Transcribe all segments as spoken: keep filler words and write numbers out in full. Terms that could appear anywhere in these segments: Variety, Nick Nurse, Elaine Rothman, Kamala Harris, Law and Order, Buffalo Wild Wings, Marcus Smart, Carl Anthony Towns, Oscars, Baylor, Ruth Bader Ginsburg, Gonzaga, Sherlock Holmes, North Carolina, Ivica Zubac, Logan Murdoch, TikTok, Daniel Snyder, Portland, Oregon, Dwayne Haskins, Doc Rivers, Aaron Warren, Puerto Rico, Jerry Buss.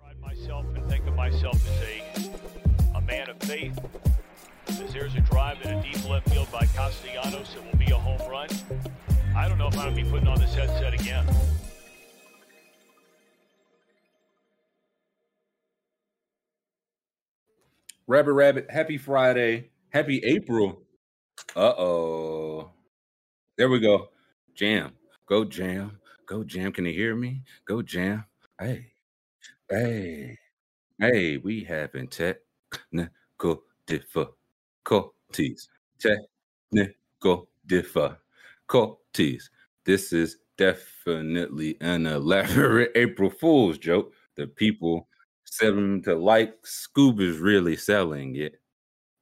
I pride myself and think of myself as a, a man of faith. As there's a drive in a deep left field by Castellanos, it will be a home run. I don't know if I'm going to be putting on this headset again. Rabbit, rabbit, happy Friday. Happy April. Uh-oh. There we go. Jam. Go jam. Go jam. Can you hear me? Go jam. Hey. Hey. Hey, we having technical difficulties. Technical difficulties. This is definitely an elaborate April Fool's joke. The people said them to like. Scoob is really selling it.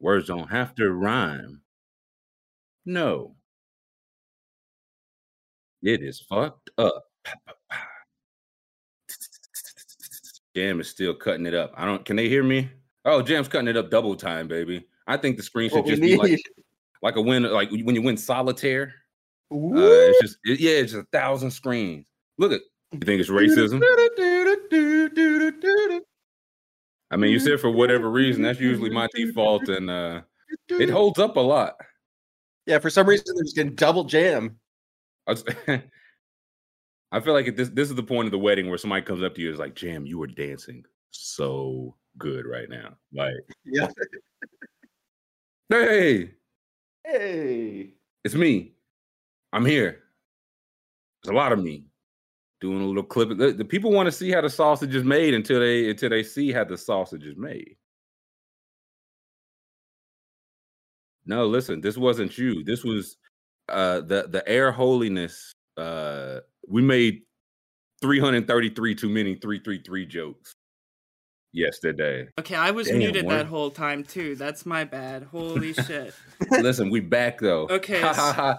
Words don't have to rhyme. No, it is fucked up. Jam is still cutting it up. I don't. Can they hear me? Oh, Jam's cutting it up double time, baby. I think the screen should what just be like, like a win, like when you win solitaire. Uh, it's just it, yeah, it's just a thousand screens. Look at. You think it's racism? I mean, you said for whatever reason. That's usually my default, and uh, it holds up a lot. Yeah, for some reason, they're just getting double jam. I, was, I feel like this this is the point of the wedding where somebody comes up to you and is like, Jam, you were dancing so good right now. Like, yeah. Hey. Hey. It's me. I'm here. There's a lot of me doing a little clip. The, the people want to see how the sausage is made until they until they see how the sausage is made. No, listen, this wasn't you. This was uh, the, the air holiness. Uh, we made three hundred thirty-three too many three three three jokes yesterday. Okay, I was Damn, muted one. That whole time, too. That's my bad. Holy shit. Listen, we back, though. Okay. Ha, ha, ha.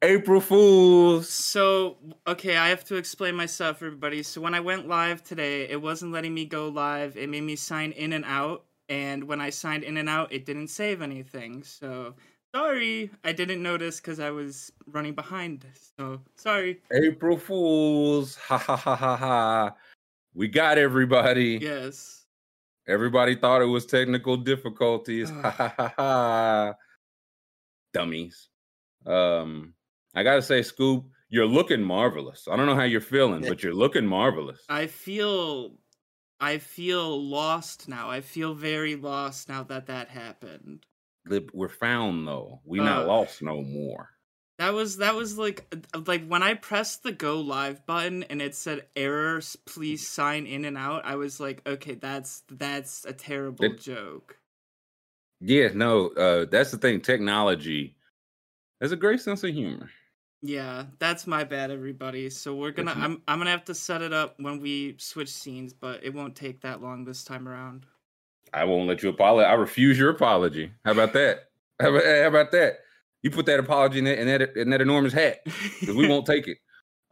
April Fools. So, okay, I have to explain myself, everybody. So when I went live today, it wasn't letting me go live. It made me sign in and out. And when I signed in and out, it didn't save anything. So, sorry. I didn't notice because I was running behind. So, sorry. April Fools. Ha ha ha ha ha. We got everybody. Yes. Everybody thought it was technical difficulties. Ha ha ha ha. Dummies. Um, I got to say, Scoop, you're looking marvelous. I don't know how you're feeling, but you're looking marvelous. I feel... I feel lost now. I feel very lost now that that happened. We're found though. We're uh, not lost no more. That was that was like like when I pressed the go live button and it said errors, please sign in and out. I was like, okay, that's that's a terrible that, joke. Yeah, no, uh, that's the thing. Technology has a great sense of humor. Yeah, that's my bad, everybody. So we're gonna I'm I'm gonna have to set it up when we switch scenes, but it won't take that long this time around. I won't let you apologize. I refuse your apology. How about that? How about, how about that? You put that apology in that in that, in that enormous hat because we won't take it.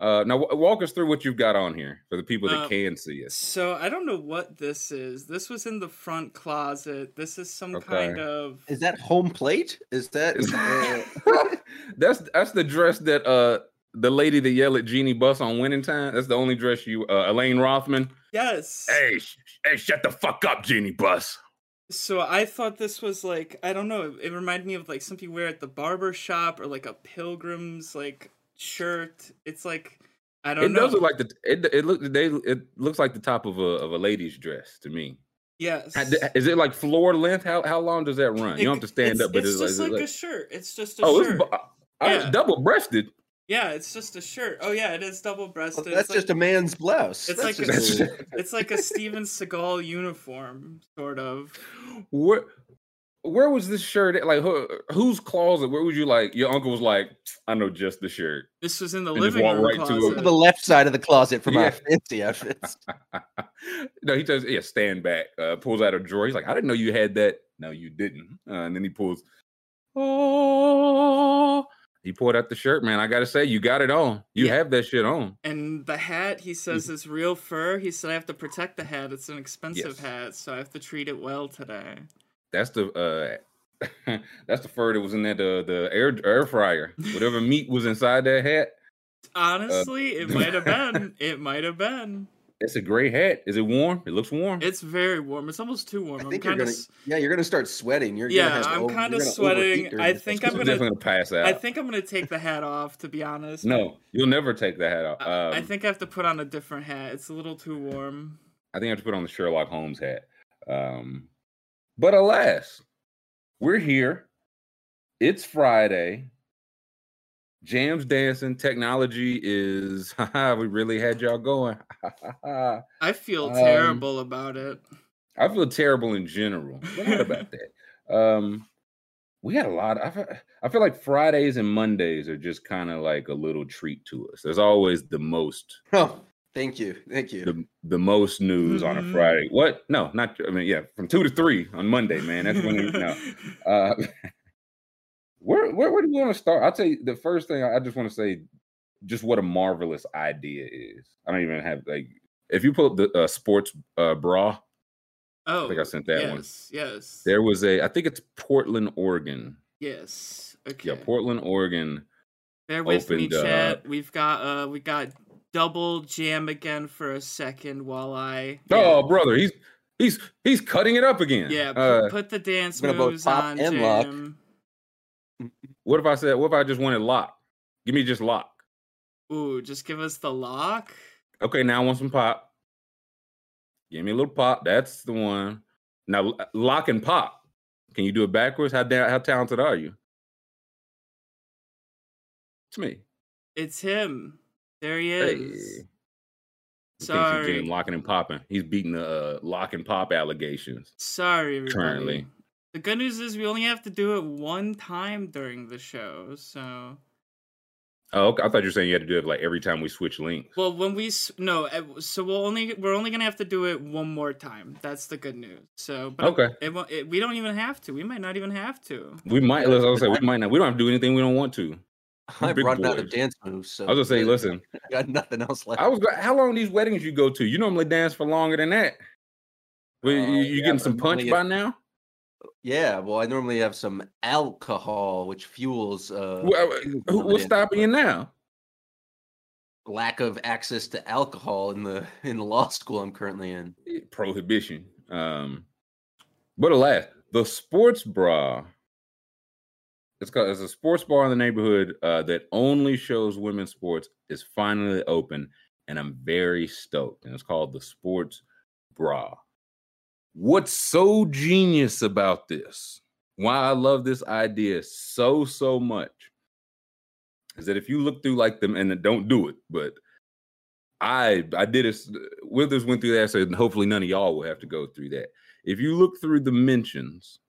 Uh, now, w- walk us through what you've got on here for the people that um, can see it. So I don't know what this is. This was in the front closet. This is some okay. kind of... Is that home plate? Is that... Uh... that's that's the dress that uh, the lady that yelled at Jeannie Buss on Winning Time. That's the only dress you... Uh, Elaine Rothman. Yes. Hey, sh- hey, shut the fuck up, Jeannie Buss. So I thought this was like... I don't know. It reminded me of like something you wear at the barber shop or like a pilgrim's like... shirt. It's like I don't it know. It does look like the it it look they it looks like the top of a of a lady's dress to me. Yes. Is it like floor length? How how long does that run? It, you don't have to stand it's, up, but it's, it's just like, like a shirt. It's just a oh, shirt. It's, I was yeah. double breasted. Yeah, it's just a shirt. Oh yeah, it is double breasted. Well, that's it's just like, a man's blouse. It's that's like a, it's like a Steven Seagal uniform sort of. What? Where was this shirt at? Like, who, whose closet? Where was you like, your uncle was like, I know just the shirt. This was in the and living room right closet. To the left side of the closet from yeah. our fancy outfits. No, he does, yeah, stand back, uh, pulls out a drawer. He's like, I didn't know you had that. No, you didn't. Uh, and then he pulls, oh, he pulled out the shirt, man. I got to say, you got it on. You yeah. have that shit on. And the hat, he says, is real fur. He said, I have to protect the hat. It's an expensive yes. hat, so I have to treat it well today. That's the uh, that's the fur that was in that uh, the air air fryer. Whatever meat was inside that hat. Honestly, uh, it might have been. It might have been. It's a great hat. Is it warm? It looks warm. It's very warm. It's almost too warm. I think I'm you're gonna, s- yeah, you're gonna start sweating. You're yeah, gonna I'm kind of sweating. I think I'm gonna, definitely gonna pass out. I think I'm gonna take the hat off. To be honest, no, you'll never take the hat off. Um, I think I have to put on a different hat. It's a little too warm. I think I have to put on the Sherlock Holmes hat. Um, But alas, we're here. It's Friday. Jam's dancing. Technology is, haha, we really had y'all going. I feel um, terrible about it. I feel terrible in general. What about that? Um, we had a lot. Of, I, feel, I feel like Fridays and Mondays are just kind of like a little treat to us. There's always the most. Oh. Thank you. Thank you. The, the most news mm-hmm. on a Friday. What? No, not, I mean, yeah, from two to three on Monday, man. That's when, you know. Uh, where, where, where do you want to start? I'll tell you the first thing I just want to say, just what a marvelous idea is. I don't even have, like, if you pull up the uh, sports uh, bra. Oh. I think I sent that yes, one. Yes. There was a, I think it's Portland, Oregon. Yes. Okay. Yeah, Portland, Oregon. Bear with opened, me, Chad. Uh, We've got, uh, we got, double Jam again for a second while I. Yeah. Oh, brother, he's he's he's cutting it up again. Yeah, put, uh, put the dance moves on, Jam. Lock. What if I said? What if I just wanted lock? Give me just lock. Ooh, just give us the lock. Okay, now I want some pop. Give me a little pop. That's the one. Now lock and pop. Can you do it backwards? How da- how talented are you? It's me. It's him. There he is. Hey. Sorry. He came locking and popping. He's beating the uh, lock and pop allegations. Sorry, everybody. Currently. The good news is we only have to do it one time during the show, so... Oh, okay. I thought you were saying you had to do it like every time we switch links. Well, when we... No, so we'll only, we're only going to have to do it one more time. That's the good news. So, but okay. It, it, it, we don't even have to. We might not even have to. We might... Let's also say, we might not. We don't have to do anything we don't want to. I've run boys. Out of dance moves. So I was gonna say, listen, got nothing else left. I was. How long these weddings you go to? You normally dance for longer than that. Well, uh, you, you yeah, getting some punch have, by now? Yeah. Well, I normally have some alcohol, which fuels. Uh, well, who, what's stopping you now? Lack of access to alcohol in the in the law school I'm currently in. Prohibition. Um, but alas, the sports bra. It's called, it's a sports bar in the neighborhood uh, that only shows women's sports is finally open, and I'm very stoked. And it's called the Sports Bra. What's so genius about this? Why I love this idea so, so much is that if you look through like them, and don't do it, but I I did this. Withers went through that, so hopefully none of y'all will have to go through that. If you look through the mentions.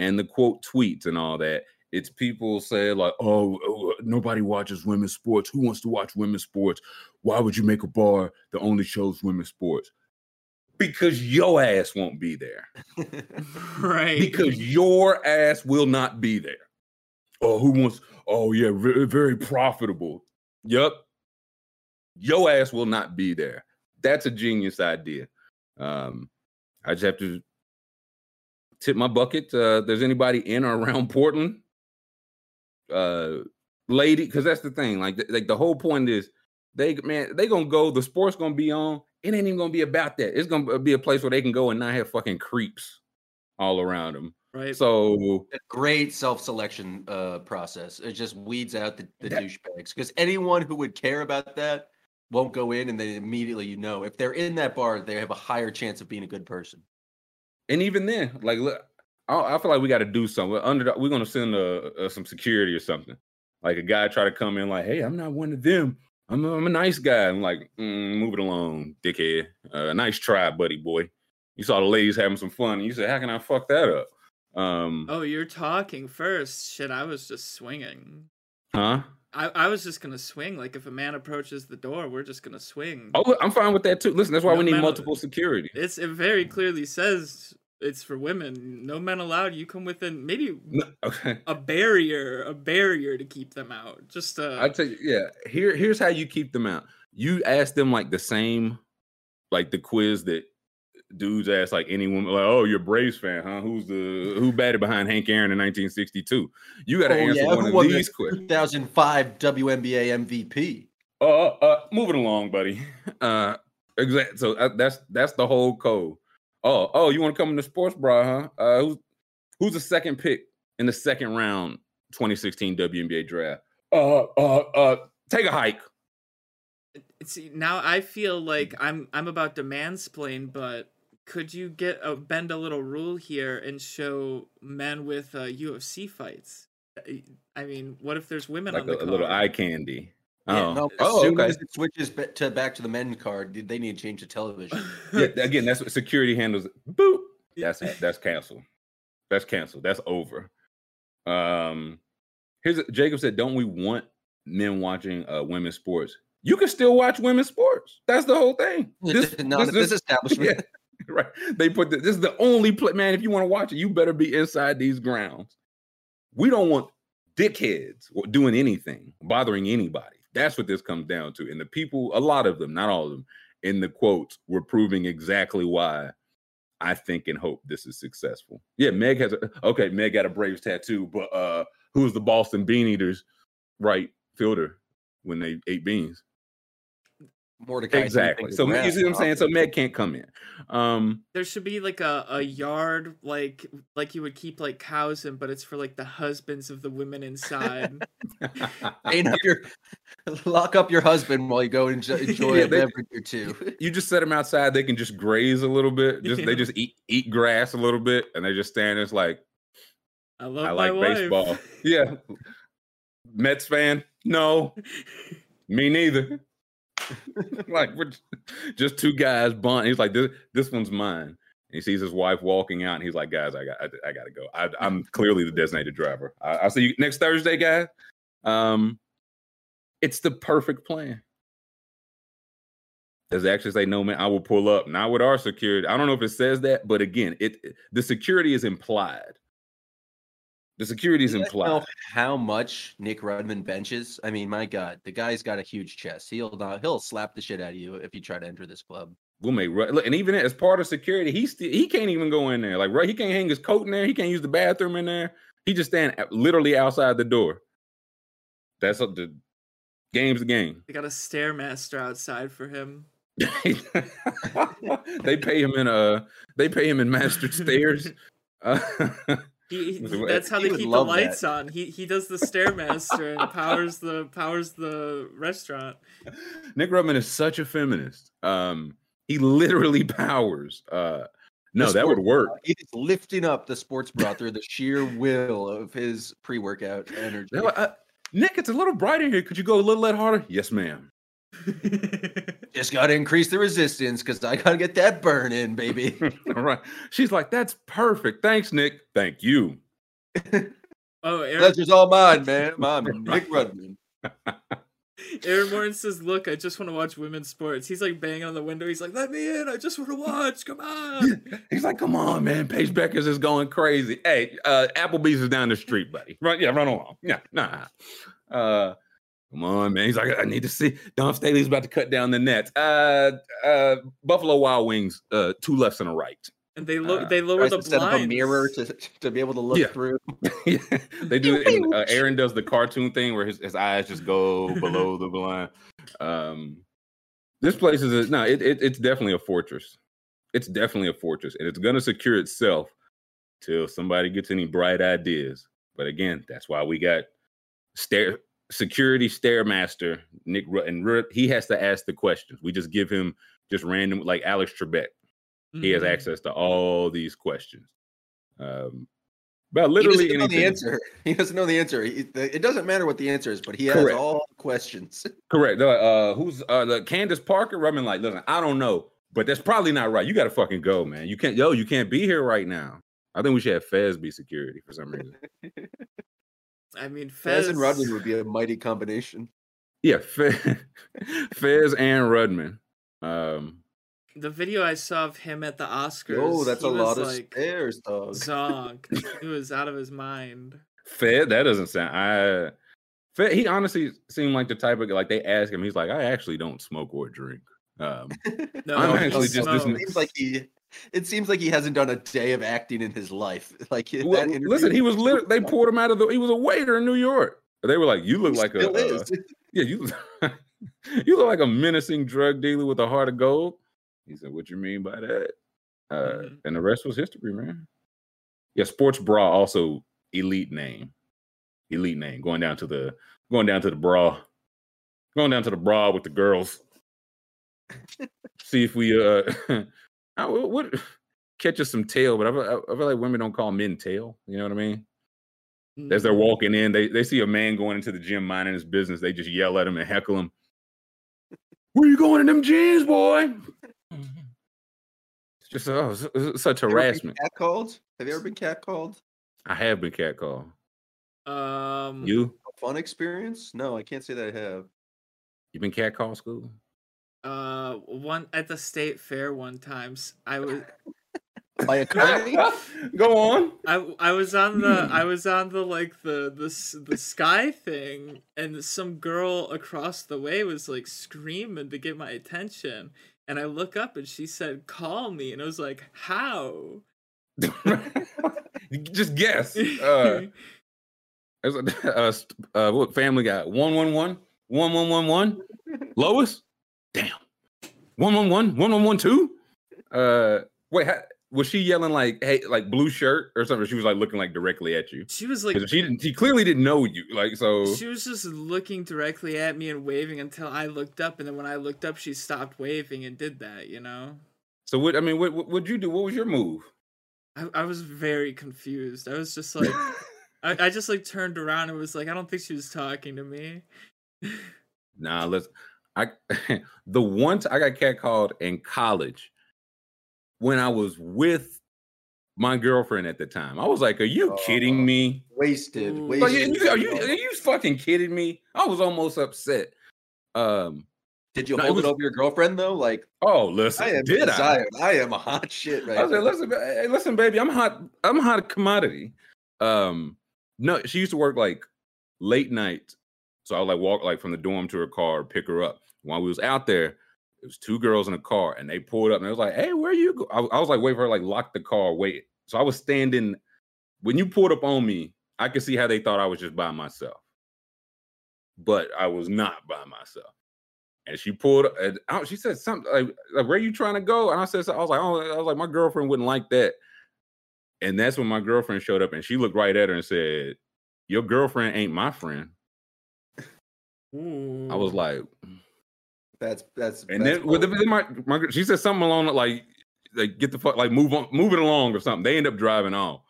And the quote tweets and all that. It's people say like, oh, oh, nobody watches women's sports. Who wants to watch women's sports? Why would you make a bar that only shows women's sports? Because your ass won't be there. Right. Because your ass will not be there. Oh, who wants? Oh, yeah, very, very profitable. Yep. your ass will not be there. That's a genius idea. Um, I just have to tip my bucket. Uh, there's anybody in or around Portland, uh, lady, because that's the thing. Like, th- like the whole point is, they man, they gonna go. The sport's gonna be on. It ain't even gonna be about that. It's gonna be a place where they can go and not have fucking creeps all around them. Right. So a great self-selection uh, process. It just weeds out the, the that, douchebags, because anyone who would care about that won't go in, and they immediately, you know, if they're in that bar, they have a higher chance of being a good person. And even then, like, look, I, I feel like we got to do something. We're, under, we're gonna send a, a, some security or something. Like a guy try to come in, like, hey, I'm not one of them. I'm a, I'm a nice guy. I'm like, mm, move it along, dickhead. Uh, nice try, buddy boy. You saw the ladies having some fun, and you said, how can I fuck that up? Um, oh, you're talking first. Shit, I was just swinging. Huh? I, I was just going to swing. Like, if a man approaches the door, we're just going to swing. Oh, I'm fine with that, too. Listen, that's why no we need men, multiple security. It's, it very clearly says it's for women. No men allowed. You come within maybe no, okay. a barrier, a barrier to keep them out. Just uh, I'll tell you, yeah. Here, here's how you keep them out. You ask them, like, the same, like, the quiz that dudes ask, like, any woman, like, oh, you're a Braves fan, huh? Who's the who batted behind Hank Aaron in nineteen sixty-two? You got to oh, answer yeah, one of these quick. two thousand five W N B A M V P. Oh, uh, uh, moving along, buddy. Uh, exactly. So uh, that's that's the whole code. Oh, oh, you want to come into Sports Bra, huh? Uh, who's who's the second pick in the second round twenty sixteen W N B A draft? Uh, uh, uh, take a hike. See, now I feel like I'm I'm about to mansplain, but. Could you get a bend a little rule here and show men with uh, U F C fights? I mean, what if there's women like on a, the card? A little eye candy. Yeah, oh, no, as oh, soon okay. as it switches to back to the men card, they need to change the television. Yeah, again, that's what security handles. Boop. That's that's canceled. That's canceled. That's over. Um, here's Jacob said, "Don't we want men watching uh, women's sports? You can still watch women's sports. That's the whole thing. This, Not this, this, this establishment." Yeah. Right, they put the, this is the only play, man. If you want to watch it, you better be inside these grounds. We don't want dickheads doing anything, bothering anybody. That's what this comes down to. And the people, a lot of them, not all of them, in the quotes, were proving exactly why I think and hope this is successful. Yeah, Meg has a okay. Meg got a Braves tattoo, but uh, who's the Boston Bean Eaters right fielder when they ate beans? Mordecai exactly. So you see what I'm saying? So Meg can't come in. Um, there should be like a, a yard like like you would keep like cows in, but it's for like the husbands of the women inside. your, lock up your husband while you go and enjoy, enjoy yeah, a they, beverage or two. You just set them outside, they can just graze a little bit. Just yeah. They just eat eat grass a little bit and they just stand there. It's like I love I like wife. Baseball. Yeah. Mets fan? No. Me neither. Like we're just two guys bond. He's like, this this one's mine. And he sees his wife walking out, and he's like, guys, I got, I, I gotta go. I, I'm clearly the designated driver. I, I'll see you next Thursday, guys. Um, it's the perfect plan. Does it actually say no man? I will pull up. Not with our security. I don't know if it says that, but again, it the security is implied. The security is implied. Know how much Nick Rudman benches? I mean, my God, the guy's got a huge chest. He'll not, he'll slap the shit out of you if you try to enter this club. We'll make look, and even as part of security, he still he can't even go in there. Like right, he can't hang his coat in there. He can't use the bathroom in there. He just stand literally outside the door. That's up the game's the game. They got a stairmaster outside for him. They pay him in a they pay him in master stairs. Uh, He, he, that's how they keep the lights that. on. He he does the stairmaster and powers the powers the restaurant. Nick Rudman is such a feminist. Um, he literally powers. Uh, no, that would work. Bra. He's lifting up the sports bra through the sheer will of his pre-workout energy. No, uh, Nick, it's a little brighter here. Could you go a little bit harder? Yes, ma'am. Just got to increase the resistance because I got to get that burn in, baby. All right. She's like, that's perfect. Thanks, Nick. Thank you. Oh, Aaron- that's just all mine, man. Mine, Nick Rudman. Aaron Warren says, look, I just want to watch women's sports. He's like banging on the window. He's like, let me in. I just want to watch. Come on. He's like, come on, man. Paige Beckers is going crazy. Hey, uh, Applebee's is down the street, buddy. Right? Yeah, run along. Yeah, nah. Uh, Come on, man. He's like, I need to see. Don Staley's about to cut down the nets. Uh, uh, Buffalo Wild Wings, uh, two lefts and a right. And they lo- uh, they lower the blinds. Instead of a mirror to, to be able to look yeah. through. yeah. They do. And, uh, Aaron does the cartoon thing where his, his eyes just go below the blind. Um, this place is a, no, it, it it's definitely a fortress. It's definitely a fortress, and it's gonna secure itself till somebody gets any bright ideas. But again, that's why we got stair security stairmaster Nick Rudman. He has to ask the questions. We just give him just random, like Alex Trebek. Mm-hmm. He has access to all these questions. Um, about literally he doesn't anything. Know the answer. He doesn't know the answer. He, it doesn't matter what the answer is, but he has Correct. all the questions. Correct. Uh, who's uh, the Candace Parker? I mean, like, listen, I don't know, but that's probably not right. You got to fucking go, man. You can't, yo, you can't be here right now. I think we should have Fez be security for some reason. I mean, Fez, Fez and Rudman would be a mighty combination. Yeah, Fez, Fez and Rudman. Um, The video I saw of him at the Oscars. Oh, that's a lot of like, stairs, dog. Zonked. He was out of his mind. Fed, that doesn't sound. I. Fed, he honestly seemed like the type of like they asked him. He's like, I actually don't smoke or drink. Um, no, I'm actually just. This, it seems like he. It seems like he hasn't done a day of acting in his life. Like well, that interview, listen, he was literally. They poured him out of the. He was a waiter in New York. They were like, you look like a. Uh, yeah, you. You look like a menacing drug dealer with a heart of gold. He said, what you mean by that? Uh, mm-hmm. And the rest was history, man. Yeah, Sports Bra, also elite name. Elite name. Going down to the going down to the bra. Going down to the bra with the girls. See if we uh I would catch us some tail, but I feel, I feel like women don't call men tail. You know what I mean? Mm-hmm. As they're walking in, they, they see a man going into the gym minding his business. They just yell at him and heckle him. Where you going in them jeans, boy? It's just oh, it's, it's such have harassment. You catcalled? Have you ever been catcalled? I have been catcalled. Um, you a fun experience? No, I can't say that I have. You been catcalled, school? Uh, one at the state fair one time. I was by a company. Go on. I I was on the hmm. I was on the like the the the sky thing, and some girl across the way was like screaming to get my attention. And I look up and she said, call me. And I was like, how? Just guess. Uh, there's a, uh, uh, what family got? one one one, one one one one Lois? Damn. one one one, one one one two Uh, wait, how, was she yelling like, hey, like blue shirt or something? She was like looking like directly at you. She was like, she didn't, she clearly didn't know you. Like, so she was just looking directly at me and waving until I looked up. And then when I looked up, she stopped waving and did that, you know? So what, I mean, what, what, what'd you do? What was your move? I, I was very confused. I was just like, I, I just like turned around and was like, I don't think she was talking to me. Nah, let's, I, the once I got catcalled in college, when I was with my girlfriend at the time, I was like, are you uh, kidding me? Wasted. wasted. Like, are, you, are, you, are you fucking kidding me? I was almost upset. Um, Did you no, hold it, was, it over your girlfriend, though? Like, oh, listen, I am did desired. I? I am a hot shit right I was now. Like, listen, hey, listen, baby, I'm hot. I'm hot commodity. Um, no, she used to work, like, late night. So I would, like, walk, like, from the dorm to her car, pick her up. While we was out there, it was two girls in a car, and they pulled up, and it was like, hey, where you go? I, I was like, wait for her, like, lock the car, wait. So I was standing. When you pulled up on me, I could see how they thought I was just by myself. But I was not by myself. And she pulled up, and I, she said something, like, like, where are you trying to go? And I said, so I was like, oh, I was like, my girlfriend wouldn't like that. And that's when my girlfriend showed up, and she looked right at her and said, your girlfriend ain't my friend. Ooh. I was like... That's that's and that's then with the, my, my she said something along like like get the fuck like move on move it along or something. They end up driving off,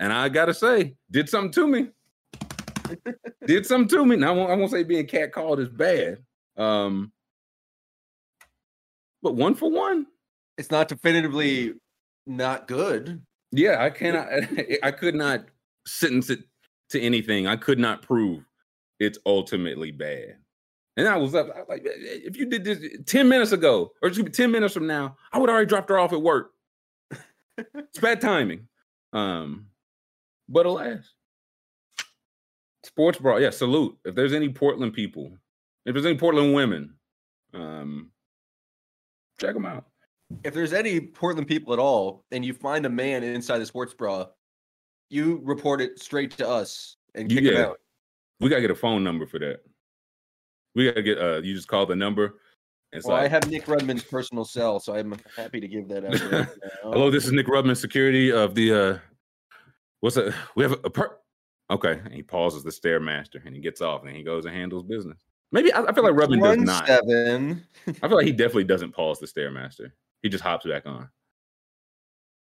and I gotta say, did something to me. did something to me. Now I won't, I won't say being catcalled is bad, um, but one for one, it's not definitively not good. Yeah, I cannot. I could not sentence it to anything. I could not prove it's ultimately bad. And I was up, I was like, if you did this ten minutes ago, or excuse me, ten minutes from now, I would already dropped her off at work. It's bad timing. Um, but alas, Sports Bra, yeah, salute. If there's any Portland people If there's any Portland women, um, check them out. If there's any Portland people at all, and you find a man inside the Sports Bra, you report it straight to us and kick yeah. him out. We gotta get a phone number for that. We gotta get. Uh, you just call the number. And well, like, I have Nick Rudman's personal cell, so I'm happy to give that out. Right now. Hello, this is Nick Rudman, security of the. Uh, what's a? We have a. Per- okay, and he pauses the stairmaster, and he gets off, and he goes and handles business. Maybe I, I feel like Rudman does not. Seven. I feel like he definitely doesn't pause the stairmaster. He just hops back on.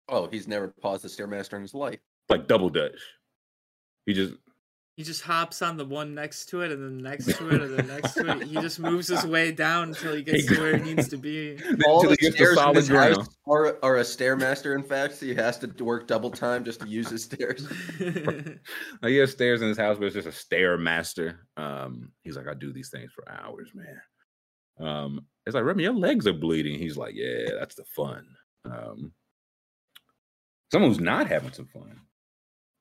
Oh, he's never paused the stairmaster in his life. Like double dutch. He just. He just hops on the one next to it, and then the next to it, and the next to it. He just moves his way down until he gets to where he needs to be. All the stairs in his house are, are a stairmaster, in fact, so he has to work double time just to use his stairs. He has stairs in his house, but it's just a stairmaster. Um, he's like, I do these things for hours, man. Um, it's like, Remy, your legs are bleeding. He's like, yeah, that's the fun. Um, someone who's not having some fun.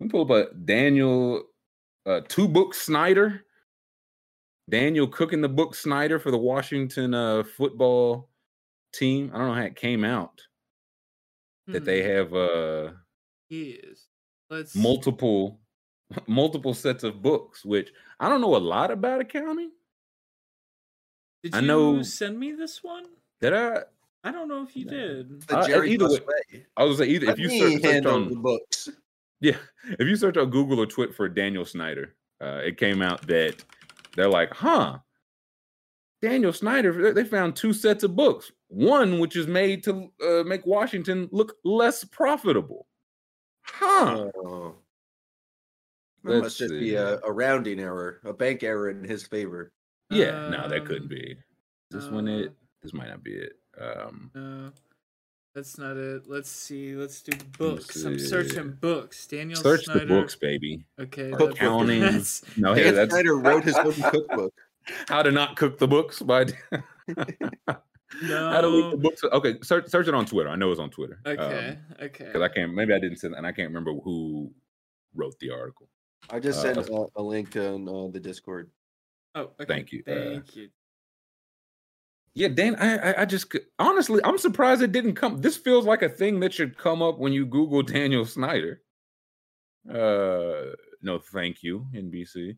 Let me pull up a Daniel... Uh, two book Snyder, Daniel cooking the book Snyder for the Washington uh, football team. I don't know how it came out that hmm. they have uh, yes. Let's... multiple multiple sets of books, which I don't know a lot about accounting. Did I you know... send me this one? Did I? I don't know if you no. did. The Jerry uh, either way, way. I was say either Let if you search, search on the books. Yeah, if you search on Google or Twitter for Daniel Snyder, uh, it came out that they're like, huh, Daniel Snyder, they found two sets of books. One, which is made to uh, make Washington look less profitable. Huh. Oh. That must just be a, a rounding error, a bank error in his favor. Yeah, um, no, that couldn't be. Is this uh, one it? This might not be it. Um, uh, That's not it. Let's see. Let's do books. Let's I'm searching books. Daniel Search Snyder. Search the books, baby. Okay. Accounting. That's, no, hey, that's, Snyder wrote his own cookbook. How to not cook the books by. no. How to read the books. Okay. Search, search it on Twitter. I know it's on Twitter. Okay. Um, okay. Because I can't. Maybe I didn't send, and I can't remember who wrote the article. I just uh, sent a, a link on uh, the Discord. Oh. Okay. Thank you. Thank uh, you. Yeah, Dan, I, I I just honestly, I'm surprised it didn't come. This feels like a thing that should come up when you Google Daniel Snyder. Uh, no, thank you, N B C.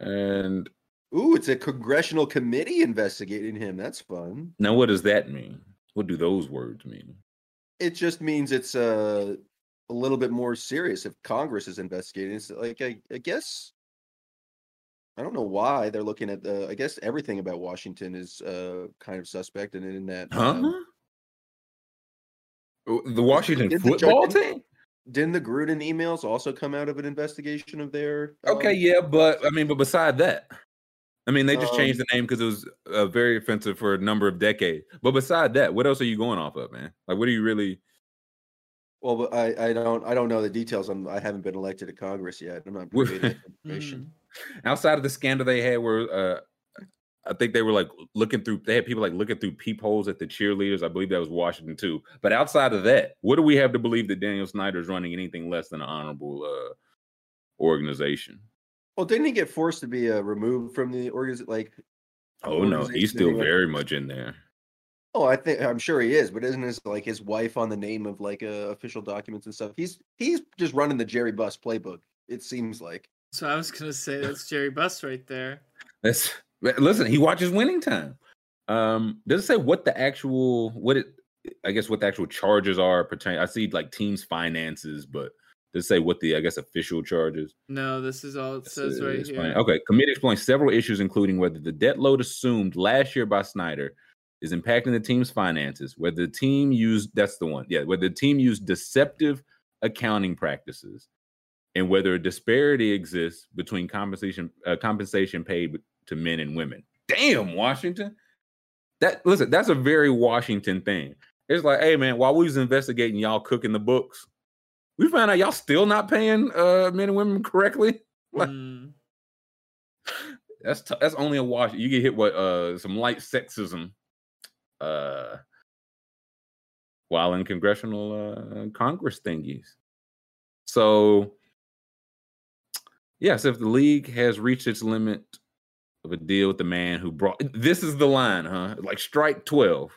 And ooh, it's a congressional committee investigating him. That's fun. Now, what does that mean? What do those words mean? It just means it's a uh, a little bit more serious if Congress is investigating. It's like I, I guess. I don't know why they're looking at the. I guess everything about Washington is uh, kind of suspect, and in that, huh? Um, the Washington did football the, team. Didn't the Gruden emails also come out of an investigation of their? Um, okay, yeah, but I mean, but beside that, I mean, they just um, changed the name because it was uh, very offensive for a number of decades. But beside that, what else are you going off of, man? Like, what are you really? Well, I, I don't I don't know the details. I'm, I haven't been elected to Congress yet. I'm not privy to information. Mm-hmm. Outside of the scandal they had where uh, I think they were like looking through, they had people like looking through peepholes at the cheerleaders. I believe that was Washington too. But outside of that, what do we have to believe that Daniel Snyder is running anything less than an honorable uh, organization? Well, didn't he get forced to be uh, removed from the organization? Like, oh no, he's still anyway? very much in there. Oh, I think I'm sure he is, but isn't his like his wife on the name of like uh, official documents and stuff? He's he's just running the Jerry Buss playbook. It seems like. So I was gonna say that's Jerry Buss right there. That's listen. He watches Winning Time. Um, does it say what the actual what it? I guess what the actual charges are pertaining. I see like teams' finances, but does it say what the I guess official charges? No, this is all it says right explain. here. Okay, committee explains several issues, including whether the debt load assumed last year by Snyder is impacting the team's finances, whether the team used that's the one, yeah, whether the team used deceptive accounting practices. And whether a disparity exists between compensation uh, compensation paid to men and women. Damn, Washington. That listen, that's a very Washington thing. It's like, hey man, while we was investigating y'all cooking the books, we found out y'all still not paying uh, men and women correctly. Like, mm. That's t- that's only a Washington. You get hit with uh, some light sexism uh, while in congressional uh, Congress thingies. So. Yes, yeah, so if the league has reached its limit of a deal with the man who brought... This is the line, huh? Like, strike twelve.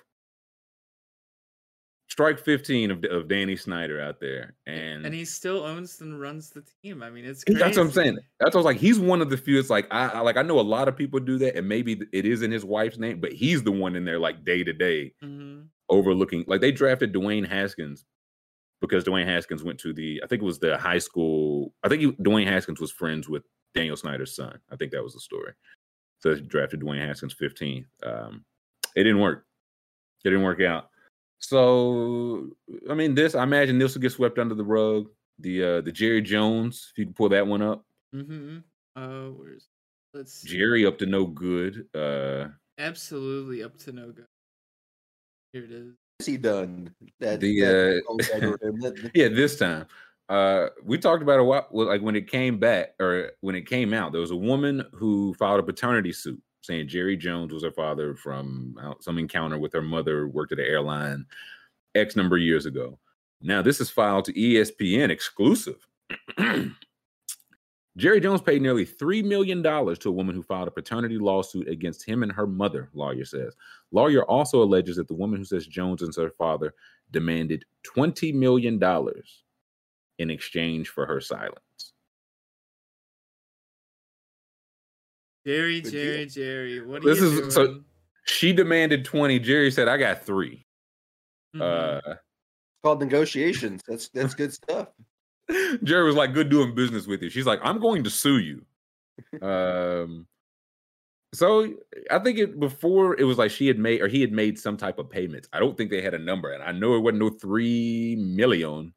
Strike fifteen of, of Danny Snyder out there. And and he still owns and runs the team. I mean, it's crazy. That's what I'm saying. That's what I was like. He's one of the few. It's like, I, I, like, I know a lot of people do that, and maybe it is in his wife's name, but he's the one in there, like, day-to-day mm-hmm. overlooking. Like, they drafted Dwayne Haskins because Dwayne Haskins went to the... I think it was the high school... I think he, Dwayne Haskins was friends with Daniel Snyder's son. I think that was the story. So they drafted Dwayne Haskins fifteenth. Um, it didn't work. It didn't work out. So, I mean, this, I imagine this will get swept under the rug. The uh, the Jerry Jones, if you can pull that one up. Mm-hmm. Uh, where's, let's see. Jerry up to no good. Uh, Absolutely up to no good. Here it is. What's he done? That, the, that, uh, yeah, this time. Uh, we talked about a while, like when it came back or when it came out, there was a woman who filed a paternity suit saying Jerry Jones was her father from some encounter with her mother, worked at an airline X number of years ago. Now this is filed to E S P N exclusive. Jerry Jones paid nearly three million dollars to a woman who filed a paternity lawsuit against him and her mother, lawyer says. Lawyer also alleges that the woman who says Jones is her father demanded twenty million dollars in exchange for her silence. Jerry, Jerry, Jerry. What are this you is, doing? So she demanded twenty. Jerry said, "I got three." Mm-hmm. Uh, it's called negotiations. That's that's good stuff. Jerry was like, "Good doing business with you." She's like, "I'm going to sue you." um. So I think it before it was like she had made or he had made some type of payments. I don't think they had a number, and I know it wasn't no three million.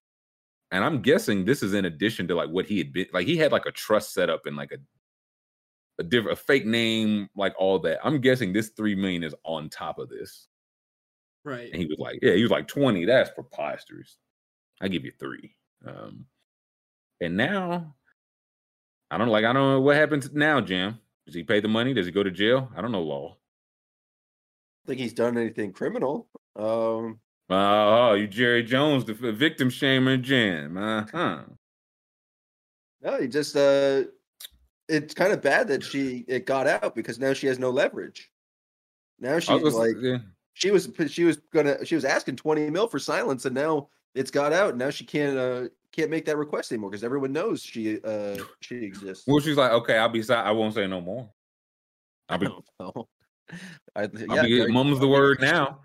And I'm guessing this is in addition to like what he had been like. He had like a trust set up and like a a different a fake name, like all that. I'm guessing this three million is on top of this, right? And he was like, yeah, he was like twenty. That's preposterous. I give you three. Um, and now I don't like. I don't know what happens now, Jim. Does he pay the money? Does he go to jail? I don't know law. I think he's done anything criminal. Um. Oh, you Jerry Jones, the victim shamer, Jim. Uh-huh. No, he just, uh, it's kind of bad that she, it got out because now she has no leverage. Now she's was, like, yeah. she was, she was gonna, she was asking twenty mil for silence and now it's got out. And now she can't, uh, can't make that request anymore because everyone knows she, uh, she exists. Well, she's like, okay, I'll be, si- I won't say no more. I'll be, I, yeah, be mum's the word now.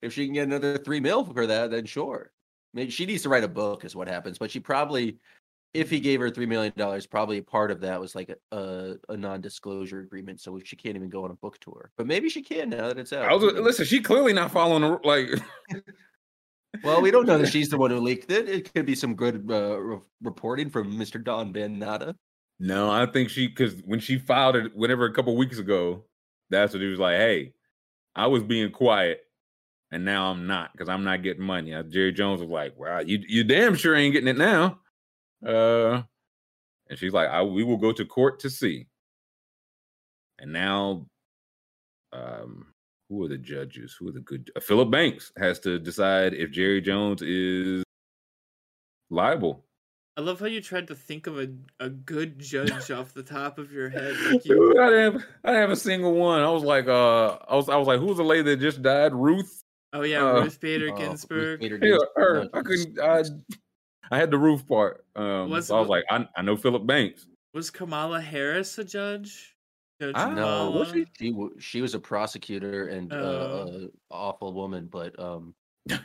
If she can get another three mil for that, then sure. I mean, she needs to write a book, is what happens. But she probably, if he gave her three million dollars, probably part of that was like a, a, a non-disclosure agreement, so she can't even go on a book tour. But maybe she can now that it's out. I was, listen, she clearly not following the, like. Well, we don't know that she's the one who leaked it. It could be some good uh, re- reporting from Mister Don Van Natta. No, I think she because when she filed it, whenever a couple weeks ago, that's what he was like. Hey, I was being quiet. And now I'm not because I'm not getting money. Jerry Jones was like, "Wow, you you damn sure ain't getting it now." Uh, and she's like, I, "We will go to court to see." And now, um, who are the judges? Who are the good? Uh, Philip Banks has to decide if Jerry Jones is liable. I love how you tried to think of a, a good judge off the top of your head. Like you... Dude, I didn't have, I didn't have a single one. I was like, uh, I was I was like, who's the lady that just died? Ruth. Oh yeah, uh, Ruth Bader Ginsburg. Uh, Ruth Bader Ginsburg. Yeah, her. I couldn't. I, I had the roof part. Um, was, so I was like, I, I know Philip Banks. Was Kamala Harris a judge? Judge I know. Was she? she? She was a prosecutor and oh. uh, awful woman, but um, well,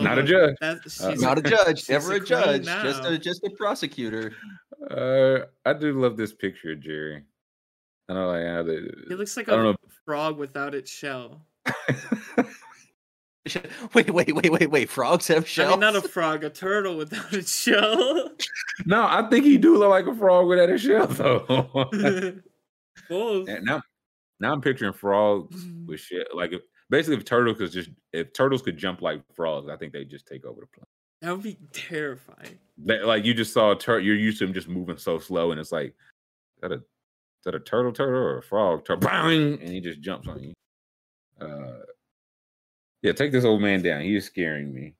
not a judge. She's uh, not a judge. Never a judge. Now. Just a just a prosecutor. Uh, I do love this picture of Jerry. I don't like how they. He looks like a frog without its shell. Wait, wait, wait, wait, wait! Frogs have shells. I mean, not a frog, a turtle without a shell. No, I think he do look like a frog without a shell, though. Both. And now, now I'm picturing frogs with shit. Like, if, basically, if turtles could just if turtles could jump like frogs, I think they just take over the planet. That would be terrifying. They, like you just saw a turtle. You're used to them just moving so slow, and it's like, is that a is that a turtle turtle or a frog turtle? And he just jumps on you. Uh. Yeah, take this old man down. He is scaring me.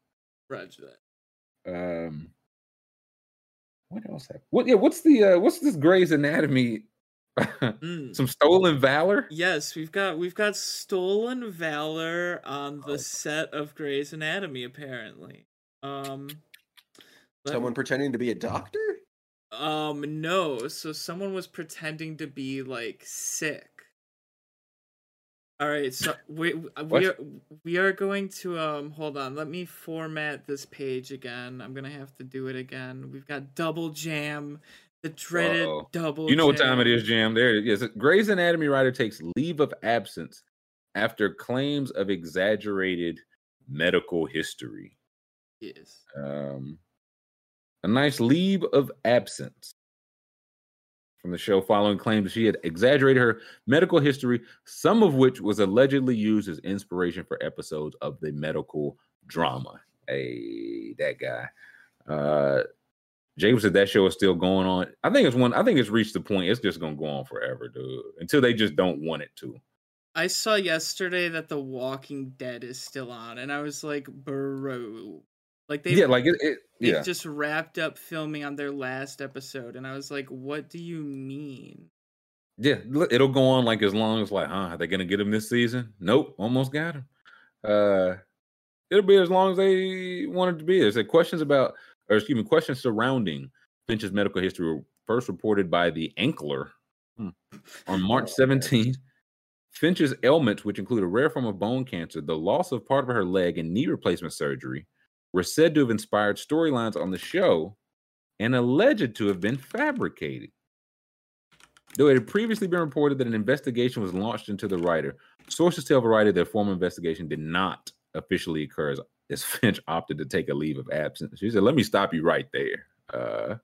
Roger that. Um, what else happened? What? Yeah, what's the uh, what's this Grey's Anatomy mm. Some stolen valor. Yes, we've got we've got stolen valor on the oh. set of Grey's Anatomy. Apparently, um, someone me... pretending to be a doctor. Um, no. So someone was pretending to be like sick. All right, so we we are, we are going to um hold on. Let me format this page again. I'm gonna have to do it again. We've got double jam, the dreaded Uh-oh. double. You know jam. What time it is, Jam? There it is. Grey's Anatomy writer takes leave of absence after claims of exaggerated medical history. Yes. Um, a nice leave of absence from the show following claims she had exaggerated her medical history, some of which was allegedly used as inspiration for episodes of the medical drama. Hey, that guy. Uh, James said that show is still going on. I think it's one. I think it's reached the point it's just going to go on forever, dude, until they just don't want it to. I saw yesterday that The Walking Dead is still on, and I was like, bro. Like they, yeah, like it, it they yeah. just wrapped up filming on their last episode, and I was like, "What do you mean?" Yeah, it'll go on like as long as like, huh? Are they gonna get him this season? Nope, almost got him. Uh, it'll be as long as they wanted to be. There's like questions about, or excuse me, questions surrounding Finch's medical history were first reported by the Ankler hmm, on March seventeenth. Finch's ailments, which include a rare form of bone cancer, the loss of part of her leg, and knee replacement surgery, were said to have inspired storylines on the show and alleged to have been fabricated. Though it had previously been reported that an investigation was launched into the writer, sources tell Variety their formal investigation did not officially occur as, as Finch opted to take a leave of absence. She said, let me stop you right there. Uh,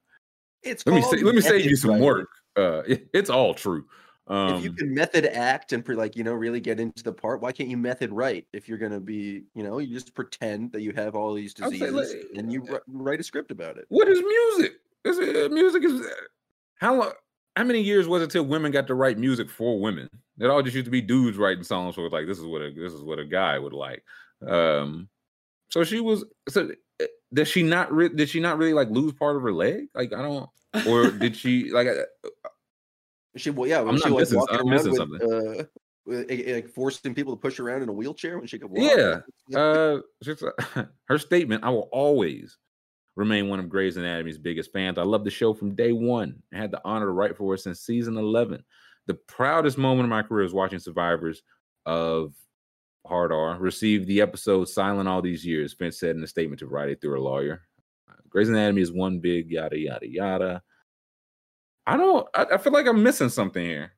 it's let me, say, let me save you some writing. work. Uh, it, it's all true. Um, if you can method act and pre, like, you know, really get into the part, why can't you method write? If you're going to be, you know, you just pretend that you have all these diseases like, and you r- write a script about it. What is music? Is it, music is how long? How many years was it till women got to write music for women? It all just used to be dudes writing songs for like this is what a, this is what a guy would like. Um, so she was. So did she not? Re- did she not really like lose part of her leg? Like I don't. Or did she like? I, She, well, yeah, when I'm she was like, walking I'm around with, something. Uh, with, like forcing people to push around in a wheelchair when she could walk. Yeah, uh, just, uh, her statement, I will always remain one of Grey's Anatomy's biggest fans. I love the show from day one. I had the honor to write for it since season eleven. The proudest moment of my career is watching survivors of Hard R receive the episode Silent All These Years, Finch said in a statement to Variety through her lawyer. Uh, Grey's Anatomy is one big yada, yada, yada. I don't, I, I feel like I'm missing something here.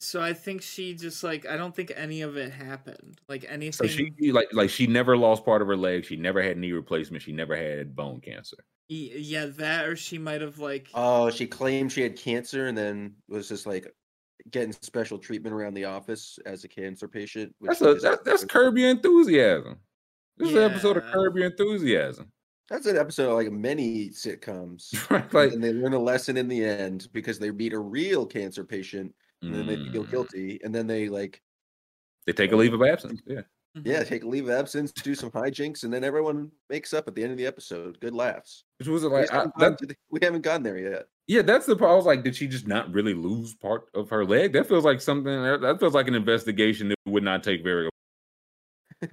So I think she just like, I don't think any of it happened. Like anything. So she like, like she never lost part of her leg. She never had knee replacement. She never had bone cancer. Yeah, that or she might have like. Oh, she claimed she had cancer and then was just like getting special treatment around the office as a cancer patient. That's a, that, that's Curb Your Enthusiasm. This yeah. is an episode of Curb Your Enthusiasm. That's an episode of like many sitcoms. Right, like, and they learn a lesson in the end because they meet a real cancer patient and mm, then they feel guilty. And then they like they take a leave of absence. Yeah. Yeah, take a leave of absence, do some hijinks, and then everyone makes up at the end of the episode. Good laughs. Which was it like I, that, the, we haven't gotten there yet. Yeah, that's the part. I was like, did she just not really lose part of her leg? That feels like something that feels like an investigation that would not take very long.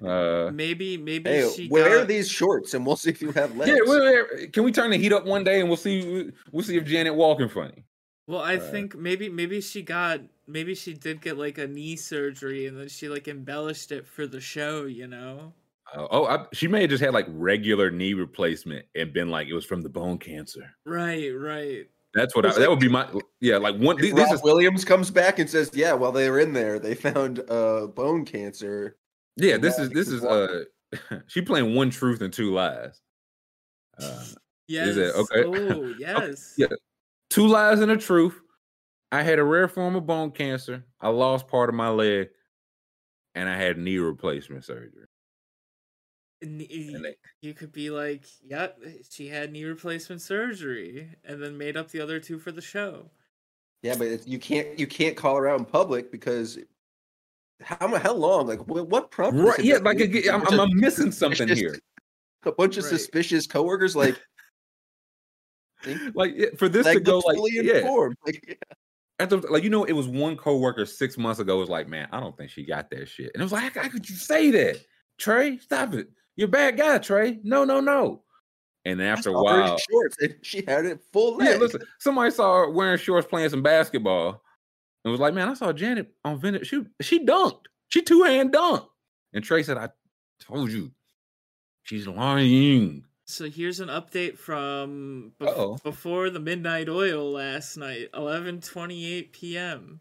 Uh, maybe, maybe hey, she wear got... these shorts, and we'll see if you have legs. Yeah, we're, can we turn the heat up one day, and we'll see, we'll see if Janet walking funny. Well, I uh, think maybe, maybe she got, maybe she did get like a knee surgery, and then she like embellished it for the show, you know. Uh, oh, I, she may have just had like regular knee replacement, and been like it was from the bone cancer. Right, right. That's what I, like, that would be my yeah like one. This Rob is, Williams comes back and says, yeah, while they were in there, they found uh bone cancer. Yeah, this yeah, is this is uh, she playing One Truth and Two Lies. Uh, yes. Is that, okay. Oh, yes. Okay, yeah. Two lies and a truth. I had a rare form of bone cancer. I lost part of my leg, and I had knee replacement surgery. Knee, you could be like, "Yep, she had knee replacement surgery," and then made up the other two for the show. Yeah, but you can't you can't call her out in public because. How how long? Like what? Problem? Right, yeah, like a, I'm, I'm, I'm missing something here. A bunch of right. suspicious coworkers, like, like for this to go like, yeah. like yeah. at the, like, you know, it was one coworker six months ago was like, man, I don't think she got that shit. And it was like, how could you say that? Trey, stop it. You're a bad guy, Trey. No, no, no. And after a while, shorts, and she had it full leg. Yeah, listen, somebody saw her wearing shorts playing some basketball and was like, man, I saw Janet on Venice. She, she dunked. She two-hand dunked. And Trey said, I told you. She's lying. So here's an update from be- before the Midnight Oil last night, eleven twenty-eight p.m.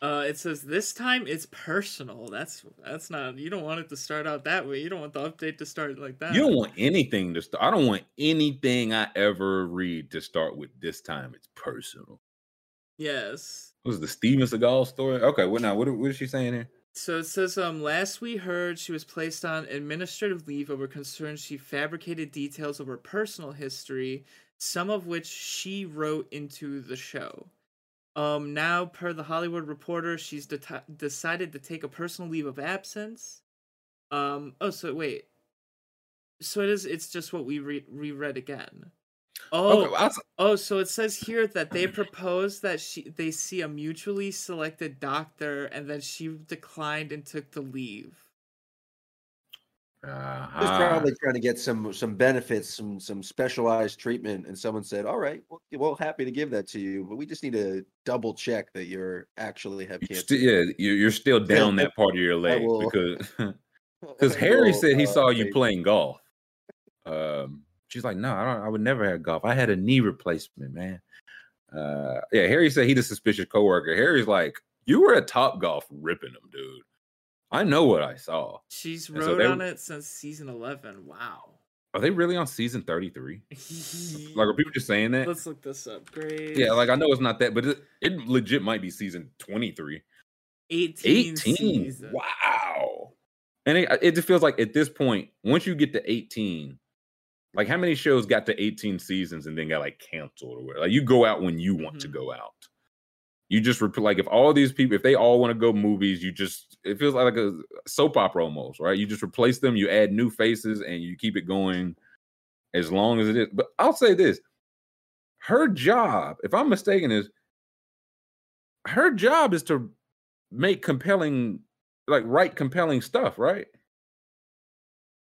Uh, it says, this time it's personal. That's that's not, you don't want it to start out that way. You don't want the update to start like that. You don't want anything to start. I don't want anything I ever read to start with this time it's personal. Yes. What was the Steven Seagal story? Okay, well, now, what, what is she saying here? So it says, um, last we heard, she was placed on administrative leave over concerns she fabricated details of her personal history, some of which she wrote into the show. Um, now, per the Hollywood Reporter, she's de- decided to take a personal leave of absence. Um, oh, so wait. So it is, it's just what we re- reread again. Oh, okay, well, oh, so it says here that they propose that she they see a mutually selected doctor, and then she declined and took the leave. Uh-huh. She was probably trying to get some some benefits, some some specialized treatment, and someone said, "All right, well, well happy to give that to you, but we just need to double check that you're actually have cancer." St- yeah, you're still down that part of your leg will, because because Harry will, said he uh, saw you playing golf. Um. She's like, no, I don't. I would never have golf. I had a knee replacement, man. Uh, yeah, Harry said he's a suspicious coworker. Harry's like, you were at Top Golf ripping them, dude. I know what I saw. She's and rode so they, on it since season eleven. Wow. Are they really on season thirty-three? Like, are people just saying that? Let's look this up. Great. Yeah, like I know it's not that, but it, it legit might be season twenty-three. eighteen. eighteen. Season. Wow. And it, it just feels like at this point, once you get to eighteen. Like, how many shows got to eighteen seasons and then got, like, canceled? Or like, you go out when you want mm-hmm. to go out. You just, rep- like, if all these people, if they all want to go movies, you just, it feels like a soap opera almost, right? You just replace them, you add new faces, and you keep it going as long as it is. But I'll say this. Her job, if I'm mistaken, is her job is to make compelling, like, write compelling stuff, right?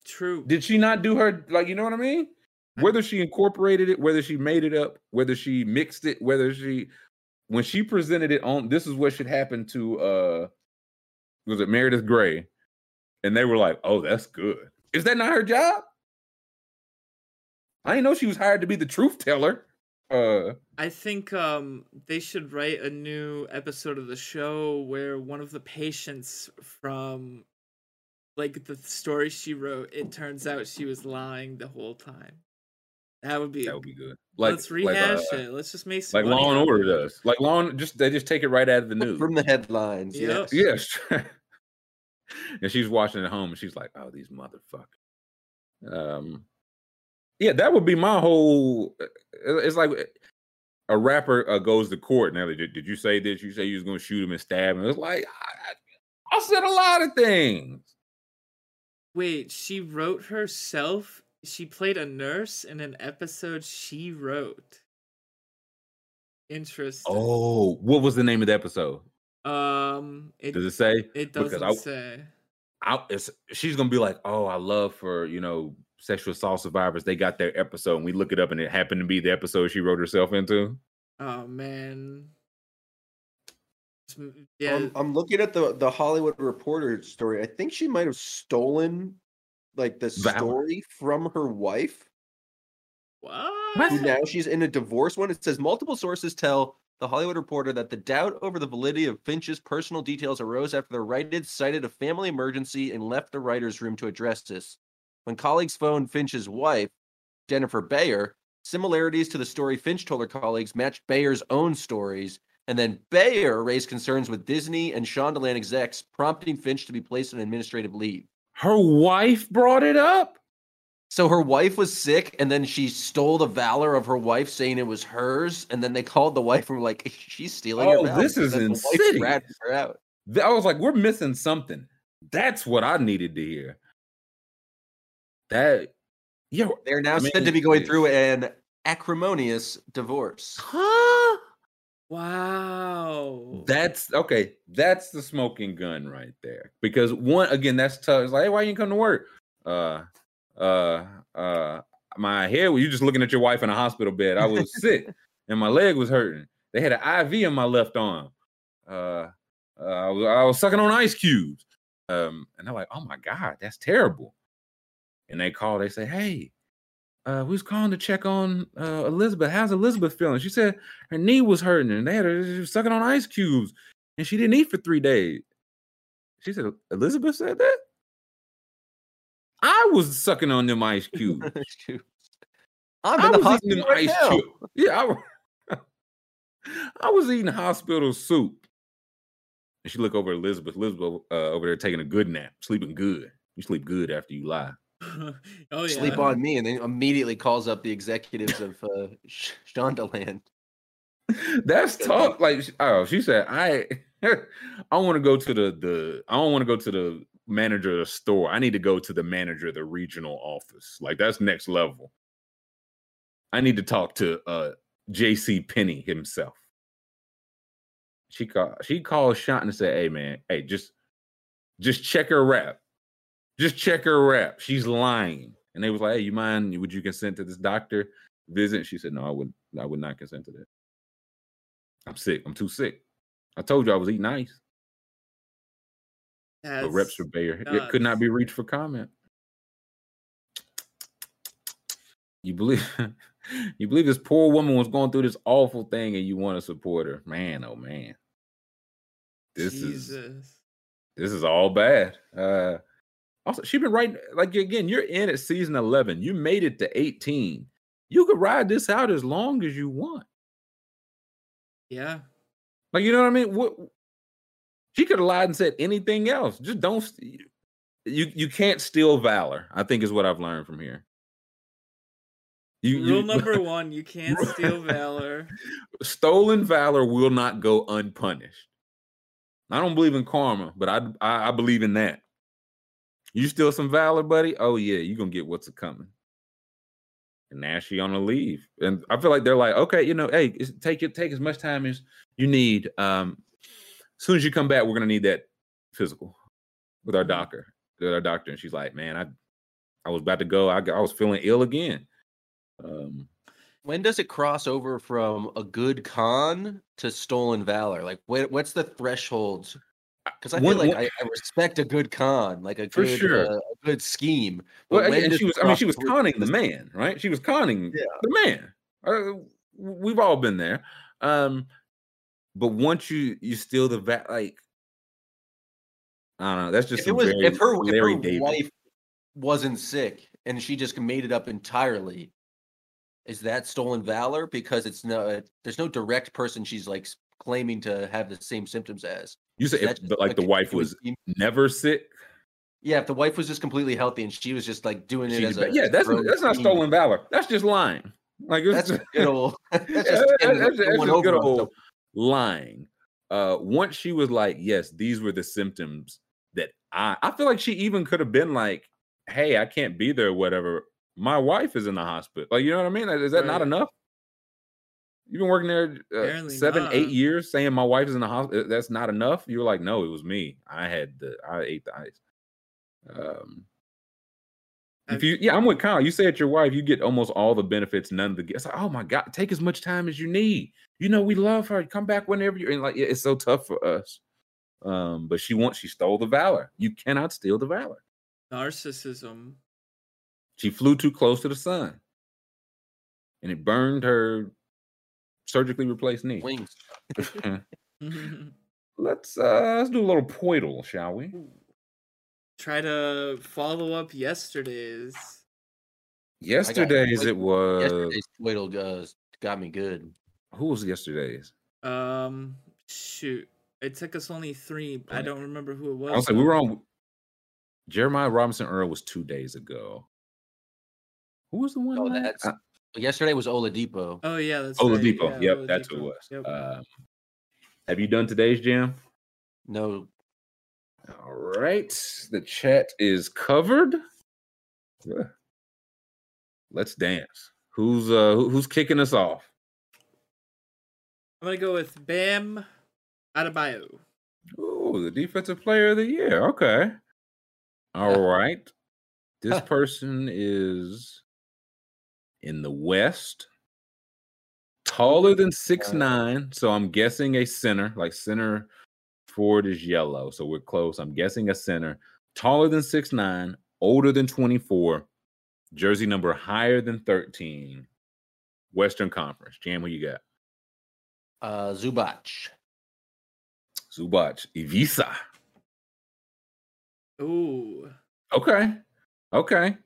True. Did she not do her, like, you know what I mean? Whether she incorporated it, whether she made it up, whether she mixed it, whether she, when she presented it on, this is what should happen to, uh, was it Meredith Grey? And they were like, oh, that's good. Is that not her job? I didn't know she was hired to be the truth teller. Uh, I think um, they should write a new episode of the show where one of the patients from, like, the story she wrote, it turns out she was lying the whole time. That would be that would be good. Like, let's rehash like, uh, it. Let's just make some like Law and Order does. Like Law and just they just take it right out of the news from the headlines. Yep. Yes, yes. And she's watching at home, and she's like, "Oh, these motherfuckers." Um, yeah, that would be my whole. It's like a rapper uh, goes to court. Now, did, did you say this? You say you was going to shoot him and stab him. It's like I, I said a lot of things. Wait, she wrote herself? She played a nurse in an episode she wrote. Interesting. Oh, what was the name of the episode? Um, it, Does it say? It doesn't I, say. I, it's, she's going to be like, oh, I love for, you know, sexual assault survivors. They got their episode, and we look it up, and it happened to be the episode she wrote herself into. Oh, man. Yeah. I'm, I'm looking at the, the Hollywood Reporter story. I think she might have stolen like the Val- story from her wife. What? Now she's in a divorce one. It says multiple sources tell the Hollywood Reporter that the doubt over the validity of Finch's personal details arose after the writer cited a family emergency and left the writer's room to address this. When colleagues phoned Finch's wife, Jennifer Bayer, similarities to the story Finch told her colleagues matched Bayer's own stories. And then Bayer raised concerns with Disney and Shondaland execs, prompting Finch to be placed on administrative leave. Her wife brought it up? So her wife was sick, and then she stole the valor of her wife, saying it was hers. And then they called the wife and were like, she's stealing oh, her valor. Oh, this is insidious. I was like, we're missing something. That's what I needed to hear. That, yeah. They're now said to be going through an acrimonious divorce. Huh? Wow. That's okay. That's the smoking gun right there. Because one, again, that's tough. It's like, hey, why you didn't come to work? Uh, uh, uh, my head, you just looking at your wife in a hospital bed. I was sick and my leg was hurting. They had an I V in my left arm. Uh, uh I was, I was sucking on ice cubes. Um, and they're like, oh my God, that's terrible. And they call, they say, hey, uh, we was calling to check on uh, Elizabeth. How's Elizabeth feeling? She said her knee was hurting and they had her, she was sucking on ice cubes and she didn't eat for three days. She said, Elizabeth said that? I was sucking on them ice cubes. I'm in I the was hospital eating them right ice now. Cubes. Yeah, I, I was eating hospital soup. And she looked over at Elizabeth. Elizabeth uh, over there taking a good nap, sleeping good. You sleep good after you lie. Oh, yeah. Sleep on me, and then immediately calls up the executives of uh, Shondaland. That's tough. Like, oh, she said, I, I want to go to the the. I don't want to go to the manager of the store. I need to go to the manager of the regional office. Like, that's next level. I need to talk to uh, J C Penney himself. She called. She called Shant and said, "Hey man, hey, just, just check her rap. Just check her rap. She's lying." And they was like, "Hey, you mind? Would you consent to this doctor visit?" She said, "No, I would. I would not consent to that. I'm sick. I'm too sick. I told you I was eating ice." That's but reps surveyor, it could not be reached for comment. You believe? You believe this poor woman was going through this awful thing, and you want to support her, man? Oh man. This Jesus. is this is all bad. Uh, also, she's been writing, like, again, you're in at season eleven. You made it to eighteen. You could ride this out as long as you want. Yeah. Like, you know what I mean? What, she could have lied and said anything else. Just don't. You, you can't steal valor, I think is what I've learned from here. You, Rule you, number one, you can't steal valor. Stolen valor will not go unpunished. I don't believe in karma, but I, I I believe in that. You steal some valor, buddy? Oh, yeah, you're going to get what's coming. And now she's on a leave. And I feel like they're like, okay, you know, hey, take it, take as much time as you need. Um, as soon as you come back, we're going to need that physical with our doctor. With our doctor. And she's like, man, I, I was about to go. I, I was feeling ill again. Um, when does it cross over from a good con to stolen valor? Like, what, what's the threshold? Because I feel when, like when, I, I respect a good con, like a good, for sure. uh, a good scheme. But well, and she was—I mean, she was conning the man, right? She was conning yeah. the man. Uh, we've all been there. Um, but once you you steal the va- like, I don't know. That's just if, some it was, very, if her, Larry if her wife wasn't sick and she just made it up entirely. Is that stolen valor? Because it's no, there's no direct person she's like claiming to have the same symptoms as. You say if the, like the wife was never sick. Yeah, if the wife was just completely healthy and she was just like doing it she, as a yeah, that's a, that's not stolen valor. That's just lying. Like it's, that's good old. That's just, yeah, that's, that's just good old lying. Uh, once she was like, yes, these were the symptoms that I. I feel like she even could have been like, hey, I can't be there, whatever. My wife is in the hospital. Like, you know what I mean? Is that right. not enough? You've been working there uh, seven, not. eight years saying my wife is in the hospital. That's not enough. You're like, no, it was me. I had the, I ate the ice. Um, if you, yeah, I'm with Kyle. You say it's your wife, you get almost all the benefits, none of the gifts. Like, oh my God, take as much time as you need. You know, we love her. Come back whenever you're in. Like, yeah, it's so tough for us. Um, but she wants, she stole the valor. You cannot steal the valor. Narcissism. She flew too close to the sun, and it burned her surgically replaced knee. Wings. let's uh, let's do a little poidal, shall we? Try to follow up yesterday's. Yesterday's got, it was. Yesterday's poidal uh, got me good. Who was yesterday's? Um, shoot, it took us only three. I don't remember who it was. I was like, we were on. Jeremiah Robinson Earl was two days ago. Who was the one? Oh, that's, I, yesterday was Oladipo. Oh, yeah. That's Oladipo. Right. Yeah, yep, Oladipo. That's who it was. Yep. Uh, have you done today's jam? No. All right. The chat is covered. Yeah. Let's dance. Who's uh, who, who's kicking us off? I'm going to go with Bam Adebayo. Ooh, the defensive player of the year. Okay. All right. This person is in the West, taller than six nine, so I'm guessing a center. Like center forward is yellow, so we're close. I'm guessing a center. Taller than six nine, older than twenty-four, jersey number higher than thirteen, Western Conference. Jam, who you got? Uh, Zubac. Zubac. Ivica. Ooh. Okay. Okay.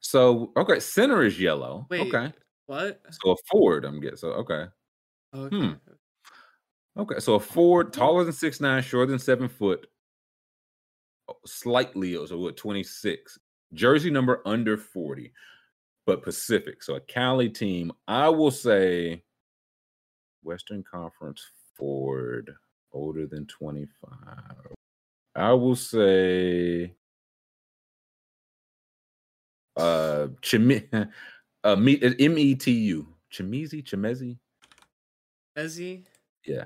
So, okay, center is yellow. Wait, okay. What? So a forward, I'm getting. So, okay. Okay. Hmm. Okay, so a forward, taller than six nine, shorter than seven foot, slightly, so what, twenty-six. Jersey number under forty, but Pacific. So a Cali team. I will say Western Conference forward, older than twenty-five. I will say uh, Chime- uh, M E T U. Chimezi? Chimezi? Chimezi? Yeah.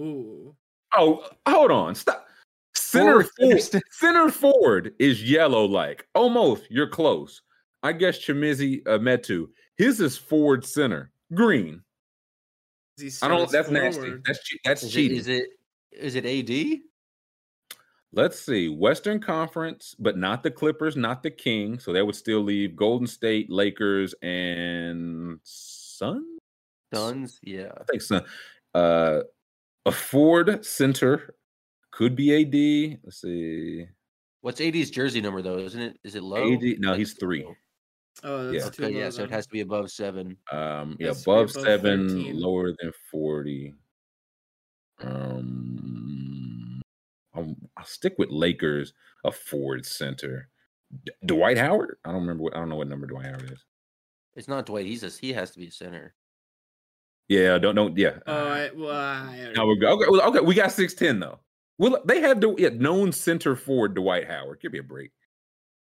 Ooh. Oh, hold on. Stop. Center forward, forward, center forward is yellow, like almost. You're close. I guess Chimezi uh, Metu. His is forward center, green. I don't. That's forward. Nasty. That's that's is cheating. It, is it? Is it A D? Let's see. Western Conference, but not the Clippers, not the Kings. So that would still leave Golden State, Lakers, and Suns. Suns, yeah. I think Suns. Uh, a forward center. Could be A D. Let's see. What's A D's jersey number though? Isn't it? Is it low? A D? No, he's three. Oh, that's yeah. Too okay, low, yeah. So it has to be above seven. Um, yeah, above, above seven, thirteen. Lower than forty. Um, I'll, I'll stick with Lakers. A forward center. D- Dwight Howard. I don't remember. What, I don't know what number Dwight Howard is. It's not Dwight. He's a, he has to be a center. Yeah. Don't don't. Yeah. Oh, I, well, I no, we're good. Okay. Well, okay. We got six ten though. Well, they had the yeah, known center forward Dwight Howard. Give me a break.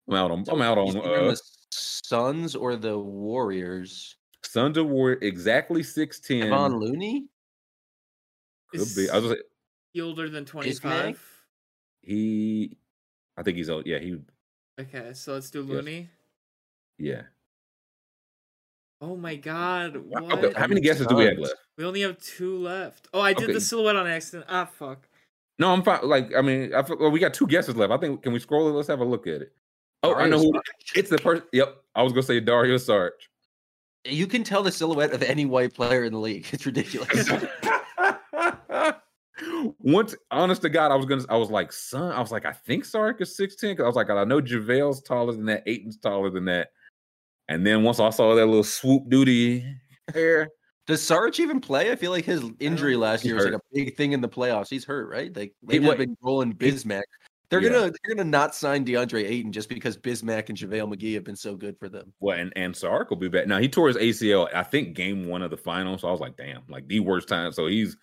I'm out on. I'm out on. Uh, the Suns or the Warriors? Suns or Warriors? Exactly six ten. Kevon Looney. Could is be. I was like, he older than twenty five. He, I think he's old. Yeah, he. Okay, so let's do Looney. Yes. Yeah. Oh my God! What? Okay, how many guesses do we have left? We only have two left. Oh, I did okay. the silhouette on accident. Ah, fuck. No, I'm fine. Like, I mean, I, well, we got two guesses left. I think, can we scroll it? Let's have a look at it. Oh, Dario I know who Sarge. It's the person. Yep. I was going to say Dario Sarge. You can tell the silhouette of any white player in the league. It's ridiculous. Once, honest to God, I was going to, I was like, son, I was like, I think Sarge is six ten. Cause I was like, I know JaVale's taller than that. Ayton's taller than that. And then once I saw that little swoop duty hair. Does Sarge even play? I feel like his injury last year was like a big thing in the playoffs. He's hurt, right? Like they've been rolling Bismack. They're yeah. gonna they're gonna not sign DeAndre Ayton just because Bismack and JaVale McGee have been so good for them. Well, and, and Sarge will be back. Now he tore his A C L, I think, game one of the finals. So I was like, damn, like the worst time. So he's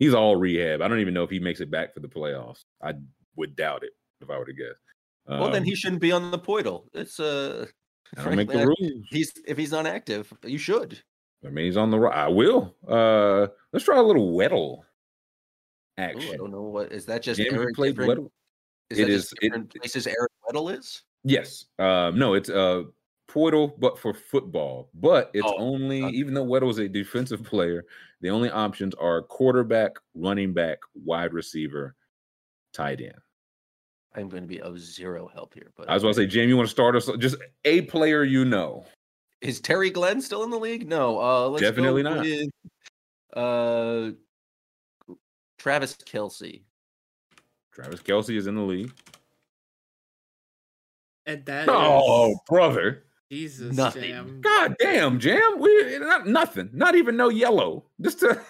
he's all rehab. I don't even know if he makes it back for the playoffs. I would doubt it if I were to guess. Um, well, then he shouldn't be on the portal. It's uh, I don't make the rules. He's if he's not active, you should. I mean, he's on the right. I will. Uh, let's try a little Weddle action. Ooh, I don't know what is that. Just Eric played Weddle. Is it that is just different it, places Eric Weddle is. Yes. Uh, no, it's uh portal, but for football. But it's oh, only okay. even though Weddle is a defensive player, the only options are quarterback, running back, wide receiver, tight end. I'm going to be of zero help here, but I was going to say, Jamie, you want to start us? Just a player, you know. Is Terry Glenn still in the league? No. Uh, let's Definitely go not. With, uh, Travis Kelce. Travis Kelce is in the league. And that oh, is... brother. Jesus, nothing. Jam. God damn, Jam. We not, nothing. Not even no yellow. Just to...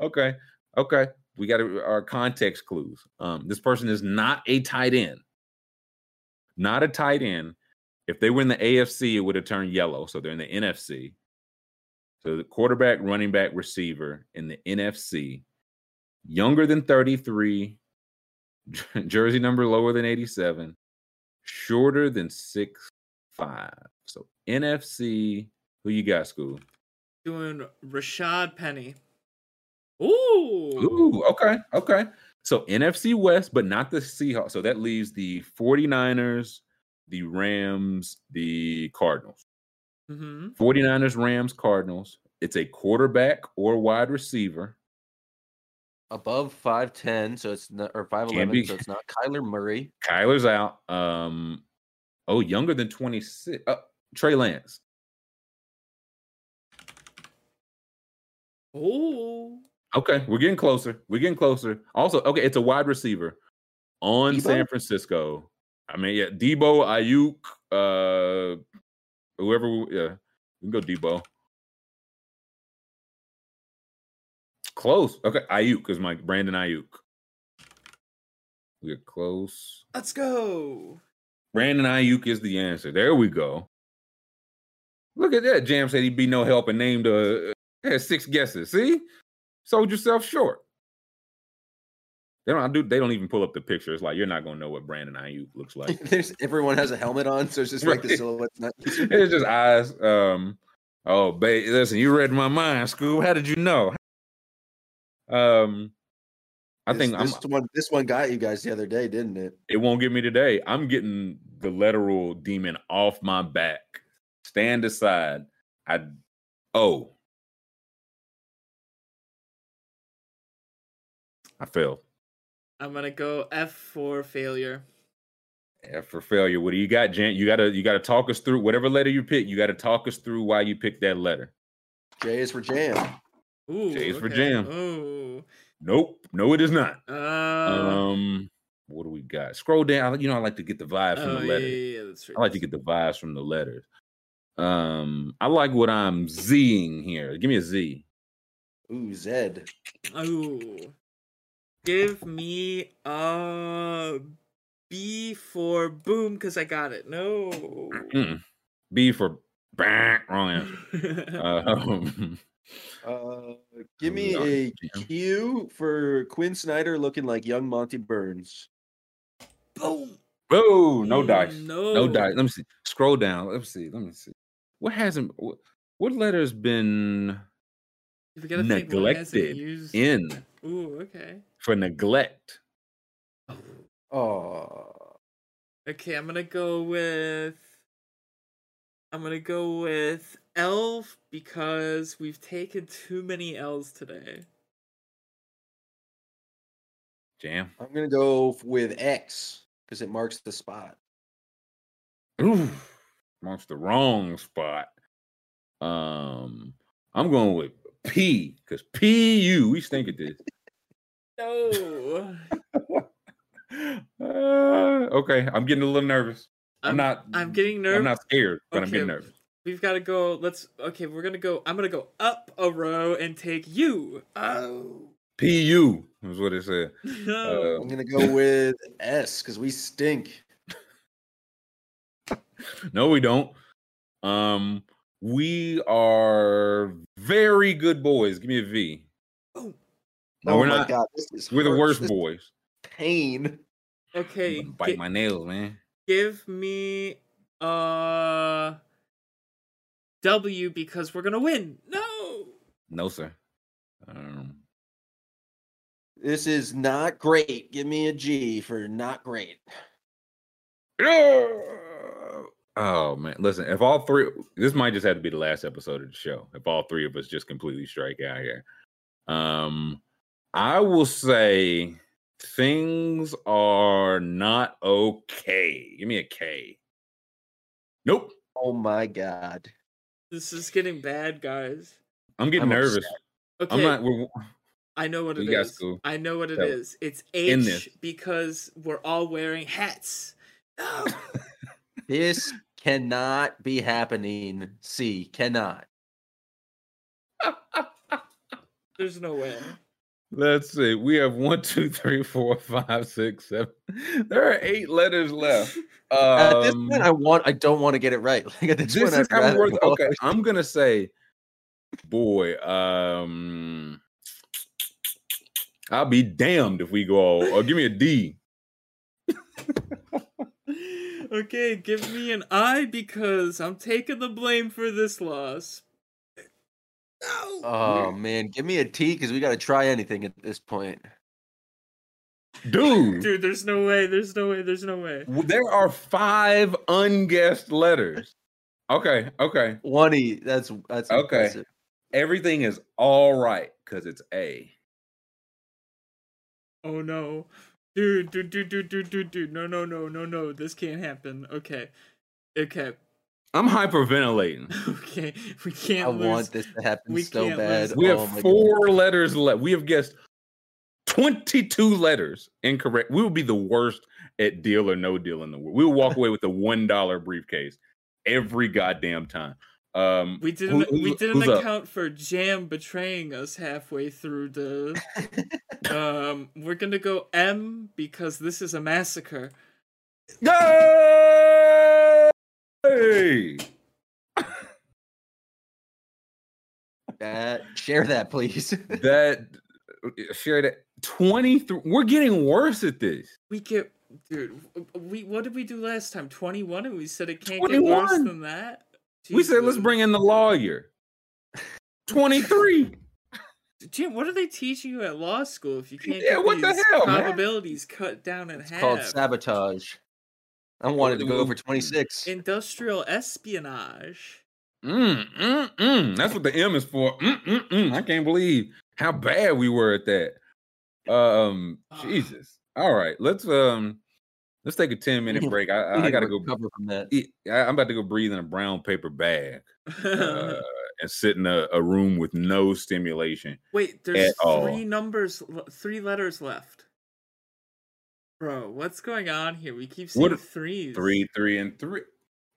Okay. Okay. We got our context clues. Um, this person is not a tight end. Not a tight end. If they were in the A F C, it would have turned yellow. So they're in the N F C. So the quarterback, running back, receiver in the N F C. Younger than thirty-three. Jersey number lower than eighty-seven. Shorter than six five. So N F C. Who you got, Scoob? doing Rashad Penny. Ooh. Ooh, okay, okay. So N F C West, but not the Seahawks. So that leaves the forty-niners, the Rams, the Cardinals. Mm-hmm. forty-niners, Rams, Cardinals. It's a quarterback or wide receiver. Above five ten, so it's not, or five eleven, so it's not Kyler Murray. Kyler's out. Um, oh, younger than twenty-six. Uh, Trey Lance. Oh. Okay, we're getting closer. We're getting closer. Also, okay, it's a wide receiver on Debo? San Francisco. I mean, yeah, Debo, Ayuk, uh, whoever. Yeah, we can go Debo. Close. Okay, Ayuk is my Brandon Ayuk. We're close. Let's go. Brandon Ayuk is the answer. There we go. Look at that. Jam said he'd be no help and named a uh, had six guesses. See? Sold yourself short. They don't I do they don't even pull up the picture. It's like you're not gonna know what Brandon Ayuk looks like. There's everyone has a helmet on, so it's just right. Like the silhouette's not it's just eyes. Um oh babe, listen, you read my mind, Scoob. How did you know? Um I this, think this I'm, one this one got you guys the other day, didn't it? It won't get me today. I'm getting the literal demon off my back. Stand aside. I oh. I failed. I'm gonna go F for failure. F for failure. What do you got, Jan? You gotta you gotta talk us through whatever letter you pick. You gotta talk us through why you picked that letter. J is for jam. Ooh, J is okay. for jam. Ooh. Nope. No, it is not. Um, um. What do we got? Scroll down. You know, I like to get the vibes oh, from the letters. Yeah, yeah, that's right. I like to get the vibes from the letters. Um. I like what I'm Zing here. Give me a Z. Ooh, Zed. Ooh. Give me a B for boom, because I got it. No. Mm-mm. B for bang. Wrong answer. uh, um, uh, give me a Q for Quinn Snyder looking like young Monty Burns. Boom. Boom. No dice. No. no dice. Let me see. Scroll down. Let me see. Let me see. What hasn't, what, what letter's been neglected used... in? Ooh, okay. For neglect. Oh. Okay, I'm gonna go with. I'm gonna go with L because we've taken too many L's today. Jam. I'm gonna go with X because it marks the spot. Ooh, marks the wrong spot. Um, I'm going with P because P U. We stink at this. No. uh, okay, I'm getting a little nervous. I'm, I'm not. I'm getting nervous. I'm not scared, but okay. I'm getting nervous. We've got to go. Let's. Okay, we're gonna go. I'm gonna go up a row and take U. Oh. P U is what it said. No. Uh, I'm gonna go with S because we stink. No, we don't. Um, we are very good boys. Give me a V. Oh. No, oh we're my not. God, this is we're hurts. the worst this boys. Pain. Okay. Bite g- my nails, man. Give me uh W because we're gonna win. No. No, sir. Um, this is not great. Give me a G for not great. Oh man, listen. If all three, this might just have to be the last episode of the show. If all three of us just completely strike out here, um. I will say things are not okay. Give me a K. Nope. Oh, my God. This is getting bad, guys. I'm getting I'm nervous. Upset. Okay. I'm not, we're, I know what it is. School. I know what it so, is. It's H because we're all wearing hats. No. This cannot be happening. C, cannot. There's no way. Let's see. We have one, two, three, four, five, six, seven. There are eight letters left. Um, at this point, I want. I don't want to get it right. Like at this, this point, is kind of worth. Okay, I'm gonna say, boy. Um, I'll be damned if we go all. Or give me a D. Okay, give me an I because I'm taking the blame for this loss. No. Oh man, give me a T because we got to try anything at this point. Dude, dude, there's no way. There's no way. There's no way. There are five unguessed letters. Okay, okay. One E. That's that's okay. Impressive. Everything is all right because it's A. Oh no, dude, dude, dude, dude, dude, dude, dude. No, no, no, no, no. This can't happen. Okay, okay. I'm hyperventilating. Okay, we can't. I lose. want this to happen we so bad. Lose. We have oh, four God. letters left. We have guessed twenty-two letters incorrect. We will be the worst at Deal or No Deal in the world. We will walk away with a one dollar briefcase every goddamn time. Um, we didn't. Who, we didn't account up? for Jam betraying us halfway through the. um, we're gonna go M because this is a massacre. No. Hey. That share that, please. that share that. twenty-three. We're getting worse at this. We get, dude. We what did we do last time? twenty-one, and we said it can't twenty-one. Get worse than that. Jeez, we said dude. Let's bring in the lawyer. twenty-three. Jim, what are they teaching you at law school if you can't yeah, get what these the hell, probabilities man? Cut down in it's half? It's called sabotage. I wanted to go for twenty-six. Industrial espionage. Mm, mm, mm. That's what the M is for. Mm, mm, mm. I can't believe how bad we were at that. Um, oh. Jesus. All right, let's um, let's take a ten-minute break. I, I, I gotta go. Recover from that. I'm about to go breathe in a brown paper bag uh, and sit in a, a room with no stimulation. Wait, there's three all. numbers, three letters left. Bro, what's going on here? We keep seeing threes. Three, three, and three.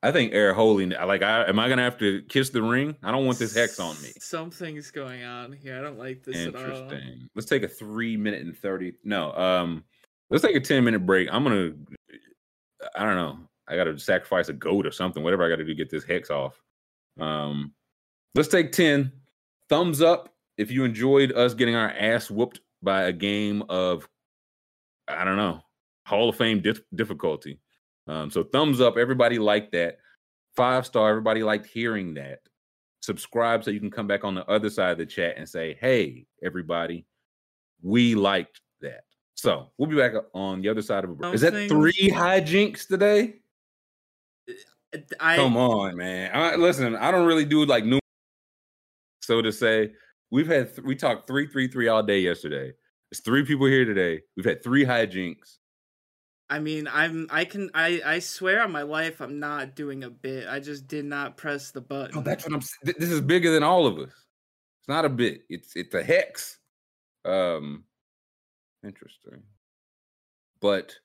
I think air holding. Like, I, am I going to have to kiss the ring? I don't want this hex on me. Something's going on here. I don't like this at all. Interesting. Let's take a three minute and thirty. No, um, let's take a ten minute break. I'm going to, I don't know. I got to sacrifice a goat or something. Whatever I got to do to get this hex off. Um, let's take ten. Thumbs up if you enjoyed us getting our ass whooped by a game of, I don't know. Hall of Fame dif- difficulty. Um, so thumbs up. Everybody liked that. Five star. Everybody liked hearing that. Subscribe so you can come back on the other side of the chat and say, hey, everybody, we liked that. So we'll be back on the other side of a break. Is that three hijinks today? I, come on, man. I, listen, I don't really do like new. So to say, we've had, th- we talked three, three, three all day yesterday. There's three people here today. We've had three hijinks. I mean, I'm. I can. I. I swear on my life, I'm not doing a bit. I just did not press the button. Oh, that's what I'm. Th- this is bigger than all of us. It's not a bit. It's. It's a hex. Um, interesting. But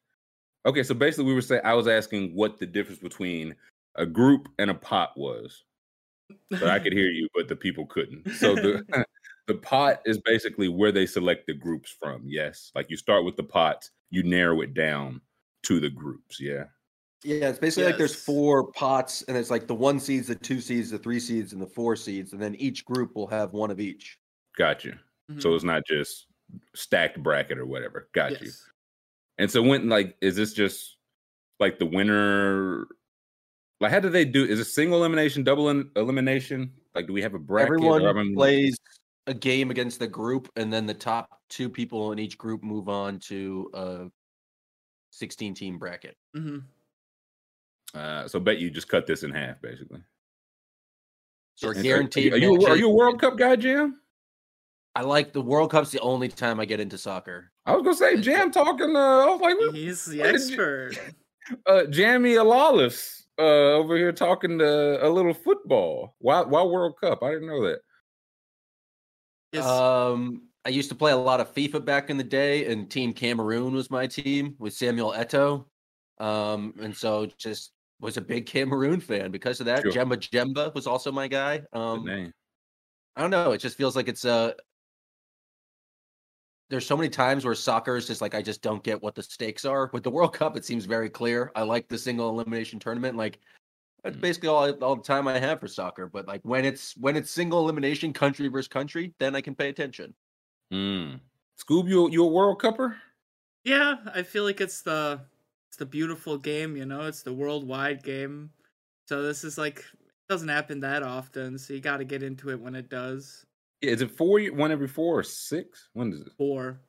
okay, so basically, we were saying I was asking what the difference between a group and a pot was. But I could hear you, but the people couldn't. So the the pot is basically where they select the groups from. Yes, like you start with the pots, you narrow it down to the groups. Yeah. Yeah. It's basically yes. like there's four pots and it's like the one seeds, the two seeds, the three seeds, and the four seeds. And then each group will have one of each. Got you. Mm-hmm. So it's not just stacked bracket or whatever. Got yes. you. And so when like, is this just like the winner? Like, how do they do? Is it single elimination, double in- elimination? Like, do we have a bracket? Everyone or plays a game against the group, and then the top two people in each group move on to a sixteen-team bracket. Mm-hmm. Uh, so, bet you just cut this in half, basically. So, we're guaranteed. Are you, are, you, are you a World Cup guy, Jam? I like the World Cup's the only time I get into soccer. I was gonna say Jam talking. Uh, I was like, what, he's the expert. Uh, Jamie Alalas uh, over here talking to a little football. Why? Why World Cup? I didn't know that. Yes. Um, I used to play a lot of FIFA back in the day, and Team Cameroon was my team with Samuel Eto'o. Um, and so just was a big Cameroon fan because of that. Sure. Jemba Jemba was also my guy. Um, I don't know. It just feels like it's uh, there's so many times where soccer is just like, I just don't get what the stakes are. With the World Cup, it seems very clear. I like the single elimination tournament. Like, that's basically all, all the time I have for soccer. But like when it's when it's single elimination, country versus country, then I can pay attention. Mm. Scoob, you you a World Cupper? Yeah, I feel like it's the it's the beautiful game, you know. It's the worldwide game. So this is like it doesn't happen that often. So you got to get into it when it does. Yeah, is it four? One every four or six? When is it? Four,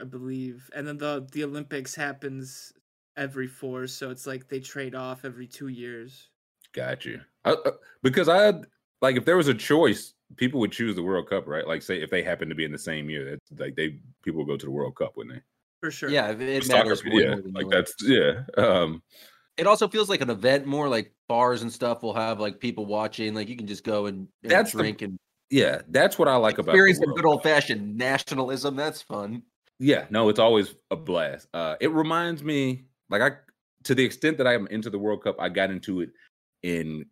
I believe. And then the the Olympics happens every four, so it's like they trade off every two years. Got you. I, uh, because I had, like, if there was a choice, people would choose the World Cup, right? Like, say if they happen to be in the same year, that's like they people would go to the World Cup, wouldn't they? For sure. Yeah, it, it matters. Soccer, yeah, like that's yeah. Um, It also feels like an event more, like bars and stuff will have like people watching. Like you can just go and, and that's drink the, and yeah, that's what I like about experience the good old fashioned nationalism. That's fun. Yeah, no, it's always a blast. Uh, it reminds me, like I to the extent that I am into the World Cup, I got into it in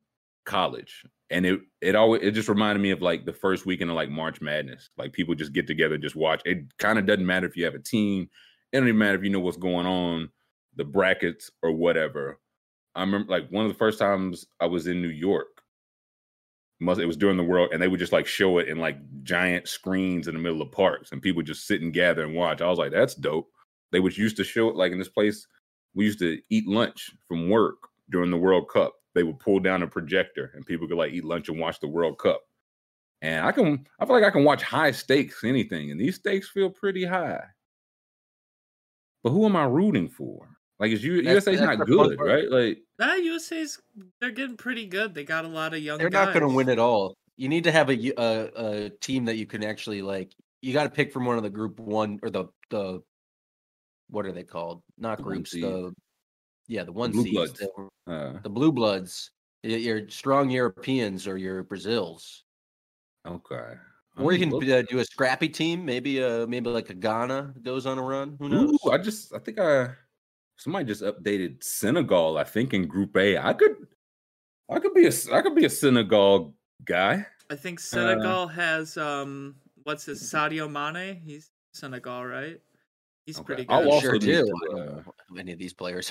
college, and it it always it just reminded me of like the first weekend of like March Madness. Like people just get together, just watch. It kind of doesn't matter if you have a team. It doesn't even matter if you know what's going on. The brackets or whatever. I remember like one of the first times I was in New York, it was during the World, and they would just like show it in like giant screens in the middle of parks, and people just sit and gather and watch. I was like, that's dope. They would used to show it like in this place. We used to eat lunch from work during the World Cup. They would pull down a projector and people could like eat lunch and watch the World Cup. And I can, I feel like I can watch high stakes, anything. And these stakes feel pretty high. But who am I rooting for? Like, is you that's, U S A's that's not good, right? Like, nah, U S A's they're getting pretty good. They got a lot of young. They're guys. Not going to win at all. You need to have a, a a team that you can actually like. You got to pick from one of the group one or the the what are they called? Not the groups. The, yeah, the one seeds. The, uh, the blue bloods. Your strong Europeans or your Brazils. Okay. Or you can uh, do a scrappy team. Maybe uh, maybe like a Ghana goes on a run. Who knows? Ooh, I just I think I. Somebody just updated Senegal, I think, in Group A. I could, I could be a, I could be a Senegal guy. I think Senegal uh, has um, what's his Sadio Mane? He's Senegal, right? He's okay. Pretty good. I'll also sure do. Uh, many of these players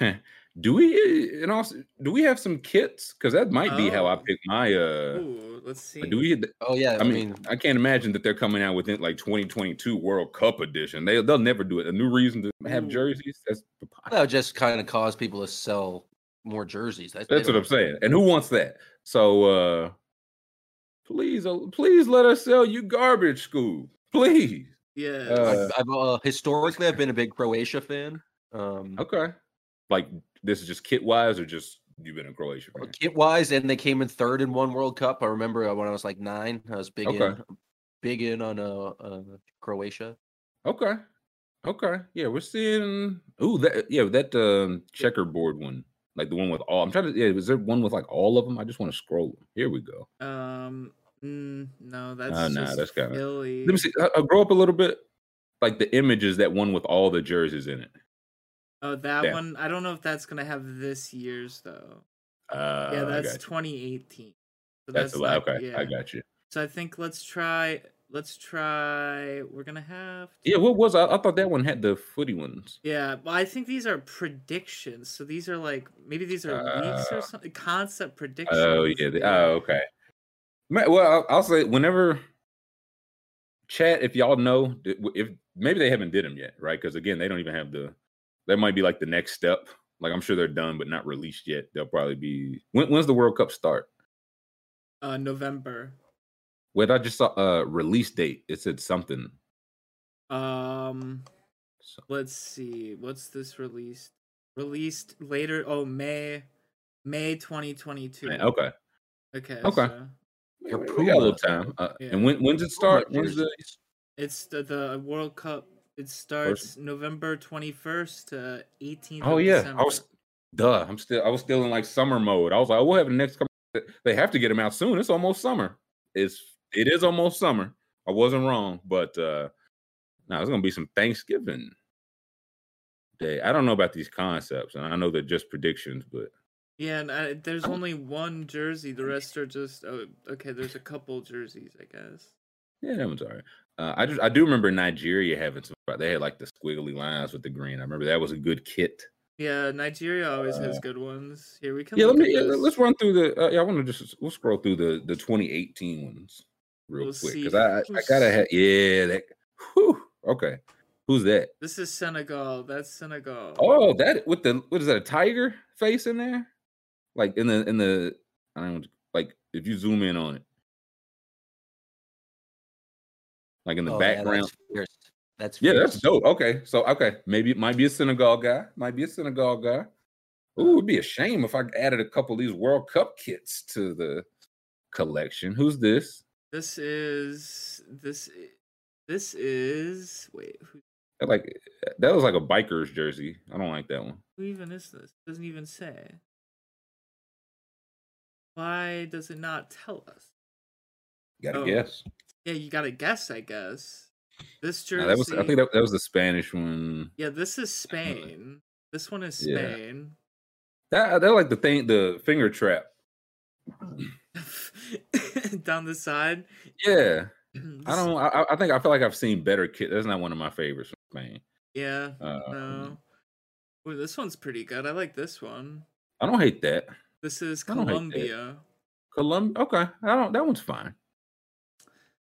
are. Do we? And also, do we have some kits? Because that might oh. be how I pick my. Uh, Ooh, let's see. Do we? Oh yeah. I, I mean, mean, I can't imagine that they're coming out with it like twenty twenty-two World Cup edition. They they'll never do it. A new reason to have jerseys. That's the that'll just kind of cause people to sell more jerseys. That's, that's what I'm saying. And who wants that? So uh, please, uh, please let us sell you garbage, Scoob. Please. Yeah. Uh, I've, I've uh, historically I've been a big Croatia fan. Um, okay. Like. This is just kit-wise or just you've been in Croatia? Right? Kit-wise, and they came in third in one World Cup. I remember when I was like nine, I was big okay. in big in on uh, uh, Croatia. Okay. Okay. Yeah, we're seeing... Ooh, that, yeah, that um, checkerboard one. Like the one with all... I'm trying to... Yeah, was there one with like all of them? I just want to scroll them. Here we go. Um, mm, No, that's uh, nah, just that's kinda... Let me see. I'll grow up a little bit. Like the image is that one with all the jerseys in it. Oh, that Damn. one. I don't know if that's going to have this year's, though. Uh, yeah, that's twenty eighteen. So that's that's a lot. Like, okay, yeah. I got you. So I think let's try. Let's try. We're going to have. To... Yeah, what was I? I thought that one had the footy ones. Yeah, well, I think these are predictions. So these are like, maybe these are uh, leaks or something. Concept predictions. Oh, yeah. They, oh, okay. Well, I'll say whenever. Chat, if y'all know, if maybe they haven't did them yet, right? Because, again, they don't even have the. That might be like the next step. Like I'm sure they're done, but not released yet. They'll probably be. When when's the World Cup start? Uh, November. Wait, I just saw a uh, release date. It said something. Um, so. Let's see. What's this released? Released later. Oh, May, May twenty twenty-two. Man, okay. Okay. Okay. So. Wait, wait, we got a little time. Uh, yeah. And when when's it start? When's the? It's the, the World Cup. It starts November twenty first to eighteenth. Oh yeah, December. I was duh. I'm still I was still in like summer mode. I was like, oh, we'll have the next. They have to get them out soon. It's almost summer. It's it is almost summer. I wasn't wrong, but uh, now nah, it's gonna be some Thanksgiving Day. I don't know about these concepts, and I know they're just predictions, but yeah, and I, there's only one jersey. The rest are just oh, okay. There's a couple jerseys, I guess. Yeah, that one's all right. Uh, I just I do remember Nigeria having some. They had like the squiggly lines with the green. I remember that was a good kit. Yeah, Nigeria always uh, has good ones. Here we come. Yeah, let me. Yeah, let's run through the. Uh, yeah, I want to just we'll scroll through the the twenty eighteen ones real we'll quick because I I gotta have yeah that. Whew, okay, who's that? This is Senegal. That's Senegal. Oh, that with the what is that? A tiger face in there? Like in the in the I don't like if you zoom in on it. like in the oh, background. Yeah, that's that's yeah, fierce. That's dope. Okay, so okay, maybe it might be a Senegal guy. Might be a Senegal guy. Ooh, it'd be a shame if I added a couple of these World Cup kits to the collection. Who's this? This is this. This is wait. Who, that like that was like a biker's jersey. I don't like that one. Who even is this? It doesn't even say. Why does it not tell us? You gotta oh. guess. Yeah, you gotta guess, I guess. This jersey. No, that was, I think that, that was the Spanish one. Yeah, this is Spain. This one is Spain. Yeah. That, that like the thing, the finger trap. Down the side? Yeah. I don't, I, I think, I feel like I've seen better kits. That's not one of my favorites from Spain. Yeah, uh, no. Ooh, this one's pretty good. I like this one. I don't hate that. This is Colombia. Colombia. Okay. I don't that one's fine.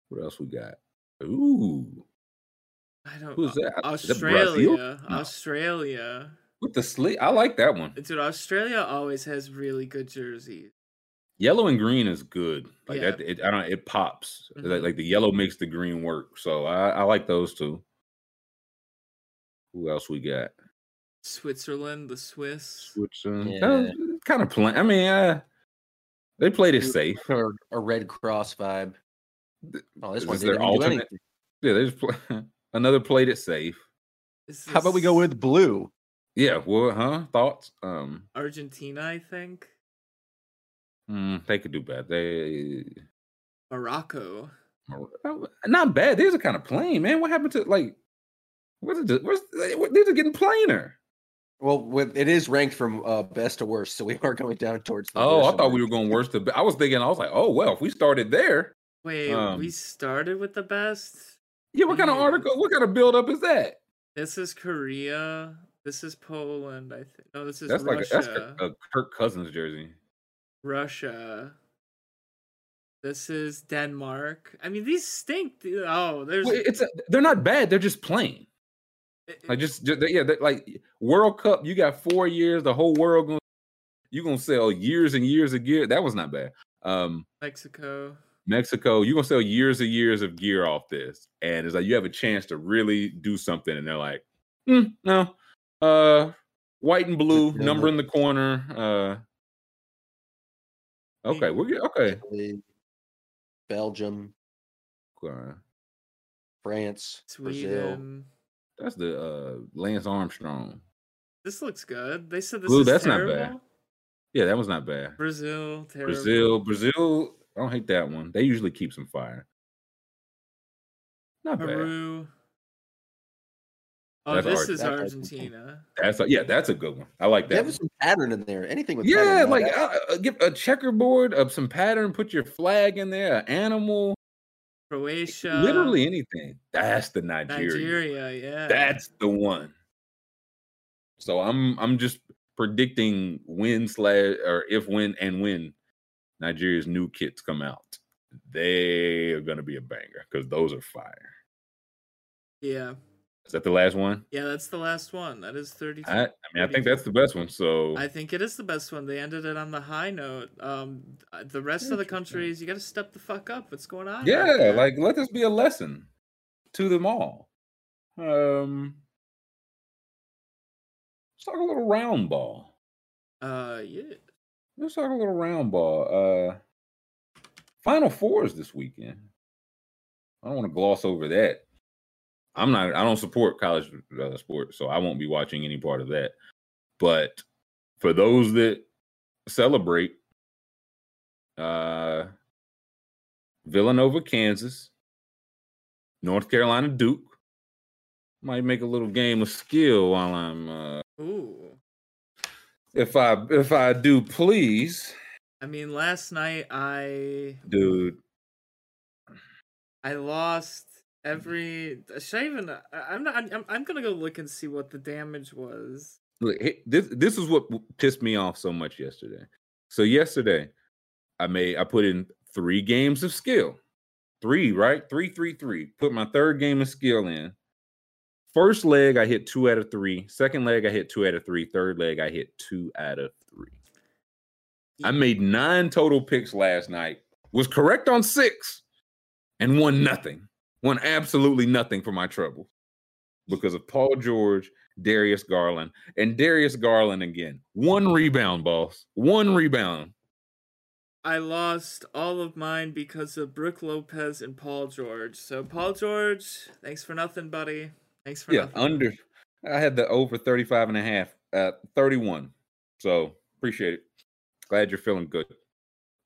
What else we got? Ooh. I don't Who's that? Australia. That no. Australia. With the sleeve. I like that one. Dude, Australia always has really good jerseys. Yellow and green is good. Like yeah. that it I don't it pops. Mm-hmm. Like, like the yellow makes the green work. So I, I like those two. Who else we got? Switzerland, the Swiss. Switzerland. Yeah. Kind of plain. I mean, uh, they played it safe. Or a Red Cross vibe. Oh, this one didn't do anything. Yeah, they just play, another played it safe. This... How about we go with blue? Yeah. Well, huh? Thoughts? Um, Argentina, I think. Mm, they could do bad. They Morocco. Not bad. These are kind of plain, man. What happened to like? What's it? What's, these are getting plainer. Well, with, it is ranked from uh, best to worst, so we are going down towards the Oh, I thought we were going worst to best. I was thinking, I was like, oh, well, if we started there. Wait, um, we started with the best? Yeah, what kind of article, what kind of buildup is that? This is Korea. This is Poland, I think. No, this is that's Russia. Like a, that's a, a Kirk Cousins jersey. Russia. This is Denmark. I mean, these stink. Oh, there's... Well, it's a, they're not bad. They're just plain. Like just, just yeah, like World Cup. You got four years. The whole world going. You gonna sell years and years of gear. That was not bad. Um, Mexico. Mexico. You are gonna sell years and years of gear off this, and it's like you have a chance to really do something. And they're like, mm, no, uh, white and blue number in the corner. Uh, okay, we're okay. Belgium, okay. France, Sweden. Brazil. That's the uh, Lance Armstrong. This looks good. They said this Ooh, is that's terrible. Not bad. Yeah, that was not bad. Brazil, terrible. Brazil, Brazil. I don't hate that one. They usually keep some fire. Not Peru. Bad. Oh, that's this Ar- is that's Argentina. That's a, yeah, that's a good one. I like that. Give some pattern in there. Anything with yeah, pattern, like I, I, give a checkerboard of some pattern. Put your flag in there. An animal. Croatia. Literally anything. That's the Nigeria. Nigeria, yeah. That's the one. So I'm I'm just predicting when slash or if when and when Nigeria's new kits come out. They are gonna be a banger because those are fire. Yeah. Is that the last one? Yeah, that's the last one. That is thirty-two. I, I mean, I think that's the best one. So I think it is the best one. They ended it on the high note. Um, the rest of the countries, you got to step the fuck up. What's going on? Yeah, right there? Like let this be a lesson to them all. Um, let's talk a little round ball. Uh, yeah. Let's talk a little round ball. Uh, Final Fours this weekend. I don't want to gloss over that. I'm not, I don't support college uh, sports, so I won't be watching any part of that. But for those that celebrate, uh, Villanova, Kansas, North Carolina, Duke, might make a little game of skill while I'm, uh, Ooh. if I, if I do, please. I mean, last night I, dude, I lost. Every should I even I'm not I'm I'm gonna go look and see what the damage was. Look, this this is what pissed me off so much yesterday. So yesterday, I made I put in three games of skill, three right, three three three. Put my third game of skill in. First leg I hit two out of three. Second leg I hit two out of three. Third leg I hit two out of three. Yeah. I made nine total picks last night. Was correct on six, and won nothing. won absolutely nothing for my trouble because of Paul George, Darius Garland, and Darius Garland again. One rebound, boss. One rebound. I lost all of mine because of Brook Lopez and Paul George. So, Paul George, thanks for nothing, buddy. Thanks for yeah, nothing. Yeah, under. I had the over thirty-five and a half at thirty-one. So, appreciate it. Glad you're feeling good.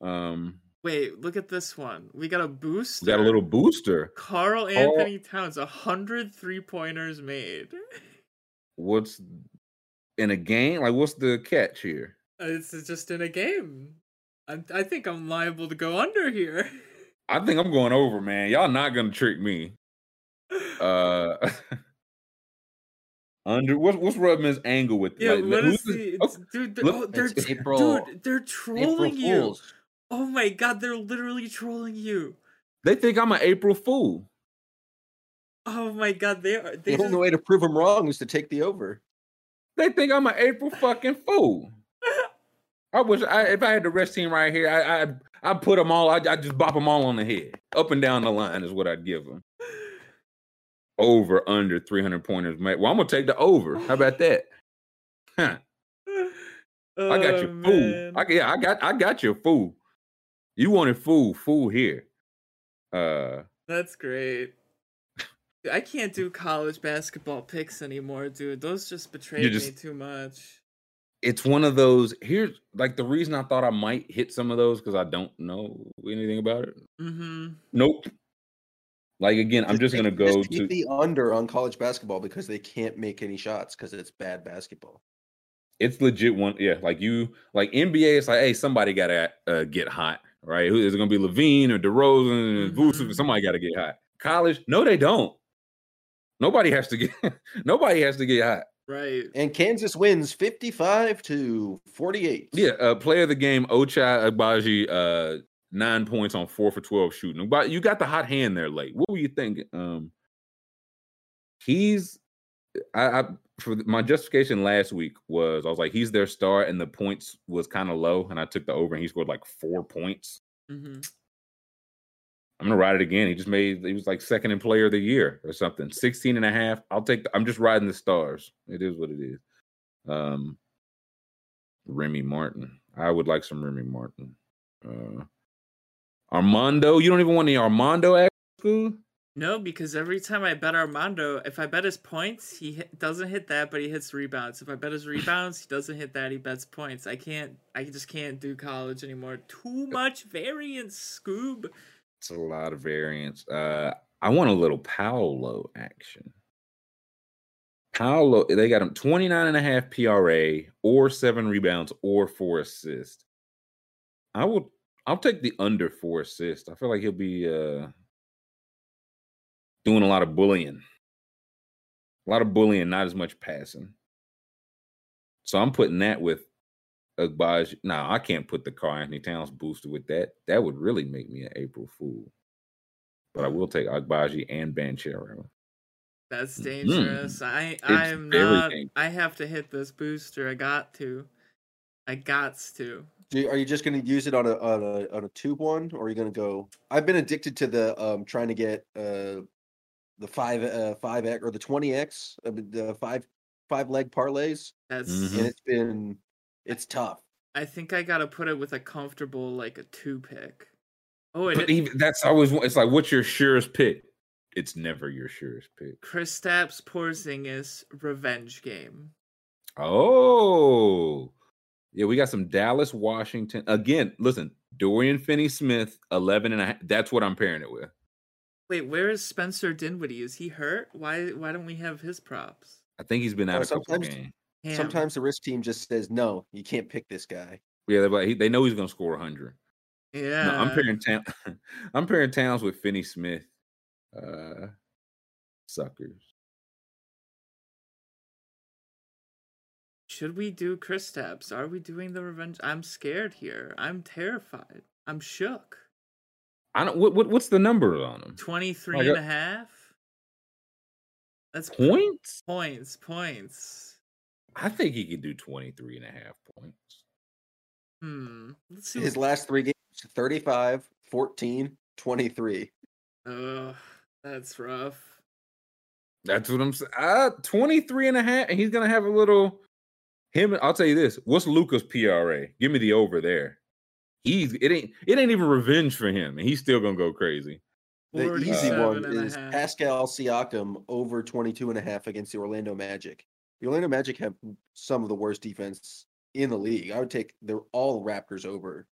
Um, Wait, look at this one. We got a booster. We got a little booster. Carl Anthony oh. Towns, one hundred three-pointers made. What's in a game? Like, what's the catch here? It's just in a game. I think I'm liable to go under here. I think I'm going over, man. Y'all not gonna trick me. Uh, under. What, what's Rudman's angle with? Yeah, like, let us see, oh, dude. They're, oh, they're April, dude, they're trolling you. Oh my god, they're literally trolling you. They think I'm an April Fool. Oh my god, they are. They the just, only way to prove them wrong is to take the over. They think I'm an April fucking Fool. I wish I, if I had the rest team right here, I I, I put them all. I I just bop them all on the head, up and down the line is what I'd give them. Over under three hundred pointers, mate. Well, I'm gonna take the over. How about that? Huh. Oh, I got your fool. I, yeah, I got I got your fool. You wanted fool, fool here. Uh, that's great. I can't do college basketball picks anymore, dude. Those just betrayed just, me too much. It's one of those, here's, like, the reason I thought I might hit some of those because I don't know anything about it. Mm-hmm. Nope. Like, again, I'm just, just going to go to... the under on college basketball because they can't make any shots because it's bad basketball. It's legit one, yeah. Like, you, like, N B A, it's like, hey, somebody got to uh, get hot, right? Is it going to be LaVine or DeRozan mm-hmm. or Vucevic? Somebody got to get hot. College, no, they don't. Nobody has to get, nobody has to get hot. Right. And Kansas wins fifty-five to forty-eight. Yeah, uh, player of the game, Ochai Agbaji, uh, nine points on four for twelve shooting. But you got the hot hand there late. What were you thinking? Um, he's, I, I for my justification last week was I was like, he's their star, and the points was kind of low, and I took the over, and he scored like four points. Mm-hmm. I'm going to ride it again. He just made, he was like second in player of the year or something. sixteen and a half. I'll take, the, I'm just riding the stars. It is what it is. Um, Remy Martin. I would like some Remy Martin. Uh, Armando. You don't even want any Armando at school? No, because every time I bet Armando, if I bet his points, he hit, doesn't hit that, but he hits rebounds. If I bet his rebounds, he doesn't hit that. He bets points. I can't, I just can't do college anymore. Too much variance, Scoob. It's a lot of variance. Uh, I want a little Paolo action. Paolo, they got him twenty-nine and a half P R A or seven rebounds or four assists. I will, I'll take the under four assists. I feel like he'll be uh, doing a lot of bullying. A lot of bullying, not as much passing. So I'm putting that with Agbaji. Nah, I can't put the Carl Anthony Towns booster with that. That would really make me an April Fool. But I will take Agbaji and Banchero. That's dangerous. Mm. I I'm not. Dangerous. I have to hit this booster. I got to. I gots to. Do you, are you just going to use it on a on a on a tube one, or are you going to go? I've been addicted to the um trying to get uh the five uh five x or the twenty x uh, the five five leg parlays. That's mm-hmm. and it's been. It's tough. I think I gotta put it with a comfortable, like a two pick. Oh, but even that's always it's like, what's your surest pick? It's never your surest pick. Kristaps Porzingis revenge game. Oh, yeah, we got some Dallas, Washington again. Listen, Dorian Finney-Smith, eleven and a half. That's what I'm pairing it with. Wait, where is Spencer Dinwiddie? Is he hurt? Why? Why don't we have his props? I think he's been out of the game. Him. Sometimes the risk team just says, no, you can't pick this guy. Yeah, they're like, he, they know he's going to score one hundred. Yeah. No, I'm pairing Towns I'm pairing Towns with Finney Smith. Uh, suckers. Should we do Kristaps? Are we doing the revenge? I'm scared here. I'm terrified. I'm shook. I don't. What, what what's the number on him? twenty-three oh, and a half? That's points? Points, points. I think he could do twenty-three and a half points. Hmm. Let's see. His last three games, thirty-five, fourteen, twenty-three. Uh, That's rough. That's what I'm saying. Uh, twenty-three and a half, and he's going to have a little him. I'll tell you this. What's Luca's P R A? Give me the over there. He's it ain't it ain't even revenge for him, and he's still going to go crazy. The easy one is Pascal Siakam over twenty-two and a half against the Orlando Magic. The Orlando Magic have some of the worst defense in the league. I would take the all Raptors over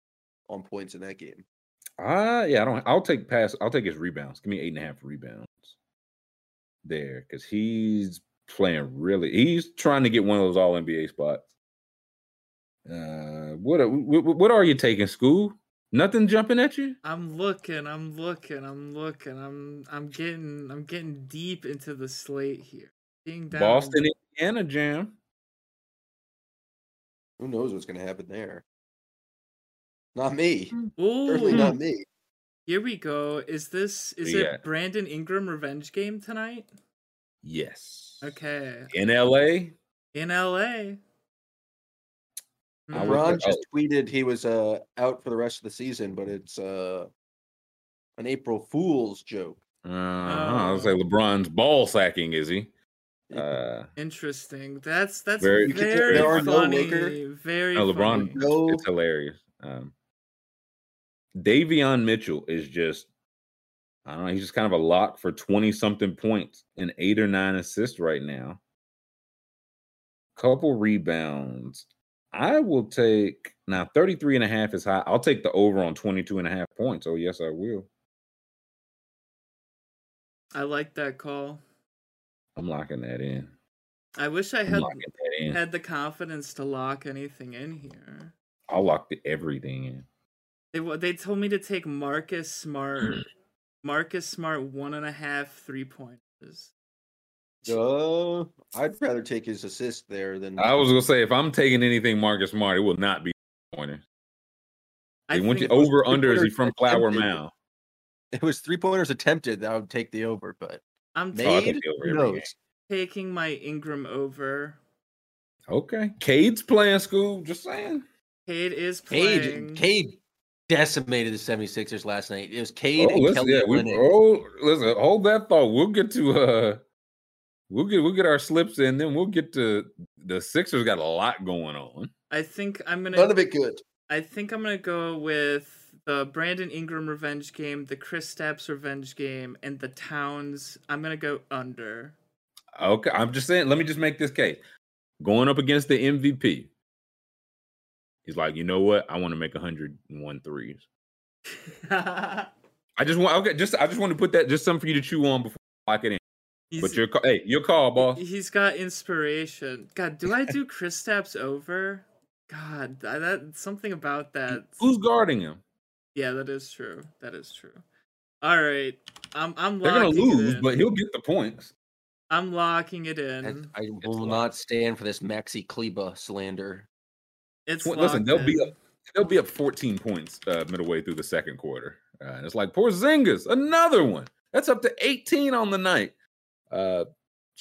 on points in that game. Ah, uh, yeah, I don't. I'll take pass. I'll take his rebounds. Give me eight and a half rebounds there, because he's playing really. He's trying to get one of those all N B A spots. Uh, what, what what are you taking, Scoob? Nothing jumping at you? I'm looking. I'm looking. I'm looking. I'm I'm getting. I'm getting deep into the slate here. Down Boston, in- Indiana jam. Who knows what's going to happen there? Not me. Ooh. Certainly not me. Here we go. Is this is yeah. it Brandon Ingram revenge game tonight? Yes. Okay. In L A? In L A. LeBron just tweeted he was uh, out for the rest of the season, but it's uh, an April Fool's joke. Uh, oh. I was like, LeBron's ball sacking, is he? Uh, Interesting. That's that's very, very there are funny. No Laker. Very no, LeBron, funny. No. It's hilarious. Um, Davion Mitchell is just, I don't know, he's just kind of a lock for twenty-something points and eight or nine assists right now. Couple rebounds. I will take, now thirty-three and a half is high. I'll take the over on twenty-two and a half points. Oh, yes, I will. I like that call. I'm locking that in. I wish I had, had the confidence to lock anything in here. I locked everything in. They they told me to take Marcus Smart, Marcus Smart one and a half three pointers. Uh, I'd rather take his assist there than. I was gonna say, if I'm taking anything Marcus Smart, it will not be pointers. They I went to over under. Is he from Flower Mound? It was three pointers attempted. I would take the over, but I'm made, over taking my Ingram over. Okay, Cade's playing school. Just saying. Cade is playing. Cade, Cade decimated the 76ers last night. It was Cade oh, and listen, Kelly yeah, we, oh, listen, hold that thought. We'll get to uh, we'll get we'll get our slips in, then we'll get to the Sixers. Got a lot going on. I think I'm gonna none of it good. I think I'm gonna go with the Brandon Ingram revenge game, the Chris Stapps revenge game, and the Towns. I'm gonna go under. Okay, I'm just saying. Let me just make this case. Going up against the M V P. He's like, you know what? I want to make one hundred one threes. I just want okay, just I just want to put that just something for you to chew on before I lock it in. He's, but your hey, your call, boss. He's got inspiration. God, do I do Kristaps over? God, I, that something about that. Who's guarding him? Yeah, that is true. That is true. All right, I'm I'm. They're gonna lose, but he'll get the points. I'm locking it in. I, I will not stand for this Maxi Kleba slander. It's listen, they'll in. be up they'll be up fourteen points uh, midway through the second quarter. Uh, and it's like Porzingis, another one. That's up to eighteen on the night. Uh,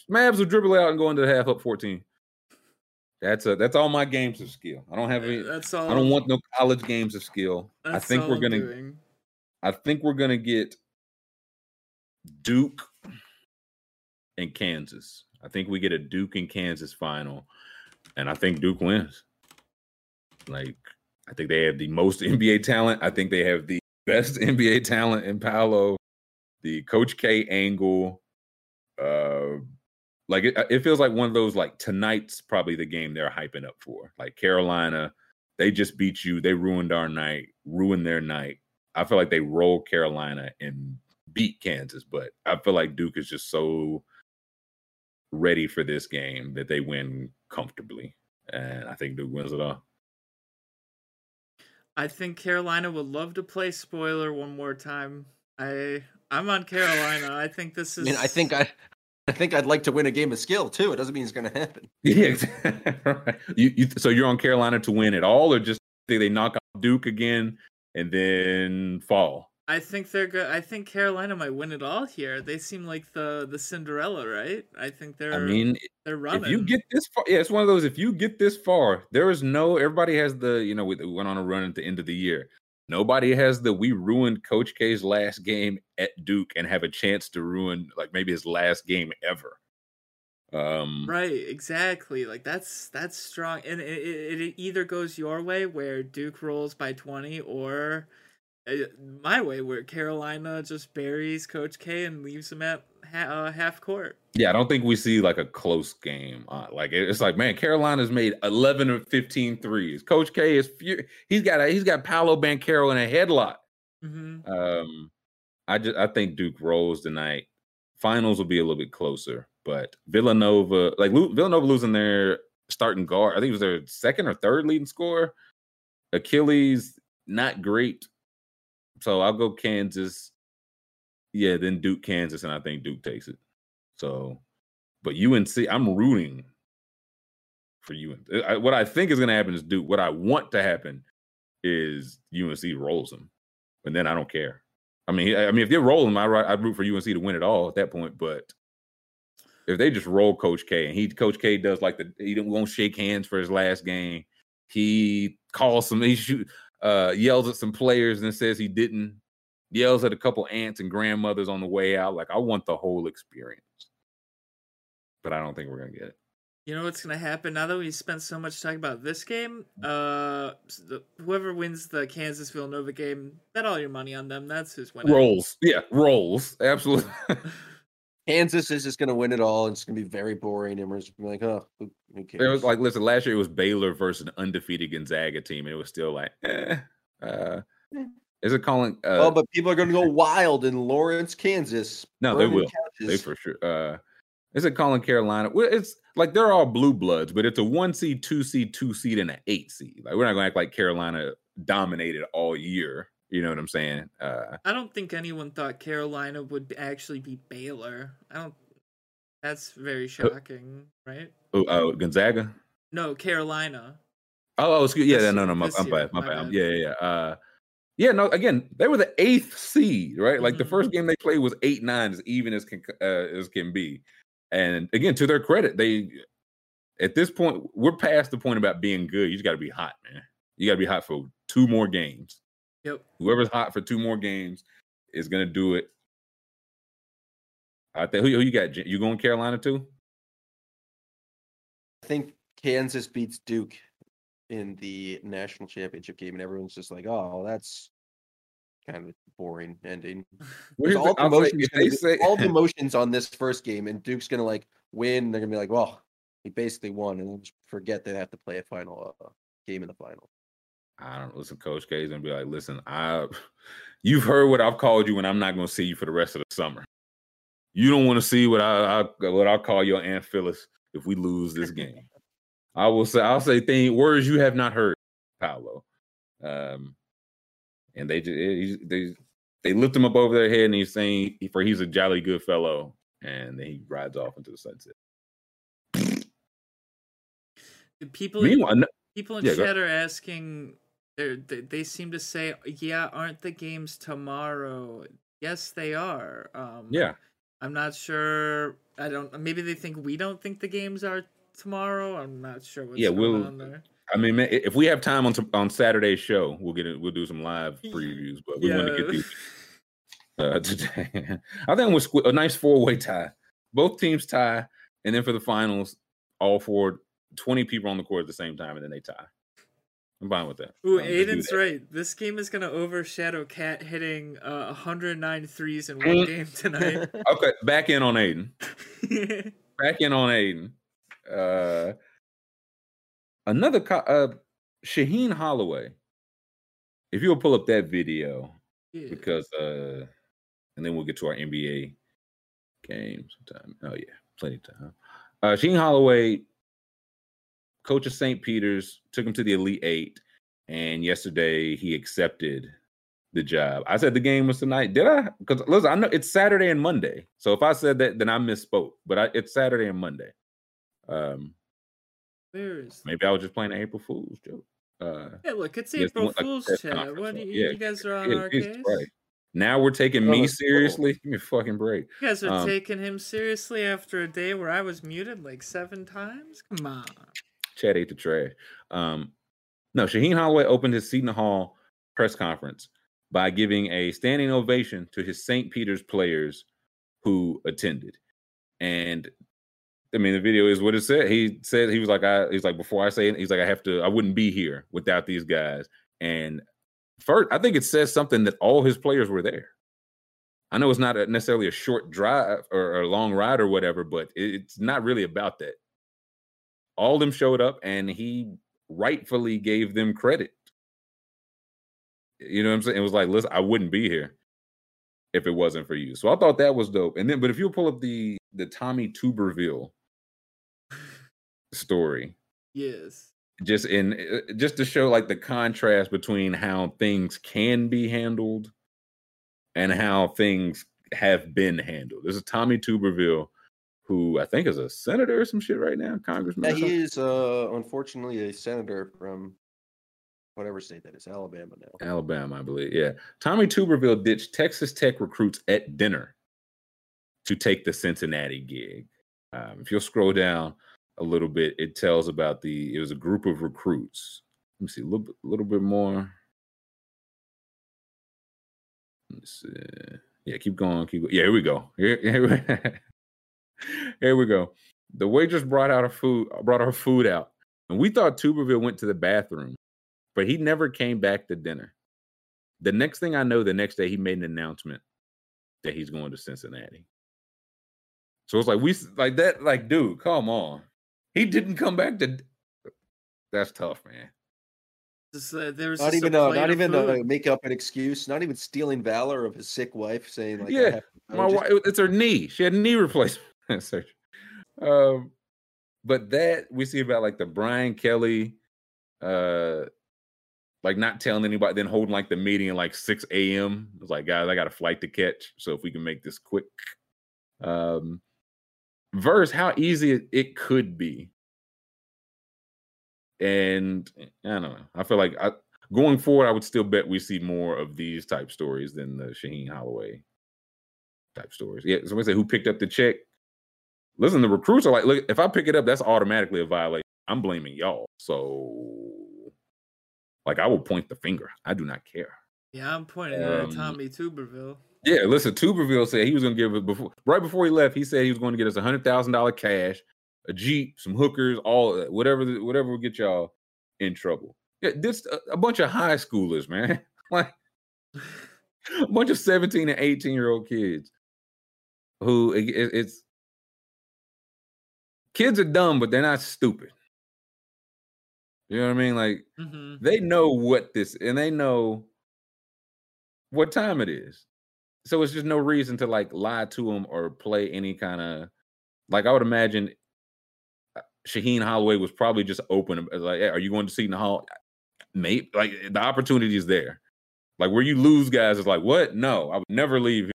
Mavs will dribble out and go into the half up fourteen. That's a, that's all my games of skill. I don't have any that's all I don't want no college games of skill. That's I think all we're gonna doing. I think we're gonna get Duke and Kansas. I think we get a Duke and Kansas final. And I think Duke wins. Like, I think they have the most N B A talent. I think they have the best N B A talent in Paolo, the Coach K angle. Uh, like, it, it feels like one of those, like, tonight's probably the game they're hyping up for. Like, Carolina, they just beat you. They ruined our night, ruined their night. I feel like they rolled Carolina and beat Kansas, but I feel like Duke is just so ready for this game that they win comfortably. And I think Duke wins it all. I think Carolina would love to play spoiler one more time. I I'm on Carolina. I think this is. I mean, I think I, I think I'd like to win a game of skill too. It doesn't mean it's going to happen. Yeah. Exactly. Right. You, you so you're on Carolina to win it all, or just think they knock out Duke again and then fall? I think they're good. I think Carolina might win it all here. They seem like the, the Cinderella, right? I think they're. I mean, they're running. If you get this far, yeah, it's one of those. If you get this far, there is no. Everybody has the you know we went on a run at the end of the year. Nobody has the we ruined Coach K's last game at Duke and have a chance to ruin like maybe his last game ever. Um, right, exactly. Like that's that's strong, and it, it, it either goes your way where Duke rolls by twenty, or my way where Carolina just buries Coach K and leaves him at ha- uh, half court. Yeah, I don't think we see like a close game. Uh, like it's like, man, Carolina's made eleven of fifteen threes. Coach K is fur- he's got a, he's got Paolo Banchero in a headlock. Mm-hmm. Um, I just I think Duke rolls tonight. Finals will be a little bit closer, but Villanova, like Villanova losing their starting guard. I think it was their second or third leading scorer. Achilles not great. So I'll go Kansas. Yeah, then Duke, Kansas, and I think Duke takes it. So, but U N C, I'm rooting for U N C. I, what I think is going to happen is Duke. What I want to happen is U N C rolls them, and then I don't care. I mean, I, I mean, if they roll them, I I'd root for U N C to win it all at that point. But if they just roll Coach K, and he Coach K does like the he won't shake hands for his last game. He calls some he shoot. Uh, yells at some players and says he didn't. Yells at a couple aunts and grandmothers on the way out. Like, I want the whole experience. But I don't think we're going to get it. You know what's going to happen now that we spent so much talking about this game? Uh, the, whoever wins the Kansas-Villanova game, bet all your money on them. That's who's winning. Rolls. Yeah, rolls. Absolutely. Kansas is just going to win it all. It's going to be very boring. And we're just going to be like, oh, who cares? It was like, listen, last year it was Baylor versus an undefeated Gonzaga team. And it was still like, eh. Uh, is it calling? Uh, oh, but people are going to go wild in Lawrence, Kansas. No, they will. Couches. They for sure. Uh, is it calling Carolina? Well, it's like they're all blue bloods, but it's a one seed, two seed, two seed, and an eight seed. Like, we're not going to act like Carolina dominated all year. You know what I'm saying? Uh, I don't think anyone thought Carolina would actually be Baylor. I don't. That's very shocking, uh, right? Oh, uh, Gonzaga? No, Carolina. Oh, oh excuse, yeah, no, no, my, I'm bad, my, my bad. bad. Yeah, yeah, yeah. Uh, yeah, no. Again, they were the eighth seed, right? Like mm-hmm. the first game they played was eight nine, as even as can uh, as can be. And again, to their credit, they at this point we're past the point about being good. You just got to be hot, man. You got to be hot for two more games. Yep. Whoever's hot for two more games is gonna do it. I think who, who you got? You going Carolina too? I think Kansas beats Duke in the national championship game, and everyone's just like, "Oh, that's kind of boring ending." All the, emotions say, say... all the emotions on this first game, and Duke's gonna like win. They're gonna be like, "Well, we basically won," and we'll just forget they have to play a final uh, game in the final. I don't listen. Coach K's gonna be like, listen, I, you've heard what I've called you, and I'm not gonna see you for the rest of the summer. You don't want to see what I, I what I'll call your Aunt Phyllis if we lose this game. I will say, I'll say things, words you have not heard, Paolo. Um, and they just they they lift him up over their head, and he's saying for he's a jolly good fellow, and then he rides off into the sunset. The people, Meanwhile, no, people in yeah, chat are asking. They're, they they seem to say, yeah, aren't the games tomorrow? Yes, they are. Um, yeah. I'm not sure. I don't. Maybe they think we don't think the games are tomorrow. I'm not sure what's yeah, going we'll, on there. I mean, man, if we have time on on Saturday's show, we'll get it. We'll do some live previews, but we yeah. want to get these uh, today. I think it was a nice four-way tie. Both teams tie, and then for the finals, all four, twenty people on the court at the same time, and then they tie. I'm fine with that. Ooh, um, Aiden's that. right. This game is going to overshadow Cat hitting uh, one hundred nine threes in one game tonight. Okay, back in on Aiden. back in on Aiden. Uh, another co- uh, Shaheen Holloway. If you'll pull up that video, yeah. because uh, and then we'll get to our N B A game sometime. Oh yeah, plenty of time. Uh, Shaheen Holloway. Coach of Saint Peter's took him to the Elite Eight, and yesterday he accepted the job. I said the game was tonight. Did I? Because listen, I know it's Saturday and Monday. So if I said that, then I misspoke. But I, it's Saturday and Monday. Um, Where is maybe that? I was just playing an April Fool's joke. Uh, yeah, look, it's April one, Fool's like, chat. What do you, yeah, you guys are on yeah, our case? Right. Now we're taking oh, me seriously. Cool. Give me a fucking break. You guys are um, taking him seriously after a day where I was muted like seven times. Come on. Chad ate the trash. Um, no, Shaheen Holloway opened his Seton Hall press conference by giving a standing ovation to his Saint Peter's players who attended. And I mean, the video is what it said. He said, he was like, I, he's like, before I say it, he's like, I have to, I wouldn't be here without these guys. And first, I think it says something that all his players were there. I know it's not a, necessarily a short drive or a long ride or whatever, but it, it's not really about that. All of them showed up, and he rightfully gave them credit. You know what I'm saying? It was like, listen, I wouldn't be here if it wasn't for you. So I thought that was dope. And then, but if you pull up the the Tommy Tuberville story, yes, just in just to show like the contrast between how things can be handled and how things have been handled. This is Tommy Tuberville, who I think is a senator or some shit right now, congressman. Yeah, he is, uh, unfortunately, a senator from whatever state that is, Alabama now. Alabama, I believe, yeah. Tommy Tuberville ditched Texas Tech recruits at dinner to take the Cincinnati gig. Um, if you'll scroll down a little bit, it tells about the, it was a group of recruits. Let me see, a little, a little bit more. Let's see. Yeah, keep going, keep going. Yeah, here we go. Here, here we Here we go. The waitress brought out our food, brought our food out, and we thought Tuberville went to the bathroom, but he never came back to dinner. The next thing I know, the next day he made an announcement that he's going to Cincinnati. So it's like we like that, like dude, come on. He didn't come back to. That's tough, man. Just, uh, there's not even a, not even a, make up an excuse. Not even stealing valor of his sick wife, saying like, yeah, I I my wife, just... it's her knee. She had a knee replacement. um, but that we see about like the Brian Kelly, uh, like not telling anybody, then holding like the meeting at like six a.m. It's like, guys, I got a flight to catch, so if we can make this quick. Um, verse how easy it could be, and I don't know. I feel like I, going forward, I would still bet we see more of these type stories than the Shaheen Holloway type stories. Yeah, somebody said who picked up the check. Listen, the recruits are like, look, if I pick it up, that's automatically a violation. I'm blaming y'all. So, like, I will point the finger. I do not care. Yeah, I'm pointing um, at Tommy Tuberville. Yeah, listen, Tuberville said he was going to give us, before, right before he left, he said he was going to get us one hundred thousand dollars cash, a Jeep, some hookers, all of that, whatever, whatever will get y'all in trouble. Yeah, this a, a bunch of high schoolers, man. Like, a bunch of seventeen and eighteen-year-old kids who it, it's, kids are dumb, but they're not stupid. You know what I mean? Like, mm-hmm. They know what this, and they know what time it is. So it's just no reason to, like, lie to them or play any kind of, like, I would imagine Shaheen Holloway was probably just open. Like, hey, are you going to Seton Hall? Maybe. Like, the opportunity is there. Like, where you lose guys is like, what? No, I would never leave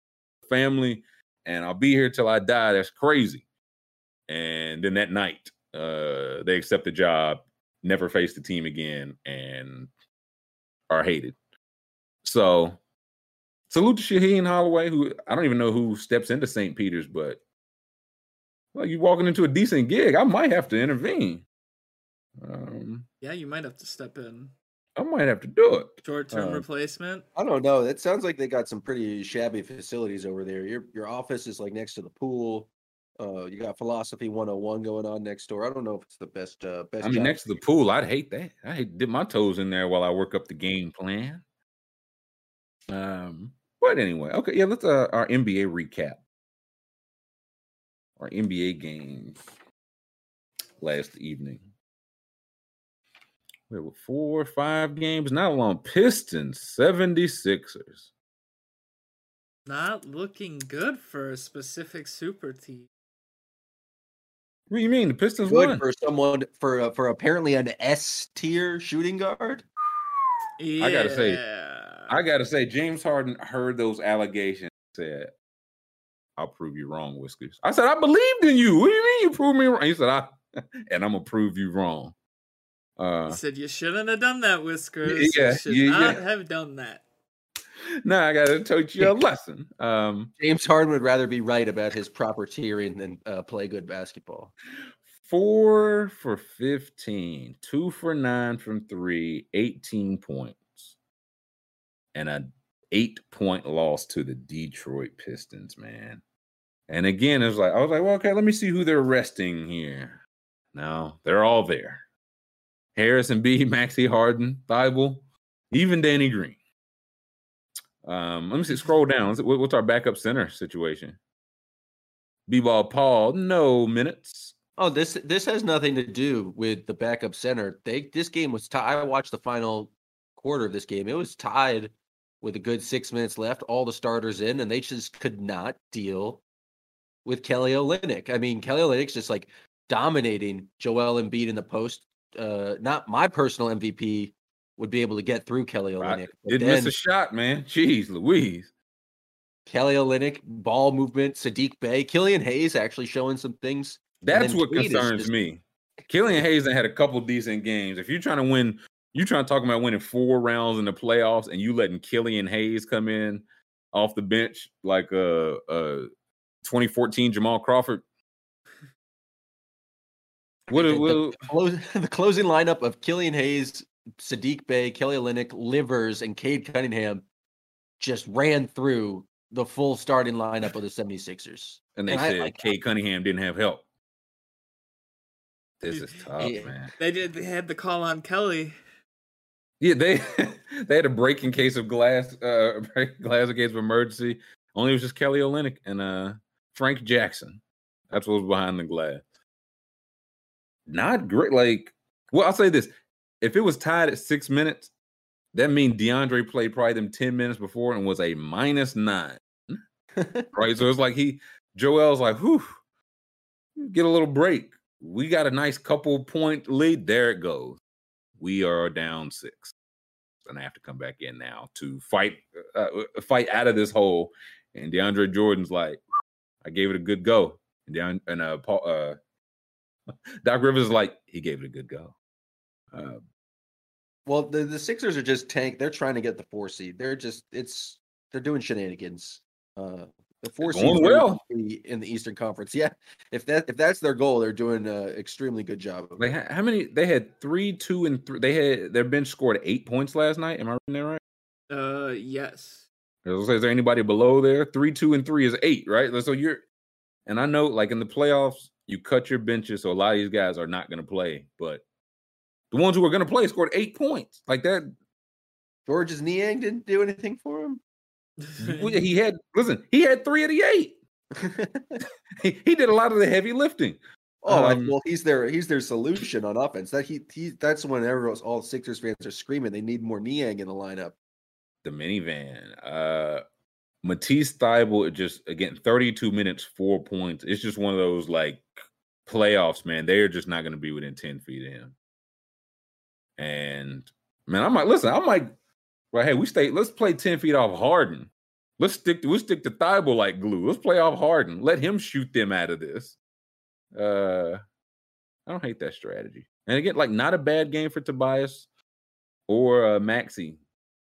family, and I'll be here till I die. That's crazy. And then that night, uh, they accept the job, never face the team again, and are hated. So, salute to Shaheen Holloway, who I don't even know who steps into Saint Peter's, but well, you're walking into a decent gig. I might have to intervene. Um, yeah, you might have to step in. I might have to do it. Short-term um, replacement. I don't know. That sounds like they got some pretty shabby facilities over there. Your your office is like next to the pool. Uh, you got philosophy one oh one going on next door. I don't know if it's the best. Uh, best. I mean, next to the pool, I'd hate that. I hate dip my toes in there while I work up the game plan. Um, but anyway, okay, yeah. Let's uh, our N B A recap. Our N B A games last evening. We were four or five games. Not long. Pistons, seventy-sixers. Not looking good for a specific super team. What do you mean? The Pistons good won. For someone for uh, for apparently an S tier shooting guard. Yeah. I gotta say, I gotta say, James Harden heard those allegations and said, "I'll prove you wrong, Whiskers." I said, "I believed in you." What do you mean you proved me wrong? He said, "I," and I'm gonna prove you wrong. Uh, he said, "You shouldn't have done that, Whiskers. Yeah, you should yeah, not yeah. have done that." No, I gotta teach you a lesson. Um, James Harden would rather be right about his proper tiering than uh, play good basketball. Four for fifteen, two for nine from three, eighteen points. and a eight-point loss to the Detroit Pistons, man. And again, it was like I was like, well, okay, let me see who they're resting here. No, they're all there. Harris and B, Maxie Harden, Thibault, even Danny Green. Um, let me see, scroll down. What's our backup center situation? B-ball Paul, no minutes. Oh, this this has nothing to do with the backup center. They this game was tied. I watched the final quarter of this game. It was tied with a good six minutes left, all the starters in, and they just could not deal with Kelly Olynyk. I mean, Kelly Olynyk's just like dominating Joel Embiid in the post. Uh, not my personal M V P would be able to get through Kelly Olynyk. Didn't miss a shot, man. Jeez Louise. Kelly Olynyk, ball movement, Sadiq Bey, Killian Hayes actually showing some things. That's what concerns just... me. Killian Hayes had a couple decent games. If you're trying to win, you're trying to talk about winning four rounds in the playoffs, and you letting Killian Hayes come in off the bench like a uh, uh, twenty fourteen Jamal Crawford. What a, the, the, the closing lineup of Killian Hayes, Sadiq Bey, Kelly Olynyk, Livers, and Cade Cunningham just ran through the full starting lineup of the 76ers. And they and said I, like, Cade Cunningham didn't have help. This is tough, yeah. man. They did. They had the call on Kelly. Yeah, they they had a break in case of glass, uh, break glass in case of emergency. Only it was just Kelly Olynyk and uh, Frank Jackson. That's what was behind the glass. Not great. Like, well, I'll say this: if it was tied at six minutes, that means DeAndre played probably them ten minutes before and was a minus nine, right? So it's like he, Joel's like, whew, get a little break. We got a nice couple point lead. There it goes. We are down six, and I have to come back in now to fight, uh, fight out of this hole. And DeAndre Jordan's like, I gave it a good go. And down and uh, Paul, uh, Doc Rivers is like, he gave it a good go. Uh, well, the, the Sixers are just tank. They're trying to get the four seed. They're just it's they're doing shenanigans. Uh, The four seed well. in the Eastern Conference. Yeah, if that if that's their goal, they're doing an extremely good job. They ha- how many? They had three, two, and three. They had their bench scored eight points last night. Am I reading that right? Uh, yes. Is, is there anybody below there? Three, two, and three is eight, right? So you're, and I know, like in the playoffs, you cut your benches, so a lot of these guys are not going to play. But the ones who are going to play scored eight points, like that. George's Niang didn't do anything for him. He had listen. He had three of the eight. he, he did a lot of the heavy lifting. Oh um, well, he's their he's their solution on offense. That he he that's when everyone's all Sixers fans are screaming they need more Niang in the lineup. The minivan, uh, Matisse Thybulle just again thirty-two minutes, four points. It's just one of those like playoffs, man. They're just not going to be within ten feet of him. And man, I might listen. I might. Right, hey, we stay. Let's play ten feet off Harden. Let's stick. To, we'll stick to Thibault like glue. Let's play off Harden. Let him shoot them out of this. Uh, I don't hate that strategy. And again, like not a bad game for Tobias or uh, Maxey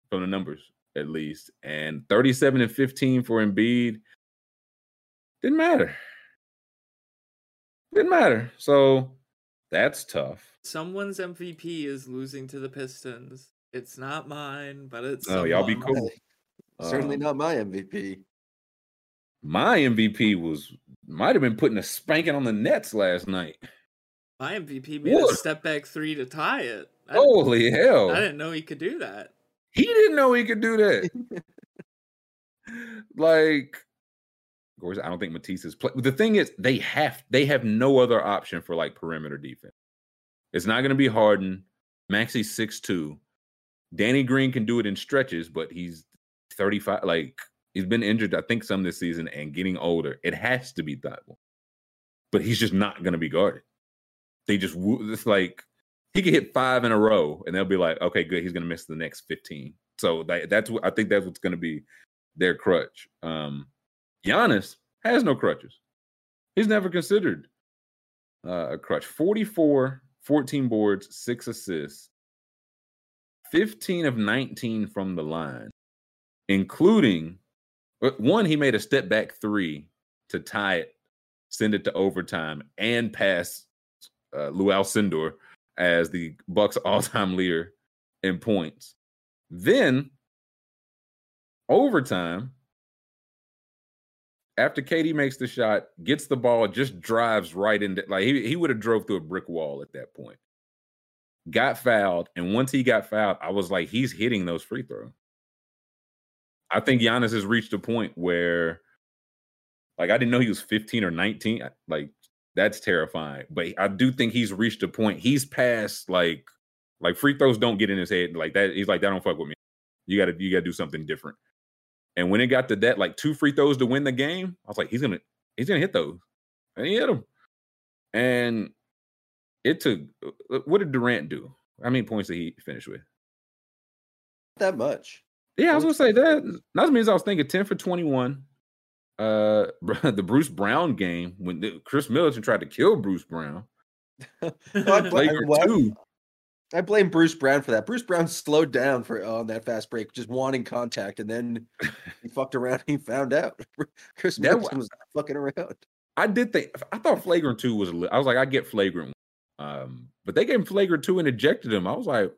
from the numbers at least. And thirty-seven and fifteen for Embiid. Didn't matter. Didn't matter. So that's tough. Someone's M V P is losing to the Pistons. It's not mine, but it's oh, y'all be cool. Certainly um, not my M V P. My M V P was might have been putting a spanking on the Nets last night. My M V P made what? a step back three to tie it. I Holy hell! I didn't know he could do that. He didn't know he could do that. like, of course, I don't think Matisse is play. The thing is, they have they have no other option for like perimeter defense. It's not going to be Harden. Maxey's six two. Danny Green can do it in stretches, but he's thirty-five. Like he's been injured, I think, some this season and getting older. It has to be thoughtful, but he's just not going to be guarded. They just it's like he could hit five in a row, and they'll be like, "Okay, good. He's going to miss the next fifteen." So that, that's what I think. That's what's going to be their crutch. Um, Giannis has no crutches. He's never considered uh, a crutch. forty-four, fourteen boards, six assists. fifteen of nineteen from the line, including one, he made a step back three to tie it, send it to overtime, and pass uh, Lew Alcindor as the Bucks' all-time leader in points. Then overtime, after K D makes the shot, gets the ball, just drives right into, like he, he would have drove through a brick wall at that point. Got fouled, and once he got fouled, I was like, he's hitting those free throws. I think Giannis has reached a point where, like, I didn't know he was fifteen or nineteen. Like, that's terrifying. But I do think he's reached a point. He's past, like, like free throws don't get in his head. Like, that, he's like, that don't fuck with me. You gotta, you gotta do something different. And when it got to that, like two free throws to win the game, I was like, he's gonna, he's gonna hit those, and he hit them. And it took. What did Durant do? How many points did he finish with? That much. Yeah, I was gonna say that. That means I was thinking ten for twenty-one. Uh, the Bruce Brown game when the, Chris Middleton tried to kill Bruce Brown. well, I, blame, well, I blame Bruce Brown for that. Bruce Brown slowed down for on that fast break, just wanting contact, and then he fucked around. And he found out Chris Middleton was, was not fucking around. I did think I thought flagrant two was. I was like, I get flagrant. Um, but they gave him flagrant two and ejected him. I was like,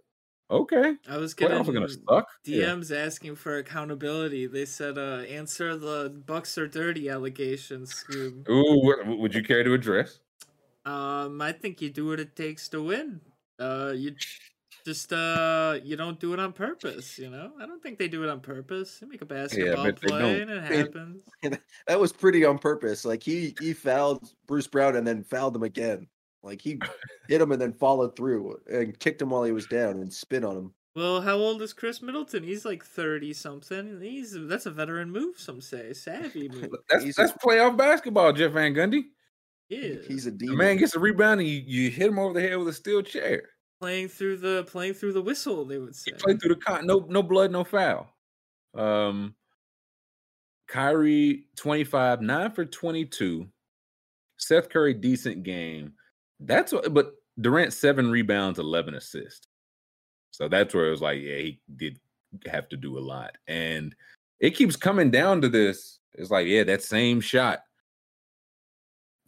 okay. I was getting D Ms yeah. asking for accountability. They said, uh, answer the Bucks are dirty allegations, Scoob. Ooh, would you care to address? Um, I think you do what it takes to win. Uh, you just, uh, you don't do it on purpose, you know? I don't think they do it on purpose. They make a basketball yeah, play and it happens. That was pretty on purpose. Like, he, he fouled Bruce Brown and then fouled him again. Like, he hit him and then followed through and kicked him while he was down and spit on him. Well, how old is Chris Middleton? He's like thirty-something. He's That's a veteran move, some say. Savvy move. that's, that's playoff basketball, Jeff Van Gundy. Yeah. He's a demon. The man gets a rebound and you, you hit him over the head with a steel chair. Playing through the playing through the whistle, they would say. He played through the con. No, no blood, no foul. Um, Kyrie, twenty-five, nine for twenty-two. Seth Curry, decent game. That's what, but Durant seven rebounds, eleven assists. So that's where it was like, yeah, he did have to do a lot, and it keeps coming down to this. It's like, yeah, that same shot.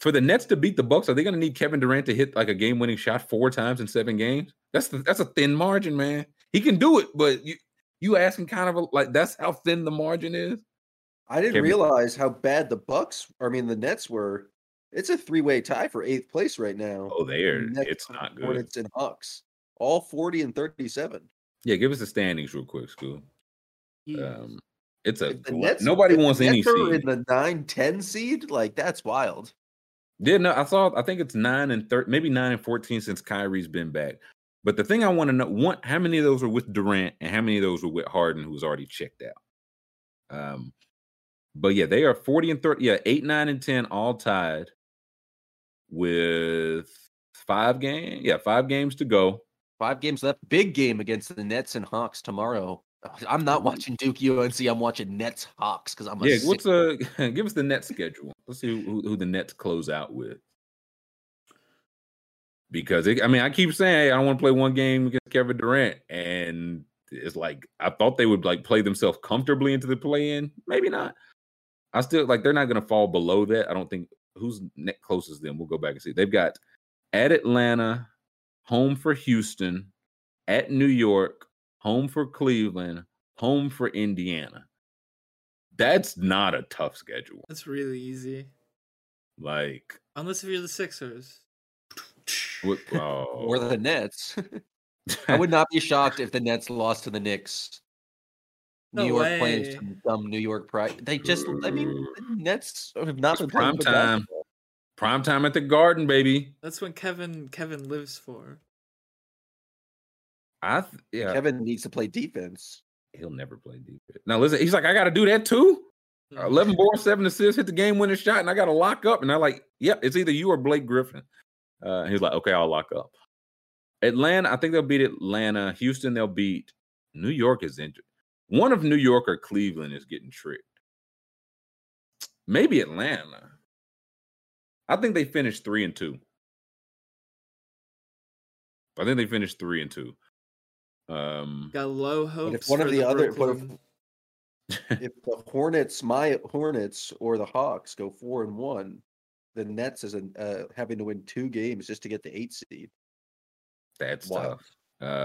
For the Nets to beat the Bucks, are they going to need Kevin Durant to hit like a game-winning shot four times in seven games? That's the, that's a thin margin, man. He can do it, but you you asking kind of a, like that's how thin the margin is. I didn't Kevin. realize how bad the Bucks, I mean the Nets were. It's a three-way tie for eighth place right now. Oh, they are. Next it's not good. Hornets and Hawks, all forty and thirty-seven. Yeah, give us the standings real quick, Scoob. Um, it's a Nets, nobody wants any seed. In the nine ten seed, like that's wild. Yeah, no, I saw. I think it's nine and thirty, maybe nine and fourteen since Kyrie's been back. But the thing I want to know: one, how many of those were with Durant, and how many of those were with Harden, who was already checked out? Um, but yeah, they are forty and thirty. Yeah, eight, nine, and ten, all tied. With five games, yeah, five games to go. Five games left. Big game against the Nets and Hawks tomorrow. I'm not watching Duke U N C. I'm watching Nets Hawks because I'm a yeah. What's a give us the Nets schedule? Let's see who, who the Nets close out with. Because it, I mean, I keep saying hey, I don't want to play one game against Kevin Durant, and it's like I thought they would like play themselves comfortably into the play-in. Maybe not. I still like they're not going to fall below that. I don't think. Who's next closest them? We'll go back and see. They've got at Atlanta, home for Houston, at New York, home for Cleveland, home for Indiana. That's not a tough schedule. That's really easy. Like, unless if you're the Sixers. What, oh. Or the Nets. I would not be shocked if the Nets lost to the Knicks. New no York way. Playing some dumb New York pride. They just, I mean, the Nets have not it's been prime time. Basketball. Prime time at the Garden, baby. That's when Kevin Kevin lives for. I th- yeah. Kevin needs to play defense. He'll never play defense. Now listen, he's like, I got to do that too. Mm-hmm. Eleven boards, seven assists, hit the game winning shot, and I got to lock up. And I like, yep, yeah, it's either you or Blake Griffin. Uh, he's like, okay, I'll lock up. Atlanta, I think they'll beat Atlanta. Houston, they'll beat. New York is injured. One of New York or Cleveland is getting tricked. Maybe Atlanta. I think they finished three and two. I think they finished three and two. Um, Got low hopes. If one of the, the other, if, if the Hornets, my Hornets, or the Hawks go four and one, the Nets is uh, having to win two games just to get the eight seed. That's wow. tough.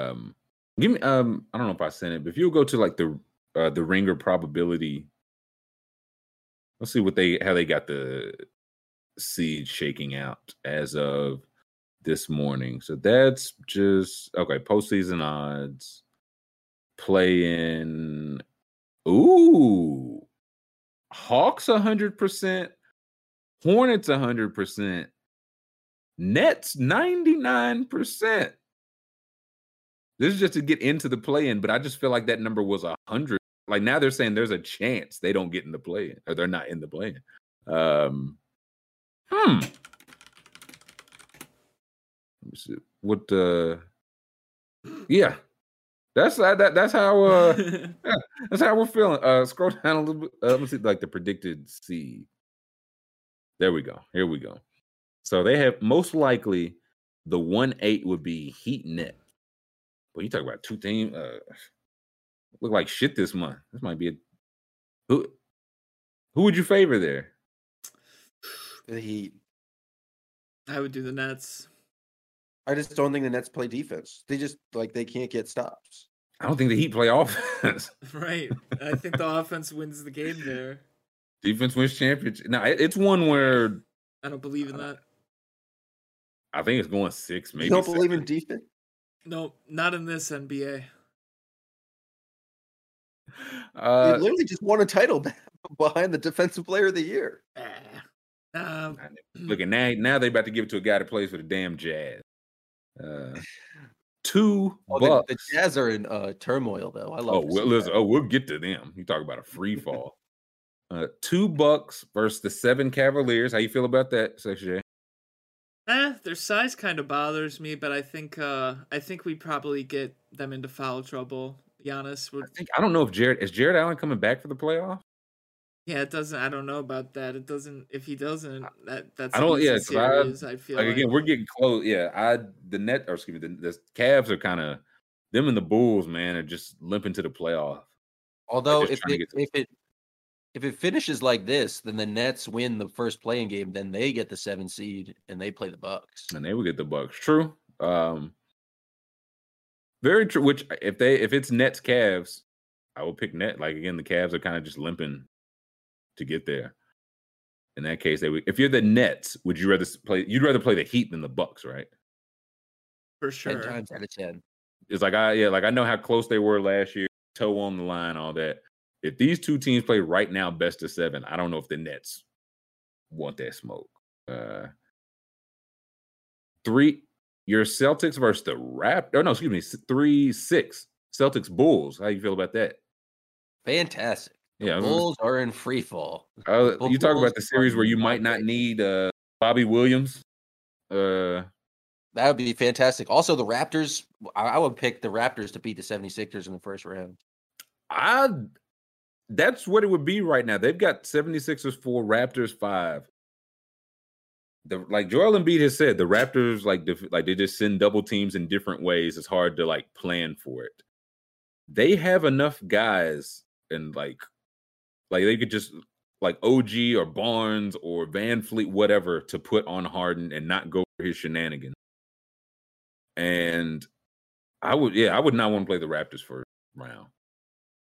Um, Give me, um, I don't know if I sent it, but if you go to like the uh, the Ringer probability. Let's see what they how they got the seed shaking out as of this morning. So that's just okay. Postseason odds, play-in. Ooh, Hawks a hundred percent, Hornets a hundred percent, Nets ninety nine percent. This is just to get into the play-in, but I just feel like that number was a hundred. Like, now they're saying there's a chance they don't get in the play-in, or they're not in the play-in. Um, hmm. Let me see. What, uh... Yeah. That's uh, that. That's how, uh... yeah, that's how we're feeling. Uh, scroll down a little bit. Uh, let me see, like, the predicted seed. There we go. Here we go. So they have, most likely, the one eight would be Heat Net. Well, you talk about two teams uh, look like shit this month. This might be a who. Who would you favor there? The Heat. I would do the Nets. I just don't think the Nets play defense. They just like they can't get stops. I don't think the Heat play offense. Right. I think the offense wins the game there. Defense wins championship. No, it's one where I don't believe in that. I think it's going six. Maybe you don't seven. Believe in defense. No, not in this N B A. Uh, they literally just won a title behind the Defensive Player of the Year. Um, Look, and now, now they're about to give it to a guy that plays for the damn Jazz. Uh, two oh, bucks. The, the Jazz are in uh, turmoil, though. I love. Oh, we'll, listen, oh, we'll get to them. You talk about a free fall. uh, two bucks versus the seven Cavaliers. How you feel about that, Sexy? Eh, their size kind of bothers me, but I think uh, I think we probably get them into foul trouble. To be honest, I think I don't know if Jared is Jared Allen coming back for the playoff. Yeah, it doesn't. I don't know about that. It doesn't. If he doesn't, that that's I don't. Yeah, series, I, I feel like, like again we're getting close. Yeah, I the net or excuse me the, the Cavs are kind of them and the Bulls, man, are just limping to the playoff. Although if it, if it If it finishes like this, then the Nets win the first play-in game. Then they get the seven seed, and they play the Bucks. And they will get the Bucks. True, um, very true. Which if they if it's Nets Cavs, I will pick Net. Like again, the Cavs are kind of just limping to get there. In that case, they would, if you're the Nets, would you rather play? You'd rather play the Heat than the Bucks, right? For sure, ten times out of ten. It's like I yeah, like I know how close they were last year. Toe on the line, all that. If these two teams play right now, best of seven, I don't know if the Nets want that smoke. Uh, three, your Celtics versus the Raptors. Oh, no, excuse me. Three, six. Celtics, Bulls. How do you feel about that? Fantastic. The yeah, Bulls I mean, are in free fall. Uh, you talk about the series where you might not need uh, Bobby Williams. Uh, that would be fantastic. Also, the Raptors. I, I would pick the Raptors to beat the 76ers in the first round. I... That's what it would be right now. They've got 76ers four, Raptors five. The, like Joel Embiid has said, the Raptors, like, def, like they just send double teams in different ways. It's hard to, like, plan for it. They have enough guys and, like, like they could just, like, O G or Barnes or Van Fleet, whatever, to put on Harden and not go for his shenanigans. And I would, yeah, I would not want to play the Raptors for a round.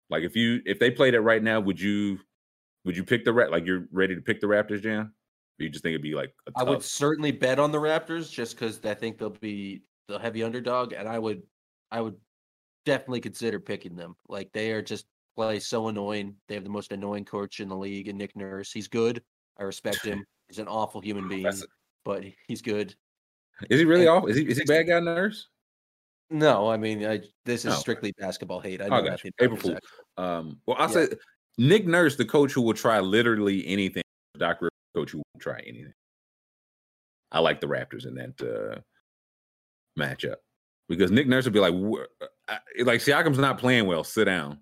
Like if you if they played it right now, would you would you pick the Raptors? Like you're ready to pick the Raptors, Jan? Or you just think it'd be like a tough... I would certainly bet on the Raptors just because I think they'll be the heavy underdog, and I would I would definitely consider picking them. Like they are just play so annoying. They have the most annoying coach in the league, and Nick Nurse. He's good. I respect him. He's an awful human being, a... but he's good. Is he really awful? Is he is he bad guy Nurse? No, I mean, I, this is no. strictly basketball hate. I know that. April Fool. Um, well, I yeah. said Nick Nurse, the coach who will try literally anything. Doc Rivers, coach who will try anything. I like the Raptors in that uh, matchup because Nick Nurse would be like, I, like Siakam's not playing well. Sit down.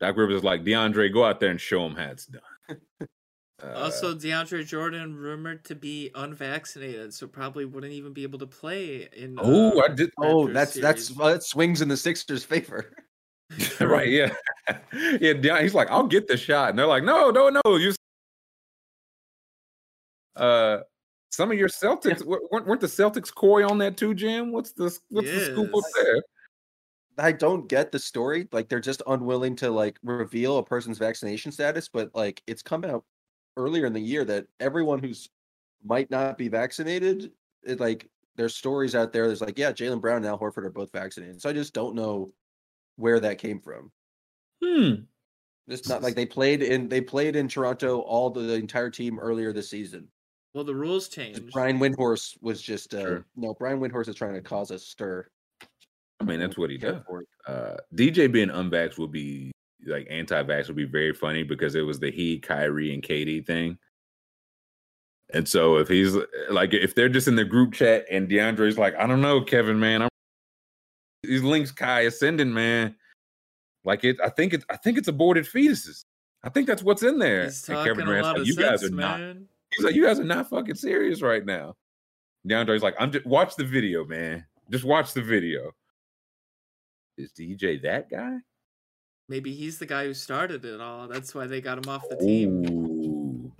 Doc Rivers is like, DeAndre, go out there and show him how it's done. uh, also, DeAndre Jordan rumored to be unvaccinated, so probably wouldn't even be able to play in. Uh, oh, I did. Oh, that's series. that's well, that swings in the Sixers' favor. Right, yeah. Yeah, he's like, I'll get the shot. And they're like, no, no, no. You uh some of your Celtics yeah. weren't, weren't the Celtics Corey on that too, Jim? What's the what's yes. the scoop up there? I don't get the story. Like, they're just unwilling to, like, reveal a person's vaccination status. But, like, it's come out earlier in the year that everyone who's might not be vaccinated, it, like, there's stories out there. There's like, yeah, Jaylen Brown and Al Horford are both vaccinated. So I just don't know where that came from. Hmm. It's not like they played in they played in Toronto all the, the entire team earlier this season. Well, the rules changed. Brian Windhorst was just uh, sure. no. Brian Windhorst is trying to cause a stir. I mean, that's what he does. Uh, D J being unvaxxed would be like anti-vax would be very funny because it was the he, Kyrie, and K D thing. And so if he's like, if they're just in the group chat and DeAndre's like, I don't know, Kevin, man, I'm these links Kai is sending, man. Like it, I think it's I think it's aborted fetuses. I think that's what's in there. He's talking Kevin Durant's a lot like, of you sense, guys are man. Not. He's like, you guys are not fucking serious right now. DeAndre's like, I'm just watch the video, man. Just watch the video. Is D J that guy? Maybe he's the guy who started it all. That's why they got him off the team. Ooh.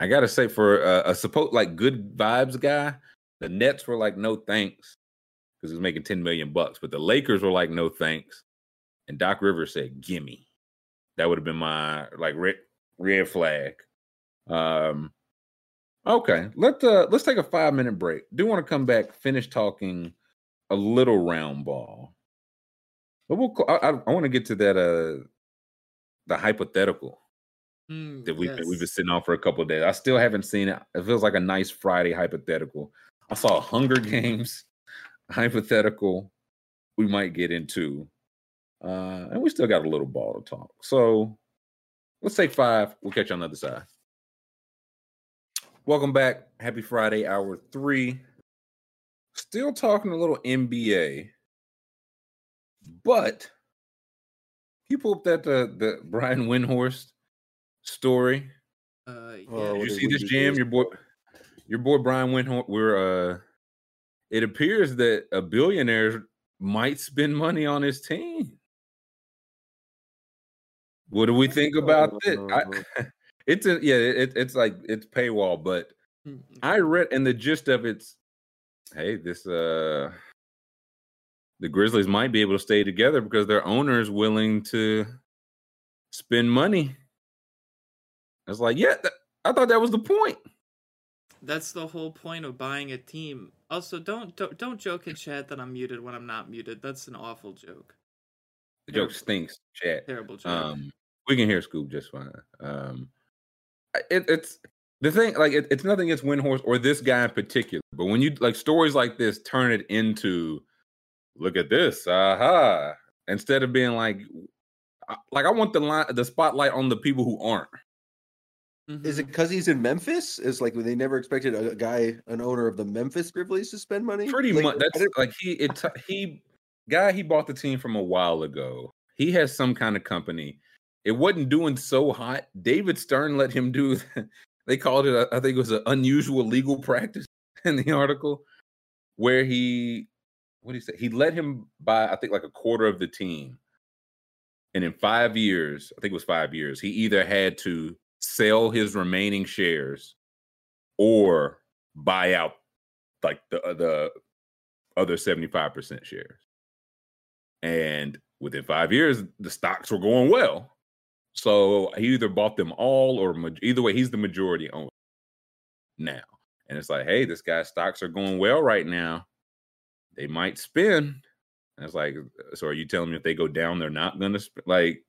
I gotta say, for a, a support like good vibes guy, the Nets were like, no thanks, because he was making ten million bucks. But the Lakers were like, no thanks. And Doc Rivers said, gimme. That would have been my like red, red flag. Um, okay, let's uh, let's take a five minute break. Do want to come back, finish talking a little round ball, but we'll. I, I, I want to get to that uh, the hypothetical mm, that we've yes. been, we've been sitting on for a couple of days. I still haven't seen it. It feels like a nice Friday hypothetical. I saw Hunger Games hypothetical. We might get into. Uh, and we still got a little ball to talk. So let's take five. We'll catch you on the other side. Welcome back. Happy Friday, hour three. Still talking a little N B A. But can you pull up that uh, the Brian Windhorst story? Uh, yeah. Uh, did you see this, Jam? Your boy, your boy Brian Windhorst. We're uh, it appears that a billionaire might spend money on his team. What do we think about this? I, it's a, yeah, it, it's like it's paywall, but I read and the gist of it's, hey, this uh, the Grizzlies might be able to stay together because their owner is willing to spend money. I was like, yeah, th- I thought that was the point. That's the whole point of buying a team. Also, don't don't, don't joke in chat that I'm muted when I'm not muted. That's an awful joke. The joke stinks, chat. Terrible joke. Um, we can hear Scoob just fine. Um, it, it's the thing, like it, it's nothing against Windhorst or this guy in particular. But when you like stories like this, turn it into look at this, aha! Instead of being like, like I want the line, the spotlight on the people who aren't. Mm-hmm. Is it because he's in Memphis? Is like they never expected a guy, an owner of the Memphis Grizzlies, to spend money? Pretty like, much. That's like he, it, he, guy, he bought the team from a while ago. He has some kind of company. It wasn't doing so hot. David Stern let him do. They called it, a, I think, it was an unusual legal practice in the article, where he, what do you say? He let him buy, I think, like a quarter of the team, and in five years, I think it was five years, he either had to sell his remaining shares or buy out like the, the other seventy-five percent shares. And within five years, the stocks were going well. So he either bought them all or either way, he's the majority owner now. And it's like, hey, this guy's stocks are going well right now. They might spend. And it's like, so are you telling me if they go down, they're not going to spend? Like,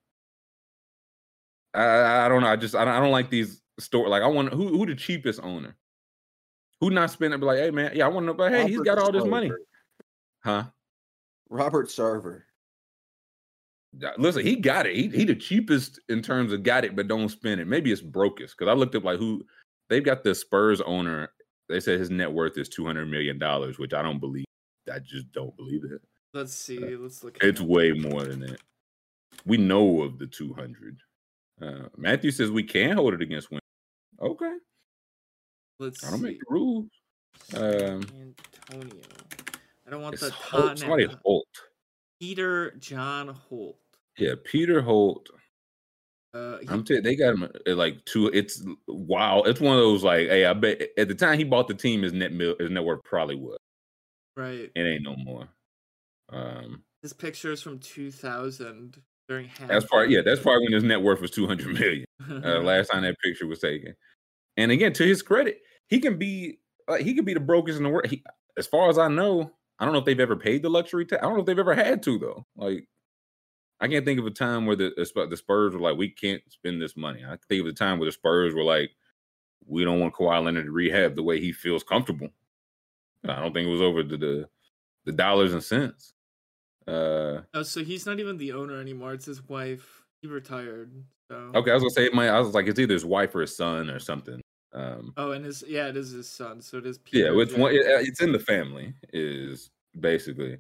I, I don't know. I just I don't, I don't like these stories. Like I want who who the cheapest owner, who not spending. It, be like, hey man, yeah, I want to know. But hey, Robert he's got all this Sarver. Money, huh? Robert Sarver. Listen, he got it. He he the cheapest in terms of got it, but don't spend it. Maybe it's brokest because I looked up like who they've got the Spurs owner. They said his net worth is two hundred million dollars, which I don't believe. I just don't believe it. Let's see. Uh, Let's look. At it's it. Way more than that. We know of the two hundred. Uh, Matthew says we can hold it against Win. Okay. Let's I don't see. Make the rules. Um, Antonio. I don't want the Holt. Somebody Holt. Peter John Holt. Yeah, Peter Holt. Uh, he, I'm t- they got him at like two. It's wow. It's one of those like, hey, I bet at the time he bought the team, his net mil, his net worth probably was. Right. It ain't no more. Um, This picture is from two thousand during halftime. That's part, yeah, that's probably when his net worth was two hundred million dollars. Uh, last time that picture was taken. And again, to his credit, he can be uh, he can be the brokest in the world. He, as far as I know, I don't know if they've ever paid the luxury tax. I don't know if they've ever had to, though. Like, I can't think of a time where the, the Spurs were like, we can't spend this money. I can think of a time where the Spurs were like, we don't want Kawhi Leonard to rehab the way he feels comfortable. I don't think it was over the the, the dollars and cents. Uh, oh, so he's not even the owner anymore. It's his wife. He retired. So. Okay, I was gonna say my. I was like, it's either his wife or his son or something. Um, oh, and his yeah, it is his son. So it is. Peter yeah, it's, one, it, it's in the family. Is basically.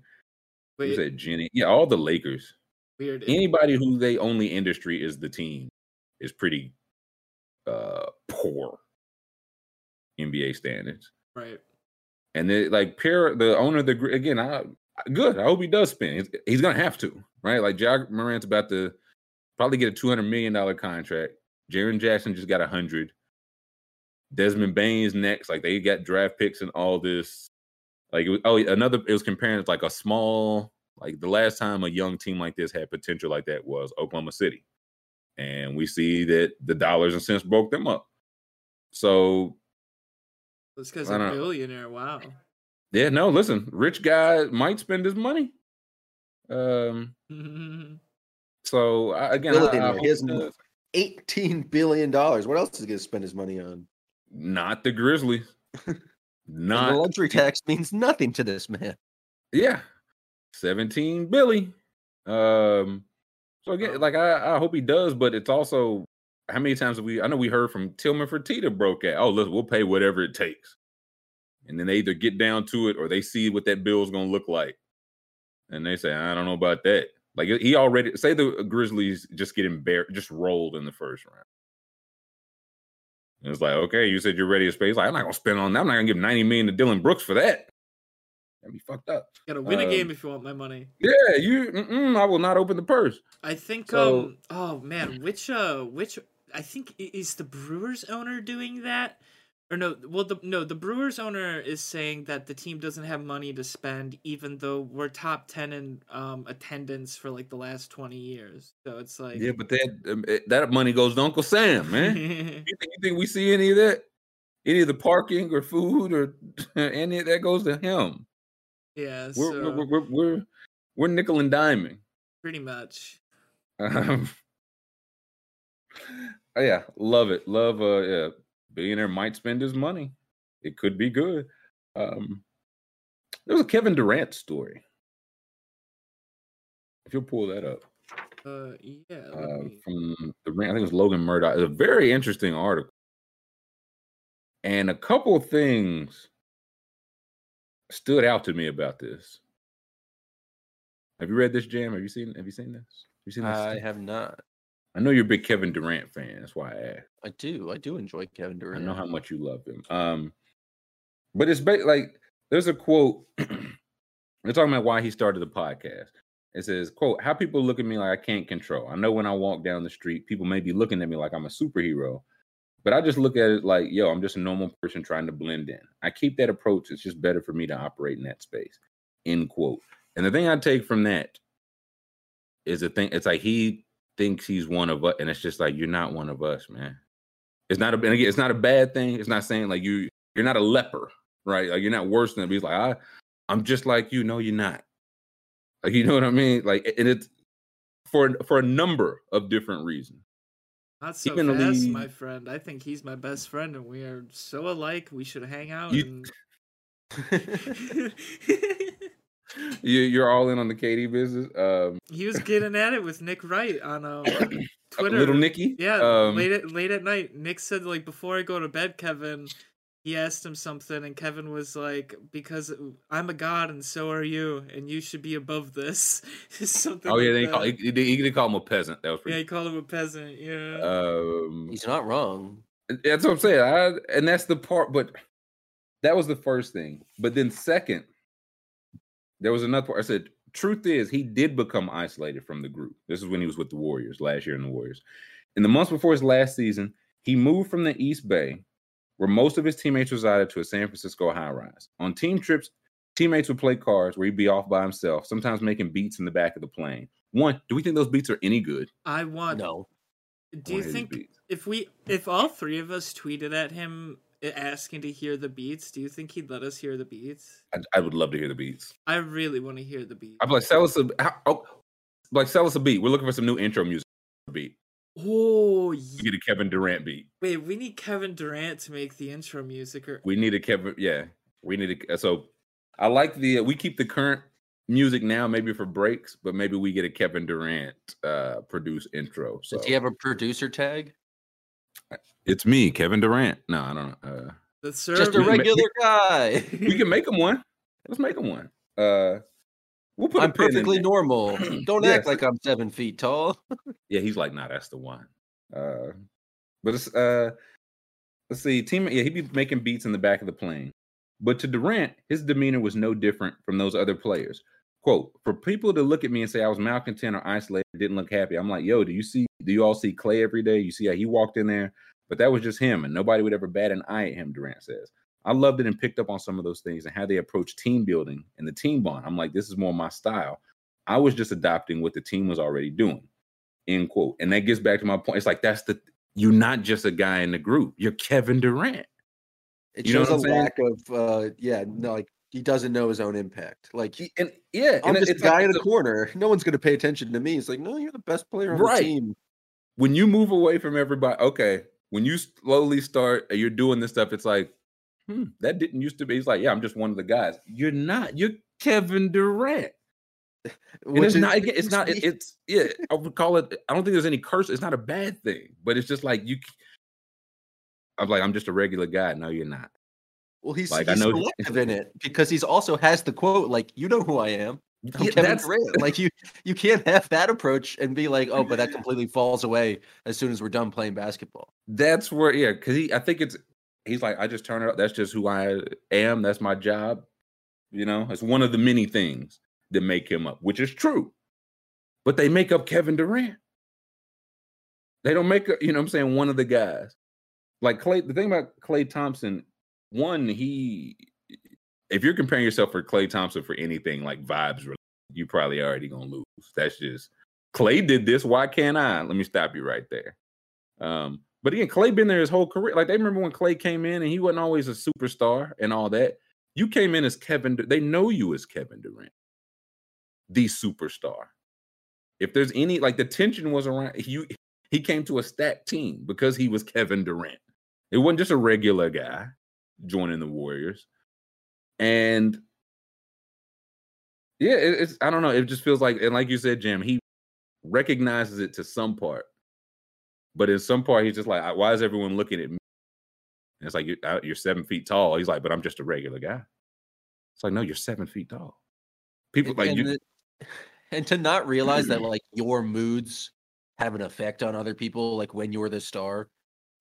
Wait, you said Jenny. Yeah, all the Lakers. Weird. Anybody who they only industry is the team is pretty uh, poor N B A standards. Right. And then, like, Pierre, the owner of the again, I good. I hope he does spend. He's, he's gonna have to, right? Like, Ja Morant's about to probably get a two hundred million dollar contract. Jaren Jackson just got a hundred. Desmond Bane's next. Like, they got draft picks and all this. Like, it was, oh, another. It was comparing. It's like a small. Like, the last time a young team like this had potential like that was Oklahoma City, and we see that the dollars and cents broke them up. So. This guy's a billionaire. Wow. Yeah, no, listen, rich guy might spend his money. Um. so I, again, I, I he has eighteen billion dollars. What else is he going to spend his money on? Not the Grizzlies. Not the luxury tax means nothing to this man. Yeah, seventeen billion. Um. So again, like I, I hope he does, but it's also. How many times have we? I know we heard from Tillman Fertitta broke at. Oh, listen, we'll pay whatever it takes, and then they either get down to it or they see what that bill is going to look like, and they say, I don't know about that. Like, he already say the Grizzlies just get embarrassed, just rolled in the first round. And it's like, okay, you said you're ready to space. Like, I'm not going to spend on that. I'm not going to give ninety million to Dylan Brooks for that. That'd be fucked up. Got to win um, a game if you want my money. Yeah, you. Mm-mm, I will not open the purse. I think. So, um. Oh man, which uh, which. I think is the Brewers owner doing that, or no? Well, the no, the Brewers owner is saying that the team doesn't have money to spend, even though we're top ten in um, attendance for like the last twenty years. So it's like, yeah, but that that money goes to Uncle Sam, man. you, think, you think we see any of that, any of the parking or food or any of that goes to him? Yeah, we're so, we're, we're we're we're nickel and diming, pretty much. Um. Oh, yeah, love it. Love uh yeah. Billionaire might spend his money. It could be good. Um there was a Kevin Durant story. If you'll pull that up. Uh yeah. Uh, me... From the I think it was Logan Murdoch. It's a very interesting article. And a couple things stood out to me about this. Have you read this, Jam? Have you seen have you seen this? Have you seen this? I have not. I know you're a big Kevin Durant fan. That's why I asked. I do. I do enjoy Kevin Durant. I know how much you love him. Um, but it's ba- like, there's a quote. They're talking about why he started the podcast. It says, quote, how people look at me like I can't control. I know when I walk down the street, people may be looking at me like I'm a superhero. But I just look at it like, yo, I'm just a normal person trying to blend in. I keep that approach. It's just better for me to operate in that space. End quote. And the thing I take from that is the thing. It's like he... thinks he's one of us, and it's just like, you're not one of us, man. It's not a, and again, it's not a bad thing. It's not saying like you, you're not a leper, right? Like, you're not worse than him. He's like, I, I'm just like you. No, you're not. Like, you know what I mean? Like, and it's for for a number of different reasons. Not so even fast, lead, my friend. I think he's my best friend, and we are so alike. We should hang out. You, and... You, you're all in on the K D business. Um, he was getting at it with Nick Wright on um, Twitter. Little Nicky? Yeah, um, late, at, late at night. Nick said, like, before I go to bed, Kevin, he asked him something, and Kevin was like, because I'm a god and so are you, and you should be above this. something oh, yeah, like then he, call, he, he did call him a peasant. That was pretty yeah, he called him a peasant, yeah. Um, He's not wrong. That's what I'm saying. I, and that's the part, but that was the first thing. But then second... There was another part. I said, truth is, he did become isolated from the group. This is when he was with the Warriors, last year in the Warriors. In the months before his last season, he moved from the East Bay, where most of his teammates resided, to a San Francisco high-rise. On team trips, Teammates would play cards where he'd be off by himself, sometimes making beats in the back of the plane. One, do we think those beats are any good? I want no. Do you think if we, if all three of us tweeted at him asking to hear the beats, do you think he'd let us hear the beats? I, I would love to hear the beats. I really want to hear the beats. I'd be like, sell us a, oh, like sell us a beat. We're looking for some new intro music. Beat. Oh, yeah. We need a Kevin Durant beat. Wait, we need Kevin Durant to make the intro music, or we need a Kevin. Yeah, we need a. So I like the. We keep the current music now, maybe for breaks, but maybe we get a Kevin Durant uh, produce intro. So. Does he have a producer tag? It's me, Kevin Durant. No, I don't know. Uh, the just a regular ma- guy. We can make him one. Let's make him one. Uh, we'll put. I'm perfectly normal. Don't yes. act like I'm seven feet tall. Yeah, he's like, nah, that's the one. Uh, but it's uh, let's see, team. Yeah, he'd be making beats in the back of the plane. But to Durant, his demeanor was no different from those other players. Quote, for people to look at me and say I was malcontent or isolated, didn't look happy, I'm like, yo, do you see, do you all see Clay every day? You see how he walked in there? But that was just him, and nobody would ever bat an eye at him, Durant says. I loved it and picked up on some of those things and how they approach team building and the team bond. I'm like, this is more my style. I was just adopting what the team was already doing, end quote. And that gets back to my point. It's like, that's the, you're not just a guy in the group. You're Kevin Durant. It you shows a saying? lack of, uh, yeah, no, like, he doesn't know his own impact. Like, he, and yeah, I'm and this it's guy like, in the corner. No one's going to pay attention to me. It's like, no, you're the best player on right. the team. When you move away from everybody, okay, when you slowly start, you're doing this stuff, it's like, hmm, that didn't used to be. He's like, yeah, I'm just one of the guys. You're not. You're Kevin Durant. Which it's is, not, it's not, it, it's, yeah, I would call it, I don't think there's any curse. It's not a bad thing, but it's just like, you, I'm like, I'm just a regular guy. No, you're not. Well, he's, like, he's I know selective in it because he's also has the quote, like, you know who I am. I'm yeah, Kevin Durant. Like, you, you can't have that approach and be like, oh, but that completely falls away as soon as we're done playing basketball. That's where, yeah, because he, I think it's, he's like, I just turn it up. That's just who I am. That's my job. You know, it's one of the many things that make him up, which is true. But they make up Kevin Durant. They don't make, you know what I'm saying, one of the guys. Like Clay, the thing about Klay Thompson, one, he, if you're comparing yourself for Klay Thompson for anything like vibes, you probably already gonna lose. That's just, Klay did this, why can't I? Let me stop you right there. Um, but again, Klay been there his whole career. Like, they remember when Klay came in and he wasn't always a superstar and all that. You came in as Kevin, they know you as Kevin Durant, the superstar. If there's any, like, the tension was around, you. He came to a stacked team because he was Kevin Durant. It wasn't just a regular guy joining the Warriors. And yeah, it, it's, I don't know. It just feels like, and like you said, Jim, he recognizes it to some part, but in some part, he's just like, why is everyone looking at me? And it's like, you're, you're seven feet tall. He's like, but I'm just a regular guy. It's like, no, you're seven feet tall. People and, like and you. The, and to not realize that, like, your moods have an effect on other people, like when you're the star,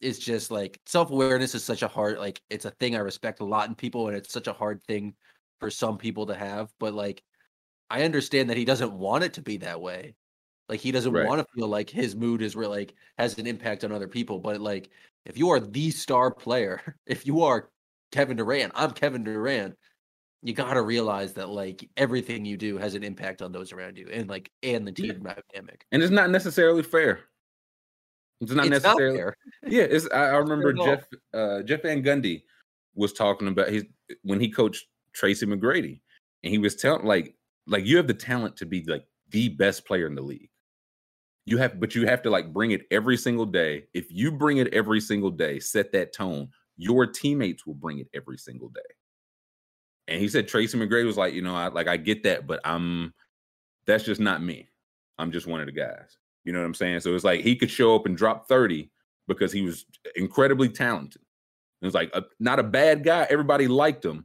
it's just like self-awareness is such a hard, like, it's a thing I respect a lot in people, and it's such a hard thing for some people to have. But like, I understand that he doesn't want it to be that way. Like, he doesn't right. want to feel like his mood is where, like, has an impact on other people. But like, if you are the star player, if you are Kevin Durant, I'm Kevin Durant, you gotta realize that, like, everything you do has an impact on those around you, and like, and the team yeah. dynamic. And it's not necessarily fair. It's not it's necessarily. Not fair. Yeah, it's. I, I remember Jeff uh, Jeff Van Gundy was talking about his when he coached Tracy McGrady, and he was telling like like you have the talent to be like the best player in the league. You have, but you have to like bring it every single day. If you bring it every single day, set that tone. Your teammates will bring it every single day. And he said Tracy McGrady was like, you know, I like I get that, but I'm that's just not me. I'm just one of the guys. You know what I'm saying? So it's like he could show up and drop thirty because he was incredibly talented. It was like a, not a bad guy. Everybody liked him,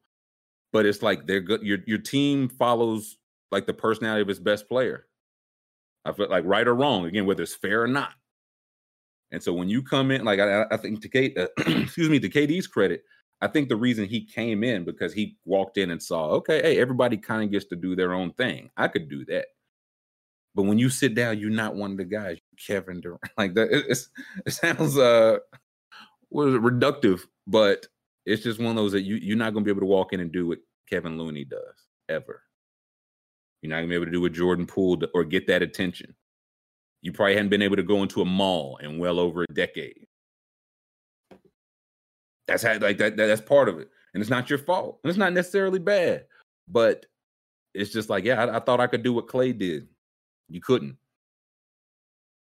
but it's like they're good. Your your team follows like the personality of its best player. I feel like right or wrong again, whether it's fair or not. And so when you come in, like I, I think to Kate, uh, excuse me, to K D's credit. I think the reason he came in because he walked in and saw, okay, hey, everybody kind of gets to do their own thing. I could do that. But when you sit down, you're not one of the guys, you're Kevin Durant. Like that, it's, it sounds uh, what is it, reductive, but it's just one of those that you, you're not going to be able to walk in and do what Kevin Looney does ever. You're not going to be able to do what Jordan Poole to, or get that attention. You probably hadn't been able to go into a mall in well over a decade. That's how, like that, that. That's part of it, and it's not your fault, and it's not necessarily bad. But it's just like, yeah, I, I thought I could do what Clay did. You couldn't.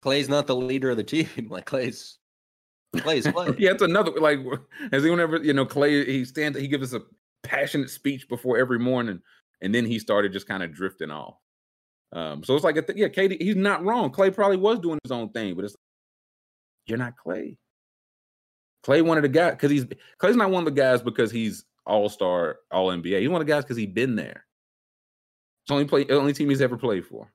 Clay's not the leader of the team. Like Clay's, Clay's Clay. Yeah, it's another. Like, has anyone ever, you know, Clay? He stands. He gives us a passionate speech before every morning, and then he started just kind of drifting off. Um, so it's like, a th- yeah, K D, he's not wrong. Clay probably was doing his own thing, but it's like, you're not Clay. Clay one of the guys, because he's Clay's not one of the guys because he's all-star, all N B A. He's one of the guys because he's been there. It's only play, only team he's ever played for.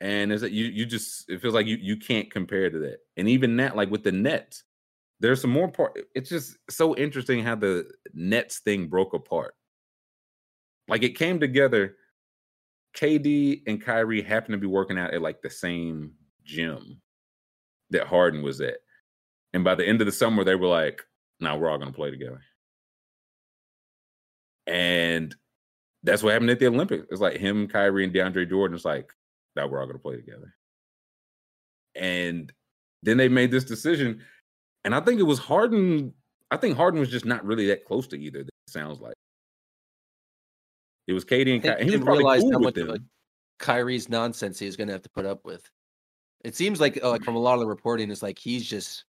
And it's like you you just it feels like you you can't compare to that. And even that, like with the Nets, there's some more part. It's just so interesting how the Nets thing broke apart. Like it came together. K D and Kyrie happened to be working out at like the same gym that Harden was at. And by the end of the summer, they were like, nah, we're all going to play together. And that's what happened at the Olympics. It's like him, Kyrie, and DeAndre Jordan. It's like, nah, we're all going to play together. And then they made this decision. And I think it was Harden. I think Harden was just not really that close to either. It sounds like. It was K D and Kyrie. He didn't realize cool how much of like Kyrie's nonsense he was going to have to put up with. It seems like, uh, like from a lot of the reporting, it's like he's just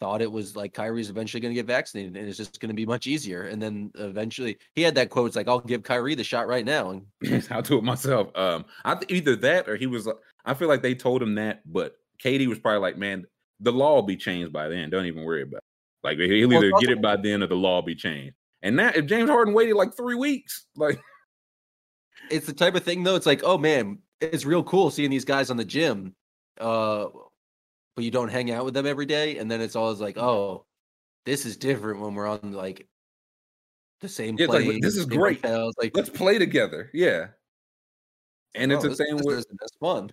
thought it was like Kyrie's eventually going to get vaccinated and it's just going to be much easier. And then eventually he had that quote, it's like, I'll give Kyrie the shot right now. And I'll do it myself. Um, I th- Either that or he was, I feel like they told him that, but K D was probably like, man, the law will be changed by then. Don't even worry about it. Like he'll well, either get it by then or the law will be changed. And now if James Harden waited like three weeks, like. It's the type of thing, though. It's like, oh, man, it's real cool seeing these guys on the gym, uh, but you don't hang out with them every day. And then it's always like, oh, this is different when we're on, like, the same yeah, place. Like, this is great. Like, let's play together. Yeah. And oh, it's the same way. That's fun.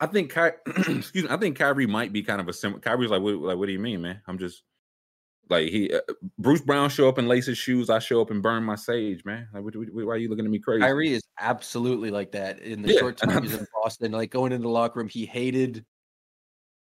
I think, Ky- excuse me, I think Kyrie might be kind of a similar. Kyrie's like, what, like, what do you mean, man? I'm just like, he, uh, Bruce Brown show up and lace his shoes. I show up and burn my sage, man. Like, what, what, why are you looking at me crazy? Kyrie is absolutely like that in the yeah. short time he's in Boston. Like, going into the locker room, he hated,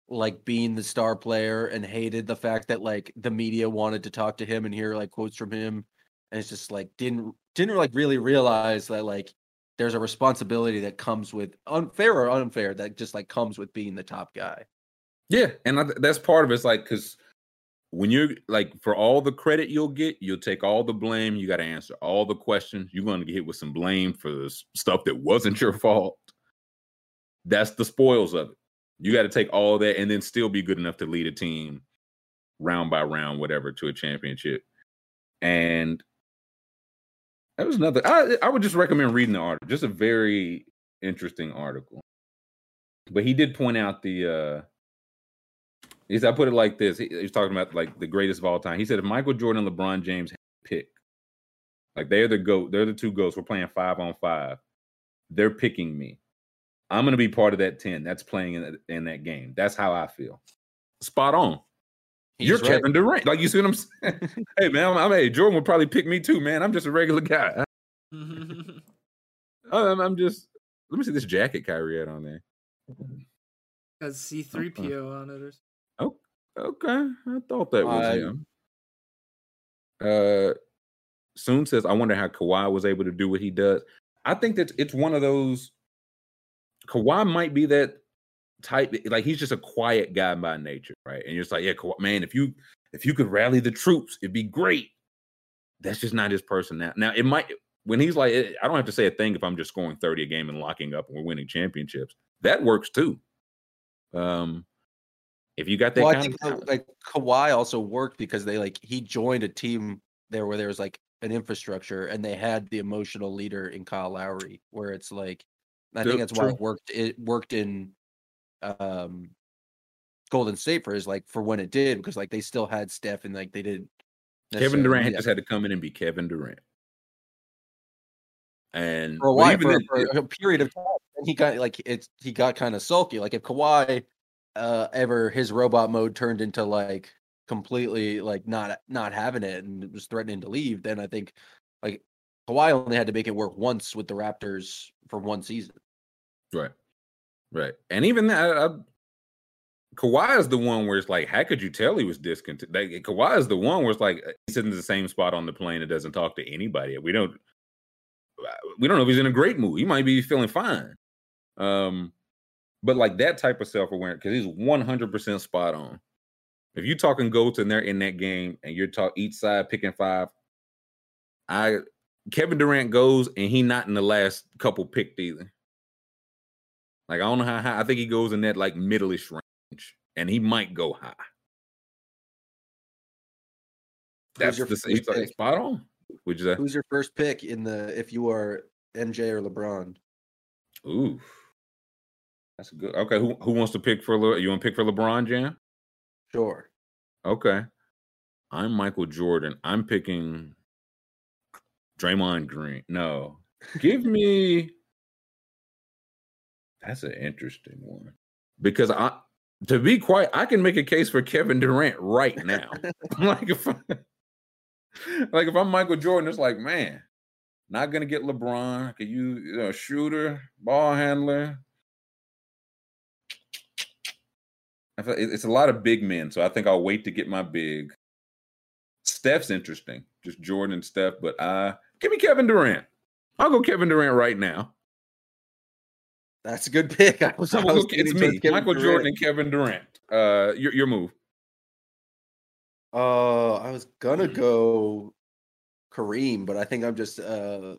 like, being the star player and hated the fact that, like, the media wanted to talk to him and hear, like, quotes from him. And it's just, like, didn't, didn't like, really realize that, like, there's a responsibility that comes with, unfair or unfair, that just, like, comes with being the top guy. Yeah, and I, that's part of it. It's, like, because when you're like, for all the credit you'll get, you'll take all the blame. You got to answer all the questions. You're going to get hit with some blame for stuff that wasn't your fault. That's the spoils of it. You got to take all that and then still be good enough to lead a team round by round, whatever, to a championship. And that was another. I, I would just recommend reading the article. Just a very interesting article. But he did point out the. Uh, He said, I put it like this. He, he was talking about like the greatest of all time. He said, if Michael Jordan and LeBron James had to pick, like they're the GOAT, they're the two GOATs. We're playing five on five. They're picking me. I'm going to be part of that ten. That's playing in that, in that game. That's how I feel. Spot on. He's You're right. Kevin Durant. Like, you see what I'm saying? Hey, man, I'm, I'm, hey, Jordan would probably pick me too, man. I'm just a regular guy. I'm, I'm just, let me see this jacket Kyrie had on there. Got C three P O on it or something. Oh, okay. I thought that was I, him. Uh, Soon says, I wonder how Kawhi was able to do what he does. I think that it's one of those. Kawhi might be that type. Like, he's just a quiet guy by nature, right? And you're just like, yeah, Kawhi, man, if you if you could rally the troops, it'd be great. That's just not his personality. Now, it might, when he's like, I don't have to say a thing if I'm just scoring thirty a game and locking up and we're winning championships. That works too. Um. If you got that well, kind I think of the, like Kawhi also worked because they like he joined a team there where there was like an infrastructure and they had the emotional leader in Kyle Lowry, where it's like I think that's why it worked. It worked in um, Golden State for is like for when it did, because like they still had Steph and like they didn't. Kevin Durant yeah. just had to come in and be Kevin Durant, and for a while, for, then, for a period of time, and he got like it's he got kind of sulky. Like if Kawhi. Uh, ever his robot mode turned into like completely like not not having it and was threatening to leave, then I think like Kawhi only had to make it work once with the Raptors for one season. Right. Right. And even that, I, Kawhi is the one where it's like, how could you tell he was discontent? Like, Kawhi is the one where it's like, he's in the same spot on the plane and doesn't talk to anybody. We don't, we don't know if he's in a great mood. He might be feeling fine. Um, but like that type of self-awareness, because he's one hundred percent spot on. If you're talking goats and they're in that game and you're talking each side picking five, I Kevin Durant goes and he not in the last couple picked either. Like, I don't know how high. I think he goes in that like middle-ish range, and he might go high. That's your the same like, spot on. Would you say? Who's your first pick in the if you are M J or LeBron? Ooh, that's good. Okay, who who wants to pick for Le, you want to pick for LeBron, Jan? Sure. Okay, I'm Michael Jordan. I'm picking Draymond Green. No, give me. That's an interesting one. Because I, to be quite, I can make a case for Kevin Durant right now. like, if I, like if I'm Michael Jordan, it's like, man, not going to get LeBron. Could you, you know, shooter, ball handler. I feel, it's a lot of big men, so I think I'll wait to get my big. Steph's interesting. Just Jordan and Steph, but I, give me Kevin Durant. I'll go Kevin Durant right now. That's a good pick. I was, I was Look, it's me, Michael Durant. Jordan and Kevin Durant. Uh, your, your move. Uh, I was going to go Kareem, but I think I'm just uh,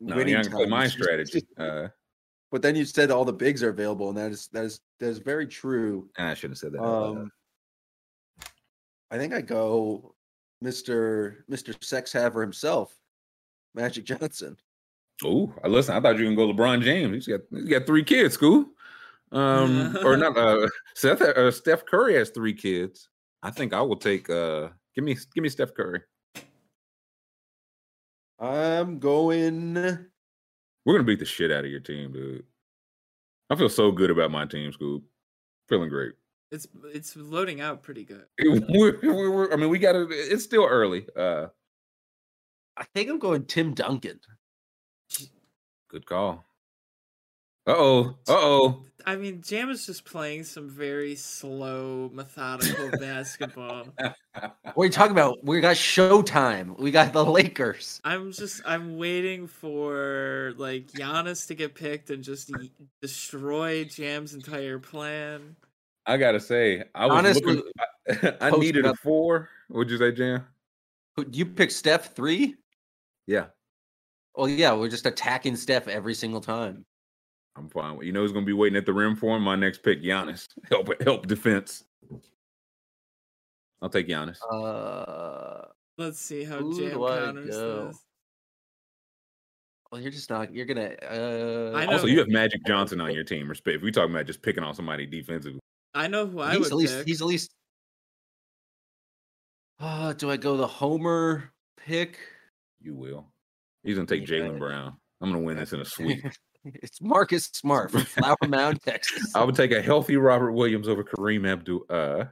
no, winning time. Play my strategy. Uh, but then you said all the bigs are available, and that is that is, that is very true. I shouldn't have said that. Um, I think I go Mister Mister Sex Haver himself, Magic Johnson. Oh, listen, I thought you were going to go LeBron James. He's got, he's got three kids, Scoob. Um, or not, uh, Seth, uh, Steph Curry has three kids. I think I will take, uh, give me give me Steph Curry. I'm going. We're going to beat the shit out of your team, dude. I feel so good about my team, Scoob. Feeling great. It's it's loading out pretty good. We're, we're, I mean, we got to, it's still early. Uh, I think I'm going Tim Duncan. Good call. Uh-oh. Uh-oh. I mean, Jam is just playing some very slow, methodical basketball. What are you talking about? We got Showtime. We got the Lakers. I'm just, I'm waiting for, like, Giannis to get picked and just e- destroy Jam's entire plan. I gotta say, I was Honestly, looking, I, I needed a four. What'd you say, Jam? You picked Steph three? Yeah. Well, yeah, we're just attacking Steph every single time. I'm fine. You know who's going to be waiting at the rim for him? My next pick, Giannis. Help help defense. I'll take Giannis. Uh, Let's see how Jam counters this. Well, you're just not – you're going to uh... – Also, you have Magic Johnson on your team. If we're talking about just picking on somebody defensively. I know who I he's would at least, pick. He's at least uh, – do I go the Homer pick? You will. He's going to take Jaylen Brown. I'm going to win this in a sweep. It's Marcus Smart from Flower Mound, Texas. I would take a healthy Robert Williams over Kareem Abdul. Uh.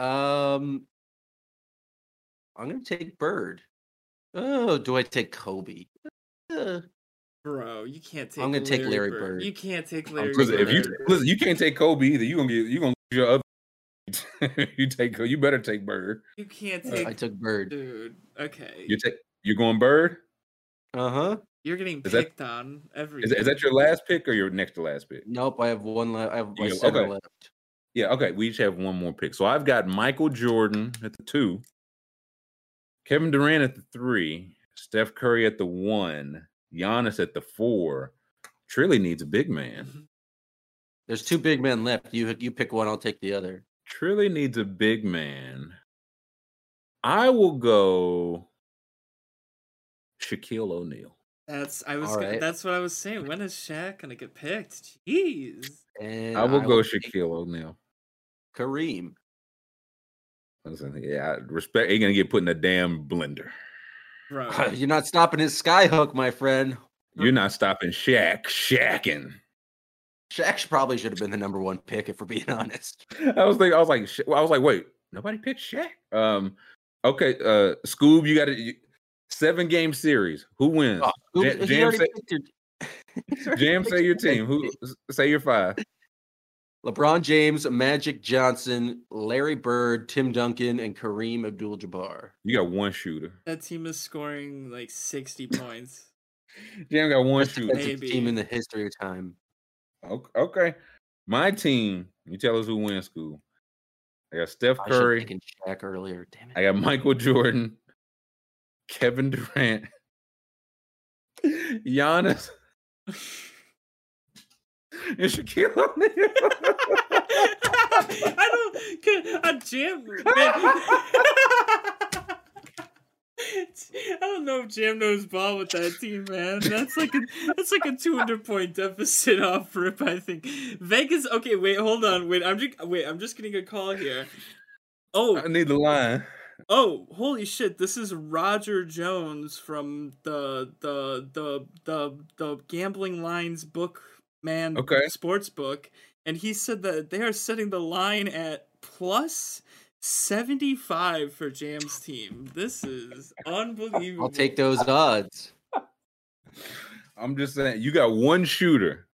Um, I'm going to take Bird. Oh, do I take Kobe? Uh, Bro, you can't take I'm going to take Larry Bird. Bird. You can't take Larry Bird. If you, listen, you can't take Kobe either. You're going to get you're gonna lose your other. you, take, you better take Bird. You can't take. Uh, I took Bird. Dude, okay. You take. You're going Bird? Uh-huh. You're getting is picked that, on every is, is that your last pick or your next to last pick? Nope, I have one left. I have my yeah, seven okay. left. Yeah, okay. We each have one more pick. So I've got Michael Jordan at the two, Kevin Durant at the three, Steph Curry at the one, Giannis at the four. Trilly needs a big man. There's two big men left. You, you pick one, I'll take the other. Trilly needs a big man. I will go... Shaquille O'Neal. That's I was. Right. Gonna, that's what I was saying. When is Shaq gonna get picked? Jeez. And I will I go Shaquille O'Neal. Kareem. Listen, yeah, respect. Ain't gonna get put in a damn blender. Bro, you're not stopping his skyhook, my friend. You're not stopping Shaq. Shaqin'. Shaq probably should have been the number one pick, if we're being honest. I was thinking, I was like, I was like, wait, nobody picked Shaq. Um, okay, uh, Scoob, you got a seven game series. Who wins? Oh, Scoob, Jam, Jam, say, your, Jam say your team. Who say your five? LeBron James, Magic Johnson, Larry Bird, Tim Duncan, and Kareem Abdul-Jabbar. You got one shooter. That team is scoring like sixty points. Jam got one That's shooter. Maybe. Team in the history of time. Okay. My team, you tell us who wins, school. I got Steph Curry. I should have taken Shaq earlier. Damn it. I got Michael Jordan, Kevin Durant, Giannis. And Shaquille O'Neal. I don't. I Jam. Man. I don't know if Jam knows ball with that team, man. That's like a that's like a two hundred point deficit off rip. I think Vegas. Okay, wait, hold on. Wait, I'm just wait. I'm just getting a call here. Oh, I need the line. Oh, holy shit! This is Roger Jones from the the the the the Gambling Lines book. Man, okay. Sports book, and he said that they are setting the line at plus seventy-five for Jam's team. This is unbelievable. I'll take those odds. I'm just saying, you got one shooter,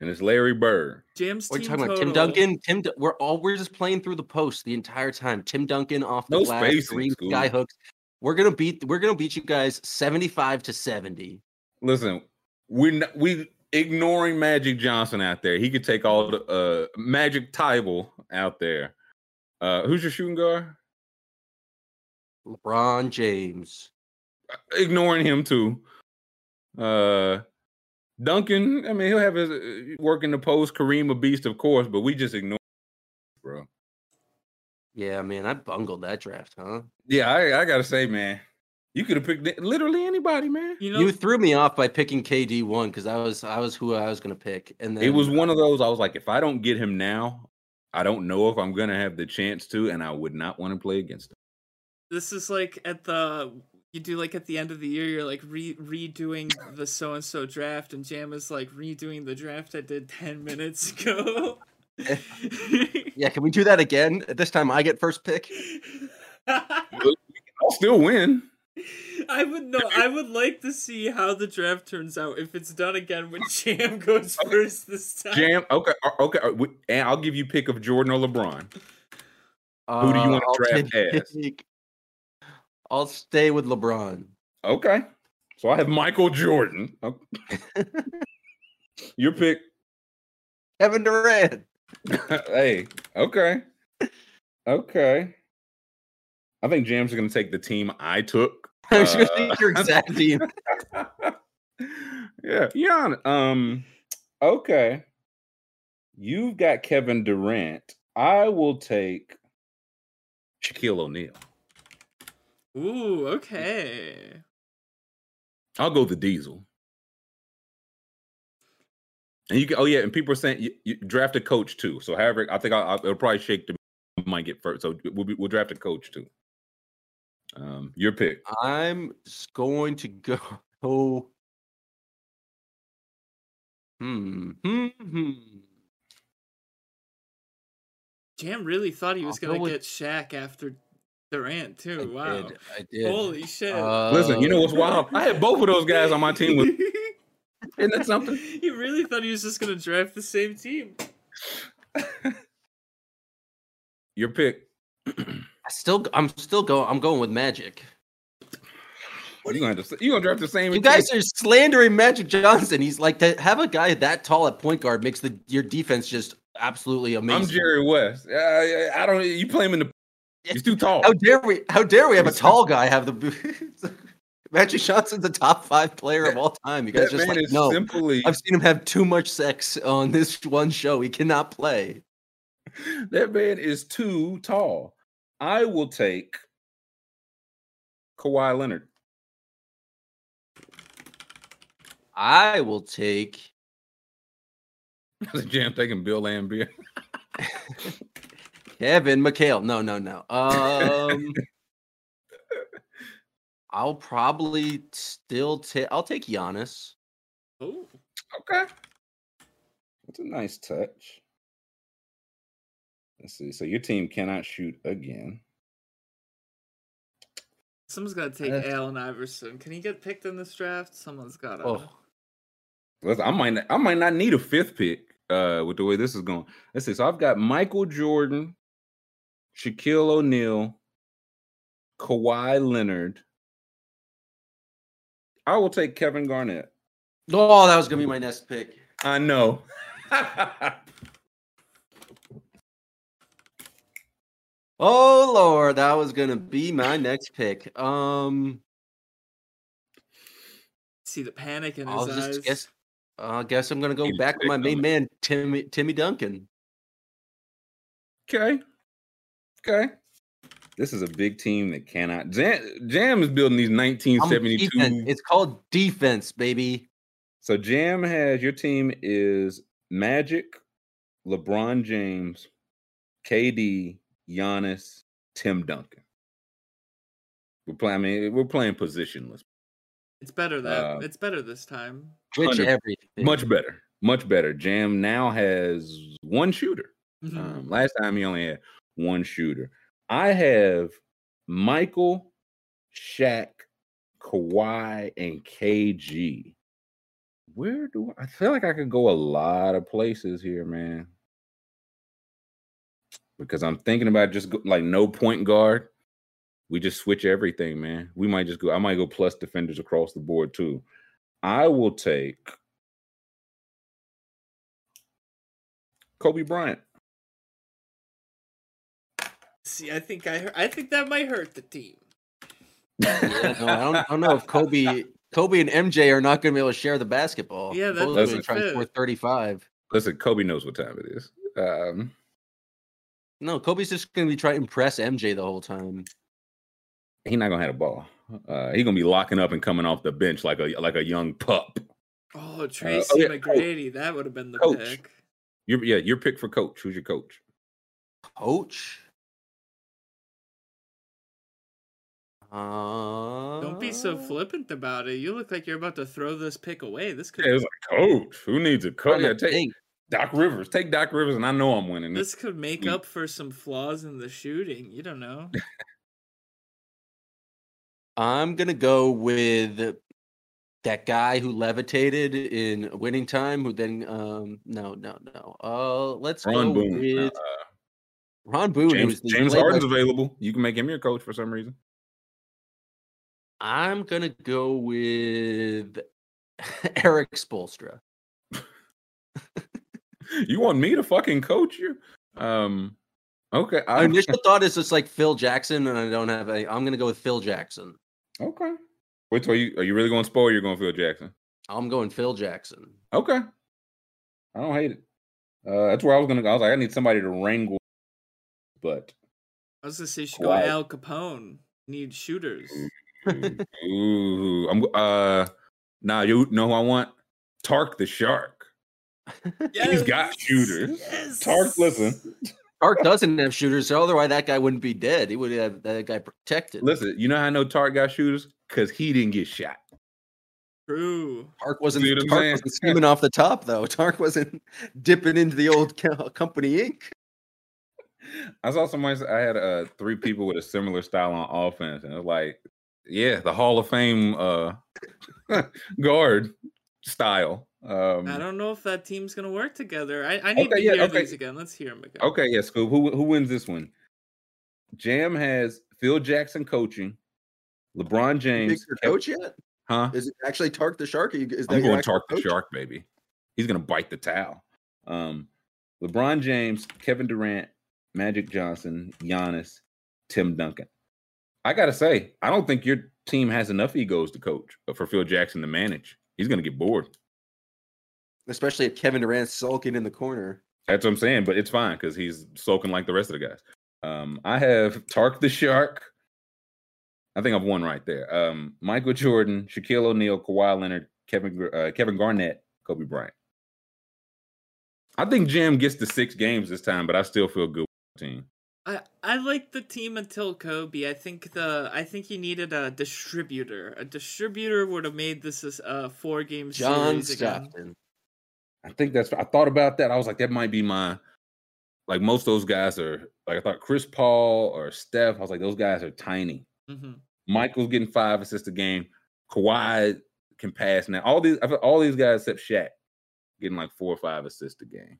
and it's Larry Bird. Jam's we're team talking total. About Tim Duncan. Tim, we're all we're just playing through the post the entire time. Tim Duncan off the no glass, green sky hooks. We're gonna beat. We're gonna beat you guys seventy-five to seventy. Listen, we're not, we. Ignoring Magic Johnson out there. He could take all the uh, Magic Tybal out there. Uh, who's your shooting guard? LeBron James. Ignoring him, too. Uh, Duncan, I mean, he'll have his uh, work in the post. Kareem a beast, of course, but we just ignore him, bro. Yeah, man, I bungled that draft, huh? Yeah, I, I got to say, man. You could have picked literally anybody, man. You know, you threw me off by picking K D one because I was I was who I was going to pick, and then it was one of those. I was like, if I don't get him now, I don't know if I'm going to have the chance to, and I would not want to play against him. This is like at the you do like at the end of the year, you're like re- redoing the so and so draft, and Jam is like redoing the draft I did ten minutes ago. Yeah, can we do that again? This time I get first pick. I'll still win. I would know. I would like to see how the draft turns out if it's done again when Jam goes first this time. Jam, okay, okay. And I'll give you pick of Jordan or LeBron. Uh, Who do you want to draft as? I'll stay with LeBron. Okay, so I have Michael Jordan. Okay. Your pick, Kevin Durant. Hey, okay, okay. I think Jam's going to take the team I took. I was going to take your exact team. Yeah. Yeah. Um, okay. You've got Kevin Durant. I will take Shaquille O'Neal. Ooh, okay. I'll go the Diesel. And you can, oh, yeah. And people are saying you, you draft a coach too. So, however, I think I'll, I'll it'll probably shake the might get first. So, we'll, be, we'll draft a coach too. Um, your pick. I'm going to go. Oh. Hmm. Hmm. Hmm. Jam really thought he was going to get Shaq after Durant too. I wow. Did. I did. Holy shit. Uh, Listen, you know what's wild? I had both of those guys on my team. With... Isn't that something? He really thought he was just going to draft the same team. Your pick. I still, I'm still going. I'm going with Magic. What are you going to do? You going to draft the same? You guys team? Are slandering Magic Johnson. He's like to have a guy that tall at point guard makes the your defense just absolutely amazing. I'm Jerry West. Uh, I don't. You play him in the. He's too tall. How dare we? How dare we have a tall guy have the? Magic Johnson's a top five player of all time. You guys that just like no. Simply... I've seen him have too much sex on this one show. He cannot play. That man is too tall. I will take Kawhi Leonard. I will take. Jam taking Bill Laimbeer. Kevin McHale. No, no, no. Um, I'll probably still take. I'll take Giannis. Oh, okay. That's a nice touch. Let's see. So your team cannot shoot again. Someone's got to take uh, Allen Iverson. Can he get picked in this draft? Someone's got to. Oh. Listen, I might not, I might not need a fifth pick uh, with the way this is going. Let's see. So I've got Michael Jordan, Shaquille O'Neal, Kawhi Leonard. I will take Kevin Garnett. Oh, that was going to be my next pick. I know. Oh, Lord, that was going to be my next pick. Um, See the panic in his I'll eyes. Just guess, I guess I'm going to go back with my main man, Timmy, Timmy Duncan. Okay. Okay. This is a big team that cannot. Jam, Jam is building these nineteen seventy-two. It's called defense, baby. So Jam has, your team is Magic, LeBron James, K D, Giannis, Tim Duncan. We're playing. I mean, we're playing positionless. It's better that uh, it's better this time. Which everything much better, much better. Jam now has one shooter. Mm-hmm. Um, last time he only had one shooter. I have Michael, Shaq, Kawhi, and K G. Where do I, I feel like I could go a lot of places here, man? Because I'm thinking about just go, like no point guard. We just switch everything, man. We might just go. I might go plus defenders across the board too. I will take Kobe Bryant. See, I think I I think that might hurt the team. Yeah, no, I, don't, I don't know if Kobe Kobe and M J are not going to be able to share the basketball. Yeah, that's going to try to score thirty-five. Listen, Kobe knows what time it is. Um, No, Kobe's just going to be trying to impress M J the whole time. He's not going to have a ball. Uh, he's going to be locking up and coming off the bench like a like a young pup. Oh, Tracy uh, oh, yeah, McGrady. Coach. That would have been the coach. Pick. Your, yeah, your pick for coach. Who's your coach? Coach? Uh... Don't be so flippant about it. You look like you're about to throw this pick away. This could yeah, be like, coach. Who needs a coach? Yeah, take think. Doc Rivers. Take Doc Rivers, and I know I'm winning. This could make up for some flaws in the shooting. You don't know. I'm going to go with that guy who levitated in Winning Time, who then um, – no, no, no. Uh, let's Ron go Boone. with uh, Ron Boone. James, James Harden's available. You can make him your coach for some reason. I'm going to go with Eric Spoelstra. You want me to fucking coach you? Um, okay. I... My initial thought is it's like Phil Jackson, and I don't have a. I'm gonna go with Phil Jackson. Okay. Which are you? Are you really going Spo? Or you're going Phil Jackson? I'm going Phil Jackson. Okay. I don't hate it. Uh, that's where I was gonna go. I was like, I need somebody to wrangle. But I was gonna say, you should go Al Capone. Need shooters. Ooh, ooh. I'm. Uh, nah, you know who I want? Tark the Shark. Yes. He's got shooters. Yes. Tark, listen. Tark doesn't have shooters, so otherwise that guy wouldn't be dead. He would have that guy protected. Listen, you know how I know Tark got shooters? Because he didn't get shot. True. Tark wasn't, Tark wasn't skimming off the top, though. Tark wasn't dipping into the old Company Incorporated. I saw somebody, I had uh, three people with a similar style on offense, and I was like, yeah, the Hall of Fame uh, guard style. Um, I don't know if that team's gonna work together. I, I need okay, to hear yeah, okay. these again. Let's hear them again. Okay, yeah, Scoob. Who who wins this one? Jam has Phil Jackson coaching, LeBron James. Your Kevin, coach yet? Huh? Is it actually Tark the Shark? Or is that I'm going Tark coach? the Shark, baby. He's gonna bite the towel. Um, LeBron James, Kevin Durant, Magic Johnson, Giannis, Tim Duncan. I gotta say, I don't think your team has enough egos to coach for Phil Jackson to manage. He's gonna get bored. Especially if Kevin Durant's sulking in the corner. That's what I'm saying, but it's fine because he's sulking like the rest of the guys. Um, I have Tark the Shark. I think I've won right there. Um, Michael Jordan, Shaquille O'Neal, Kawhi Leonard, Kevin uh, Kevin Garnett, Kobe Bryant. I think Jim gets to six games this time, but I still feel good with the team. I, I like the team until Kobe. I think the I think he needed a distributor. A distributor would have made this a uh, four game series. John Stockton. Again. I think that's, I thought about that. I was like, that might be my, like most of those guys are, like I thought Chris Paul or Steph, I was like, those guys are tiny. Mm-hmm. Michael's getting five assists a game. Kawhi can pass now. All these, all these guys except Shaq getting like four or five assists a game.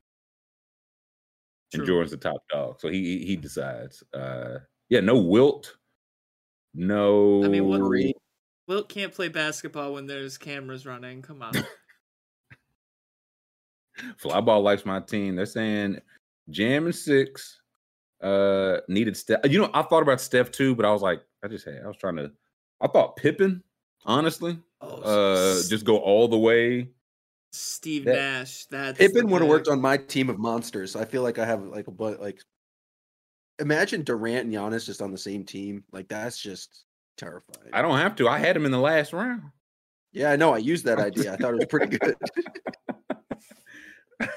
True. And Jordan's the top dog, so he he decides. Uh, yeah, no Wilt, no. I mean, Wilt, Wilt can't play basketball when there's cameras running. Come on. Flyball likes my team. They're saying Jam and six uh, needed Steph. You know, I thought about Steph too, but I was like, I just had. I was trying to. I thought Pippen, honestly, oh, uh, so just go all the way. Steve that, Nash. That's Pippen would have worked on my team of monsters. I feel like I have like a but like imagine Durant and Giannis just on the same team. Like that's just terrifying. I don't have to. I had him in the last round. Yeah, I know. I used that idea. I thought it was pretty good.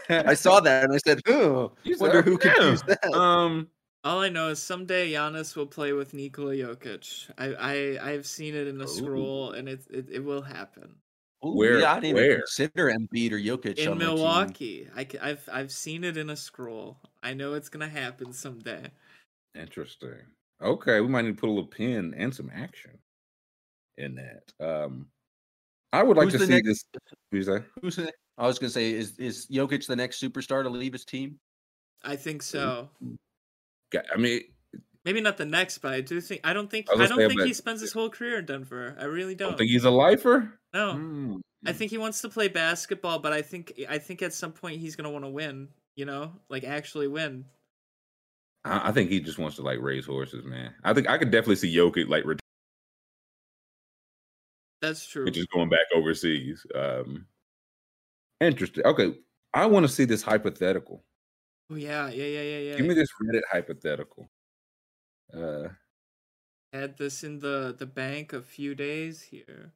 I saw that and I said, "Oh, wonder who could use that." Um, all I know is someday Giannis will play with Nikola Jokic. I, I I've seen it in the ooh. Scroll, and it, it it will happen. Ooh, where? Yeah, I didn't where? Even consider Embiid or Jokic in on Milwaukee. I, I've I've seen it in a scroll. I know it's gonna happen someday. Interesting. Okay, we might need to put a little pin and some action in that. Um, I would like who's to see next, this. Who's that? Who's that? I was gonna say, is is Jokic the next superstar to leave his team? I think so. I mean, maybe not the next, but I do think I don't think I, I don't think about, he spends his whole career in Denver. I really don't. I don't think he's a lifer. No, mm. I think he wants to play basketball, but I think I think at some point he's gonna want to win. You know, like actually win. I, I think he just wants to like raise horses, man. I think I could definitely see Jokic like. Ret- That's true. Just going back overseas. Um, interesting. Okay, I want to see this hypothetical. Oh yeah, yeah, yeah, yeah, yeah. Give me this Reddit hypothetical. Uh, had this in the the bank a few days here.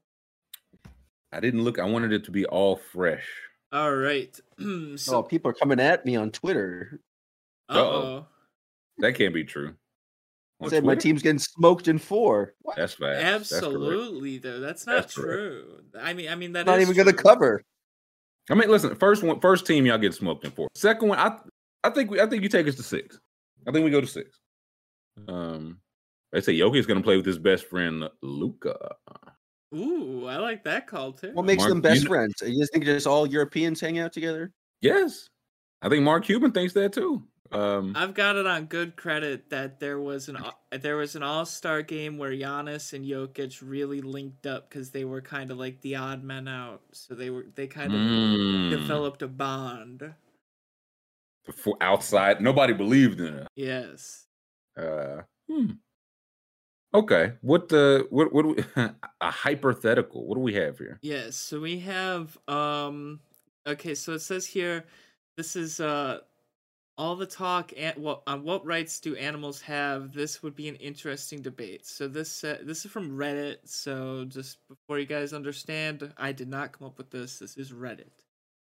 I didn't look. I wanted it to be all fresh. All right. So oh, people are coming at me on Twitter. Uh-oh. That can't be true. I said my team's getting smoked in four. What? That's fast. Absolutely, that's though. That's not that's true. Correct. I mean, I mean that not is even going to cover. I mean, listen. First one, first team, y'all get smoked in four. Second one, I, I think we, I think you take us to six. I think we go to six. Um, they say Jokic's going to play with his best friend Luca. Ooh, I like that call too. What makes Mark, them best you know, friends? You just think just all Europeans hang out together? Yes, I think Mark Cuban thinks that too. Um, I've got it on good credit that there was an there was an all-star game where Giannis and Jokic really linked up because they were kind of like the odd men out, so they were they kind of mm. developed a bond. Before outside, nobody believed in it. Yes. Uh. Hmm. Okay, what the what what do we, a hypothetical? What do we have here? Yes, so we have um. Okay, so it says here, this is uh, all the talk at what well, on what rights do animals have? This would be an interesting debate. So this uh, this is from Reddit. So just before you guys understand, I did not come up with this. This is Reddit.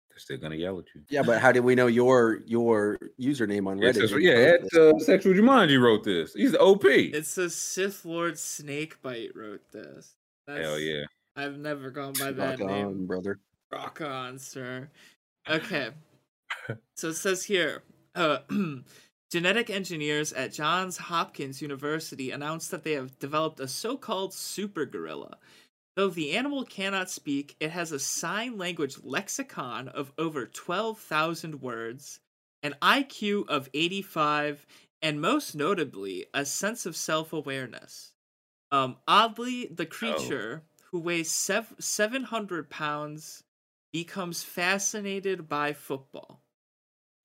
They're still gonna yell at you. Yeah, but how did we know your your username on Reddit? It says, yeah, it's, uh, Sexual Jumanji wrote this. He's the O P. It says Sith Lord Snakebite wrote this. That's, hell yeah! I've never gone by that Rock name, on, brother. Rock on, sir. Okay. So it says here, uh, genetic engineers at Johns Hopkins University announced that they have developed a so-called super gorilla. Though the animal cannot speak, it has a sign language lexicon of over twelve thousand words, an I Q of eighty-five, and most notably, a sense of self-awareness. Um, oddly, the creature, oh. who weighs sev- seven hundred pounds, becomes fascinated by football.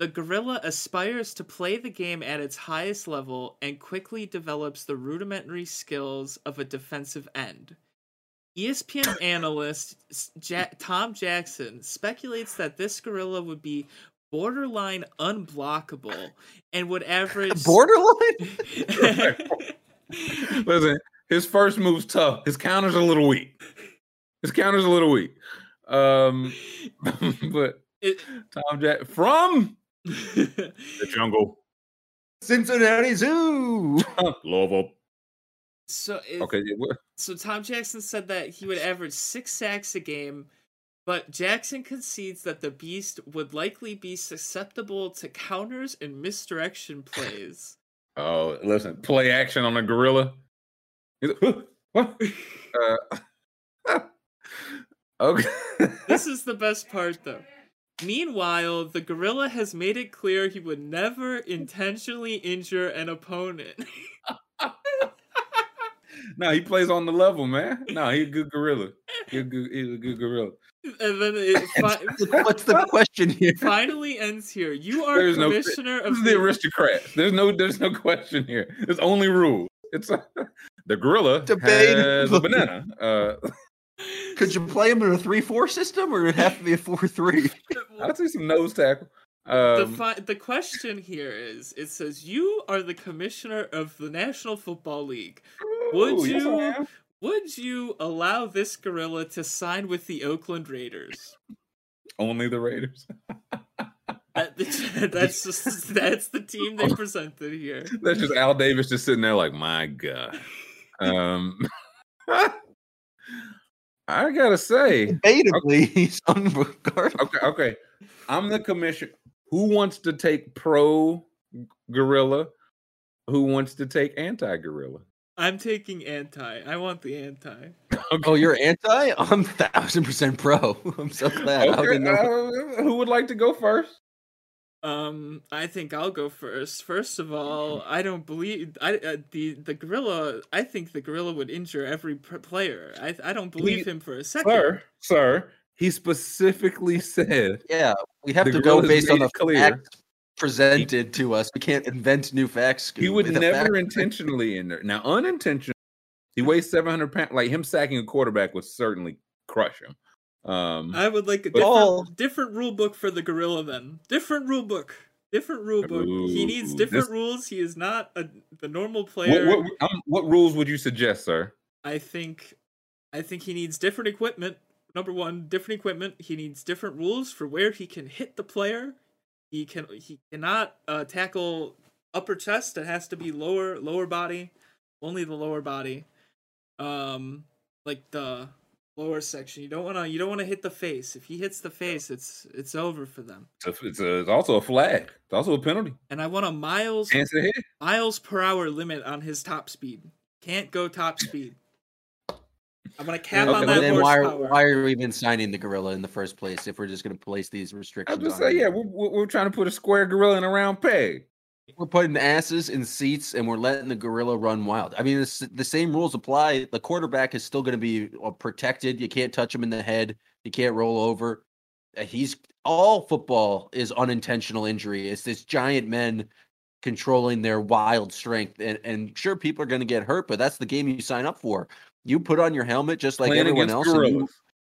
The gorilla aspires to play the game at its highest level and quickly develops the rudimentary skills of a defensive end. E S P N analyst ja- Tom Jackson speculates that this gorilla would be borderline unblockable and would average... Borderline? Listen, his first move's tough. His counter's a little weak. His counter's a little weak. Um, but it... Tom Jackson... From the jungle. Cincinnati Zoo! Louisville. So, it, okay. so Tom Jackson said that he would average six sacks a game, But Jackson concedes that the Beast would likely be susceptible to counters and misdirection plays. Oh, listen, play action on a gorilla. What? Uh, okay. This is the best part, though. Meanwhile, the gorilla has made it clear he would never intentionally injure an opponent. No, he plays on the level, man. No, he's a good gorilla. He's a good, he's a good gorilla. And then it fi- what's the question here? Finally ends here. You are there's commissioner no, of this is the aristocrat. There's no, there's no question here. There's only rule. It's uh, the gorilla debate has a banana. Uh, Could you play him in a three four system, or it'd have to be a four three? I'd say some nose tackle. Um, the, fi- the question here is, it says, you are the commissioner of the National Football League. Would Ooh, you yes, would you allow this gorilla to sign with the Oakland Raiders? Only the Raiders. that, that's just, that's the team they presented here. That's just Al Davis just sitting there like, my God. Um, I gotta say, debatably, okay, he's unregarded. Okay, okay. I'm the commissioner. Who wants to take pro gorilla? Who wants to take anti gorilla? I'm taking anti. I want the anti. Okay. Oh, you're anti? I'm one thousand percent pro. I'm so glad. Okay. Uh, who would like to go first? Um, I think I'll go first. First of all, I don't believe I uh, the the gorilla. I think the gorilla would injure every pr- player. I I don't believe he, him for a second. Sir, sir, he specifically said, "Yeah, we have to go based on the facts presented to us. We can't invent new facts." He would never intentionally injure. Now, unintentional. He weighs seven hundred pounds. Like him sacking a quarterback would certainly crush him. Um, I would like a different, all, different rule book for the gorilla then. Different rule book. Different rule book. Ooh, he needs different this, rules. He is not a, the normal player. What, what, um, what rules would you suggest, sir? I think, I think he needs different equipment. Number one, different equipment. He needs different rules for where he can hit the player. He can. He cannot uh, tackle upper chest. It has to be lower, lower body. Only the lower body. Um, like the. Lower section. You don't want to. You don't want to hit the face. If he hits the face, it's it's over for them. It's, a, it's, a, it's also a flag. It's also a penalty. And I want a miles miles per hour limit on his top speed. Can't go top speed. I'm gonna cap okay, on that. Then why, why are we even signing the gorilla in the first place if we're just gonna place these restrictions? I just say him? yeah. We're we're trying to put a square gorilla in a round peg. We're putting asses in seats, and we're letting the gorilla run wild. I mean, this, the same rules apply. The quarterback is still going to be protected. You can't touch him in the head. You can't roll over. He's all football is unintentional injury. It's this giant men controlling their wild strength, and, and sure, people are going to get hurt, but that's the game you sign up for. You put on your helmet just like Playing everyone else, and you,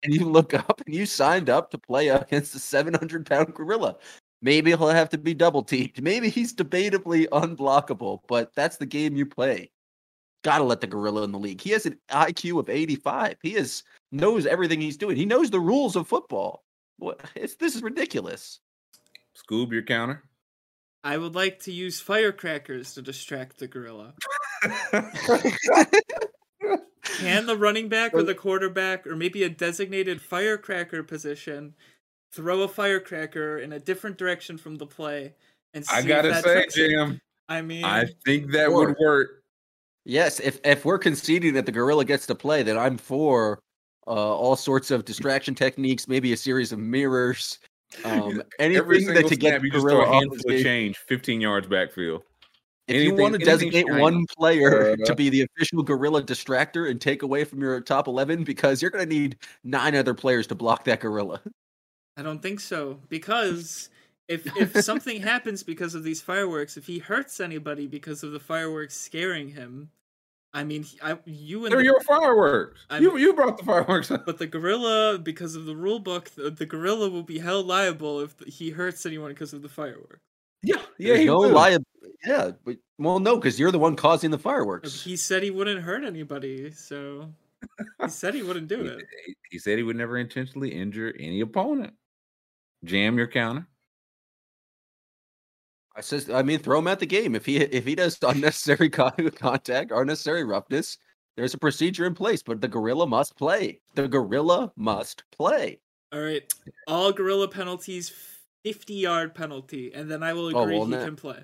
and you look up, and you signed up to play against a seven hundred pound gorilla. Maybe he'll have to be double-teamed. Maybe he's debatably unblockable, but that's the game you play. Got to let the gorilla in the league. He has an I Q of eighty-five. He is knows everything he's doing. He knows the rules of football. What? It's, this is ridiculous. Scoob, your counter? I would like to use firecrackers to distract the gorilla. Can the running back or the quarterback or maybe a designated firecracker position throw a firecracker in a different direction from the play, and see I gotta say, Jim, I mean, I think that would work. Yes, if if we're conceding that the gorilla gets to play, then I'm for uh, all sorts of distraction techniques, maybe a series of mirrors, um, anything that to get the gorilla off the change, fifteen yards backfield. If anything, you want to designate shiny. one player to be the official gorilla distractor and take away from your top eleven, because you're going to need nine other players to block that gorilla. I don't think so, because if if something happens because of these fireworks, if he hurts anybody because of the fireworks scaring him, I mean, I, you and they're the, your fireworks. I mean, you you brought the fireworks, but the gorilla, because of the rule book, the, the gorilla will be held liable if he hurts anyone because of the fireworks. Yeah, yeah, There's he no liable. Yeah, but well, no, because you're the one causing the fireworks. He said he wouldn't hurt anybody, so he said he wouldn't do it. He, he said he would never intentionally injure any opponent. Jam your counter. I says, I mean, throw him at the game. If he if he does unnecessary contact or unnecessary roughness, there's a procedure in place. But the gorilla must play. The gorilla must play. All right. All gorilla penalties, fifty-yard penalty, and then I will agree oh, well, he now, can play.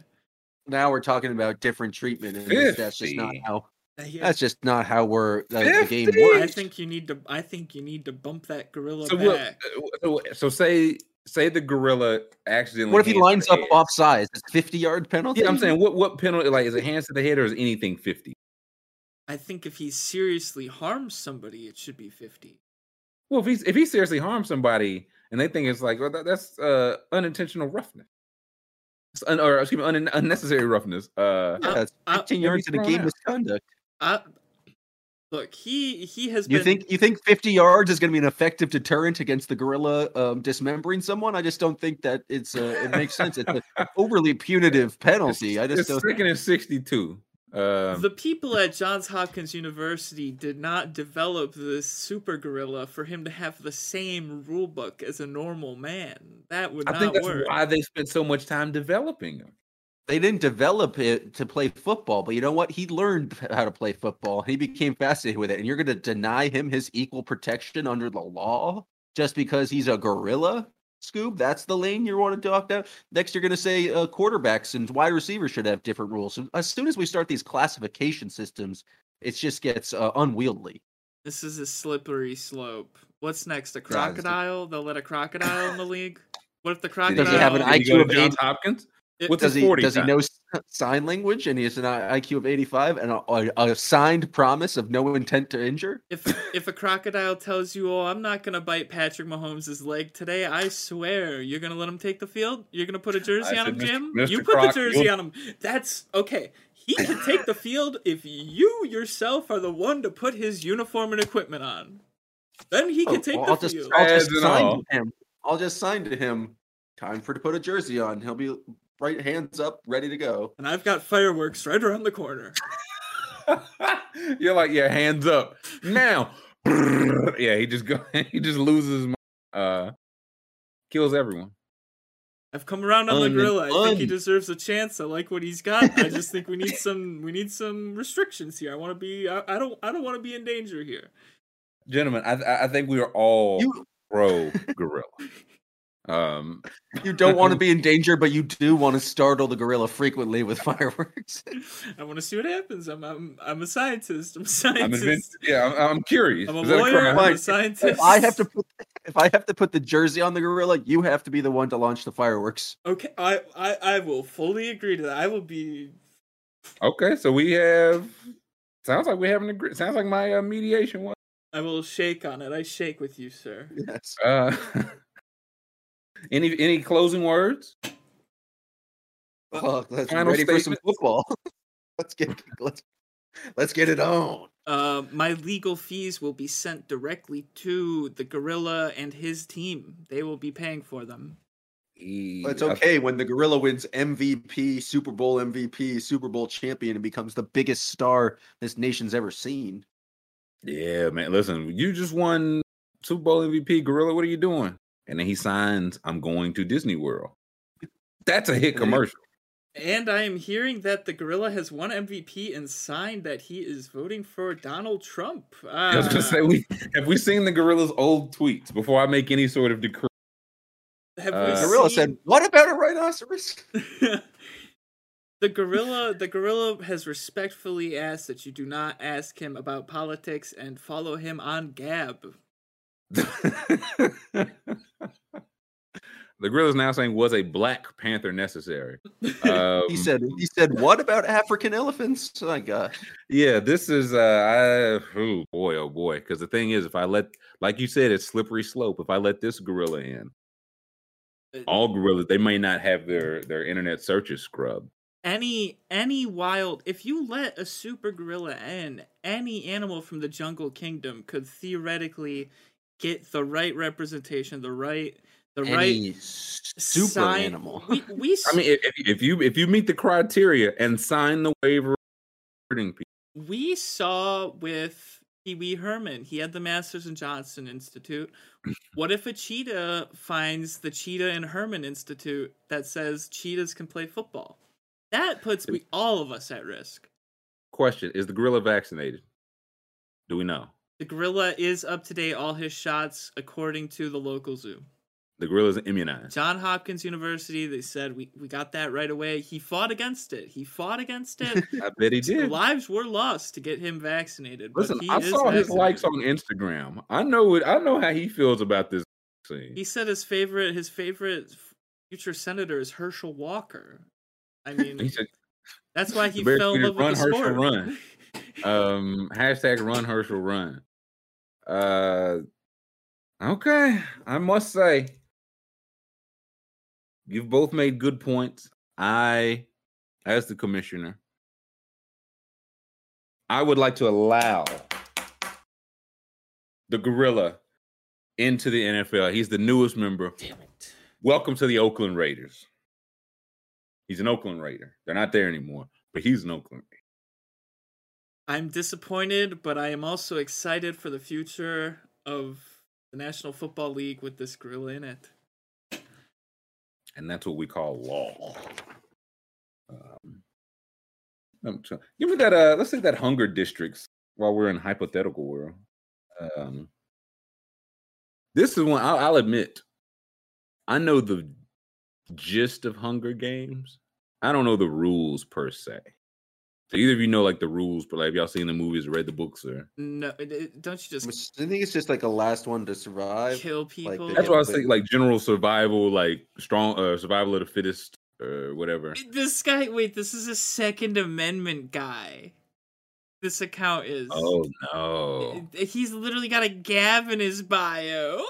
Now we're talking about different treatment, and that's just not how. That's just not how we're the, the game works. I think you need to. I think you need to bump that gorilla so back. We'll, so, so say say the gorilla accidentally. What if he lines up off size? It's fifty-yard penalty. Yeah, I'm saying what what penalty? Like, is it hands to the head or is anything fifty? I think if he seriously harms somebody, it should be fifty. Well, if he if he seriously harms somebody and they think it's like well, that, that's uh, unintentional roughness, it's un, or excuse me, un, unnecessary roughness. Uh, yeah, that's fifteen yards in a game misconduct. I, look, he he has. You been... think you think fifty yards is going to be an effective deterrent against the gorilla um, dismembering someone? I just don't think that it's. Uh, it makes sense. It's an overly punitive penalty. I just it's don't. Second and sixty-two. Um, the people at Johns Hopkins University did not develop this super gorilla for him to have the same rule book as a normal man. That would I not think that's work. Why they spent so much time developing him. They didn't develop it to play football, but you know what? He learned how to play football. He became fascinated with it, and you're going to deny him his equal protection under the law just because he's a gorilla? Scoob, that's the lane you want to talk down. Next, you're going to say uh, quarterbacks and wide receivers should have different rules. So as soon as we start these classification systems, it just gets uh, unwieldy. This is a slippery slope. What's next? A crocodile? They'll let a crocodile in the league? What if the crocodile... Does he have an I Q of Johns Hopkins? It, What's does he, does he know sign language and he has an I Q of eighty-five and a, a signed promise of no intent to injure? If if a crocodile tells you, oh, I'm not going to bite Patrick Mahomes' leg today, I swear, you're going to let him take the field? You're going to put a jersey I on him, Jim? Mister You put Croc- the jersey on him. That's okay. He can take the field if you yourself are the one to put his uniform and equipment on. Then he can oh, take well, the I'll field. Just, I'll, just sign to him. I'll just sign to him. Time for to put a jersey on. He'll be... Right, hands up, ready to go. And I've got fireworks right around the corner. You're like, yeah, hands up now. Yeah, he just go, he just loses his mind. Uh, kills everyone. I've come around on un- the gorilla. I un- think he deserves a chance. I like what he's got. I just think we need some we need some restrictions here. I want to be. I, I don't. I don't want to be in danger here. Gentlemen, I I think we are all you- pro gorilla. Um, you don't want to be in danger, but you do want to startle the gorilla frequently with fireworks. I want to see what happens. I'm I'm I'm a scientist. I'm a scientist. I'm invent- yeah, I'm, I'm curious. I'm a Is lawyer. A I'm a scientist. If I have to put if I have to put the jersey on the gorilla, you have to be the one to launch the fireworks. Okay, I I, I will fully agree to that. I will be. Okay, so we have. Sounds like we have an agree. Sounds like my uh, mediation one. I will shake on it. I shake with you, sir. Yes. Uh... Any any closing words? Oh, let's Final ready statement. For some football. let's get let's let's get it on. Uh, my legal fees will be sent directly to the gorilla and his team. They will be paying for them. Well, it's okay when the gorilla wins M V P, Super Bowl M V P, Super Bowl champion, and becomes the biggest star this nation's ever seen. Yeah, man. Listen, you just won Super Bowl M V P, gorilla. What are you doing? And then he signs, I'm going to Disney World. That's a hit commercial. And I am hearing that the gorilla has won M V P and signed that he is voting for Donald Trump. Uh, I was going to say, we, have we seen the gorilla's old tweets before I make any sort of decree? Have we uh, seen... The gorilla said, what about a rhinoceros? The gorilla, the gorilla has respectfully asked that you do not ask him about politics and follow him on Gab. The gorilla is now saying, was a Black Panther necessary? Um, he said, he said, what about African elephants? Oh, my gosh. Yeah, this is, uh, I, oh boy, oh boy. Because the thing is, if I let, like you said, it's slippery slope. If I let this gorilla in, all gorillas, they may not have their, their internet searches scrubbed. Any any wild, if you let a super gorilla in, any animal from the jungle kingdom could theoretically get the right representation, the right, the Any right super sign. Animal. We, we, I mean, if, if you if you meet the criteria and sign the waiver, we saw with Pee Wee Herman. He had the Masters and Johnson Institute. What if a cheetah finds the Cheetah and Herman Institute that says cheetahs can play football? That puts we all of us at risk. Question: is the gorilla vaccinated? Do we know? The gorilla is up to date, all his shots, according to the local zoo. The gorilla's immunized. John Hopkins University, they said, we, we got that right away. He fought against it. He fought against it. I bet he did. Lives were lost to get him vaccinated. Listen, but he I is saw vaccinated. His likes on Instagram. I know it. I know how he feels about this vaccine. He said his favorite, his favorite future senator is Herschel Walker. I mean, he said, that's why he fell in love with the sport. Run, Herschel, run. Um, hashtag run, Herschel, run. Uh, okay. I must say, you've both made good points. I, as the commissioner, I would like to allow the gorilla into the N F L. He's the newest member. Damn it. Welcome to the Oakland Raiders. He's an Oakland Raider. They're not there anymore, but he's an Oakland Raider. I'm disappointed, but I am also excited for the future of the National Football League with this gorilla in it. And that's what we call law. Um, I'm trying, give me that. Uh, let's take that hunger districts while we're in hypothetical world. Um, this is one I'll, I'll admit. I know the gist of Hunger Games. I don't know the rules per se. So either of you know like the rules, but like y'all seen the movies, or read the books, or no? It, it, don't you just? I think it's just like a last one to survive, kill people. Like, that's what I was thinking, like general survival, like strong uh, survival of the fittest, or whatever. This guy, wait, this is a Second Amendment guy. This account is. Oh no! He's literally got a Gav in his bio.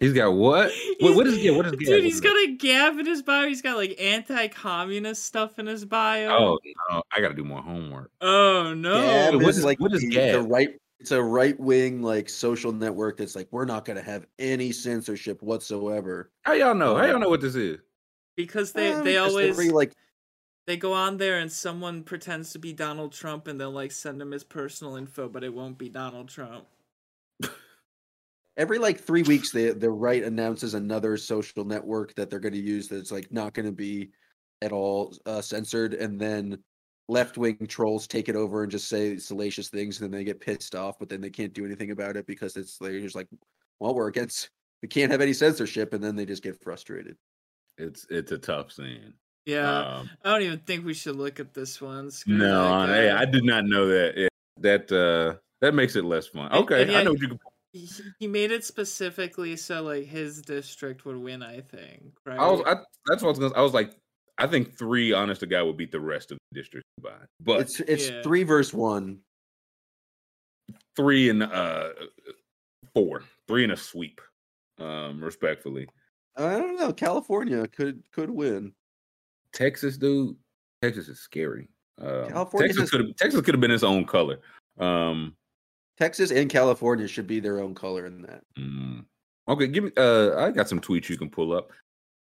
He's got what? Wait, what is yeah? What is Gav? Dude, he's got a Gav in his bio. He's got like anti-communist stuff in his bio. Oh no, I got to do more homework. Oh no, Gav what is, is like what is Gav? The right, it's a right-wing like social network that's like we're not gonna have any censorship whatsoever. How y'all know? How y'all know what this is? Because they um, they always every, like they go on there and someone pretends to be Donald Trump and they'll like send him his personal info, but it won't be Donald Trump. Every like three weeks, the the right announces another social network that they're going to use that's like not going to be at all uh, censored, and then left wing trolls take it over and just say salacious things, and then they get pissed off, but then they can't do anything about it because it's they're just like, well, we're against, we can't have any censorship, and then they just get frustrated. It's it's a tough scene. Yeah, um, I don't even think we should look at this one. Screw no, hey, I did not know that. It, that uh, that makes it less fun. Okay, and, and yeah, I know what you can. He made it specifically so like his district would win, I think. Right? I was, I, that's what I was gonna, I was like, I think three, honest to God, would beat the rest of the district by. But it's it's yeah. three versus one, three and uh four, three in a sweep, um, respectfully. I don't know. California could could win. Texas, dude. Texas is scary. Um, California Texas could Texas could have been its own color. Um. Texas and California should be their own color in that. Mm. Okay, give me. Uh, I got some tweets you can pull up.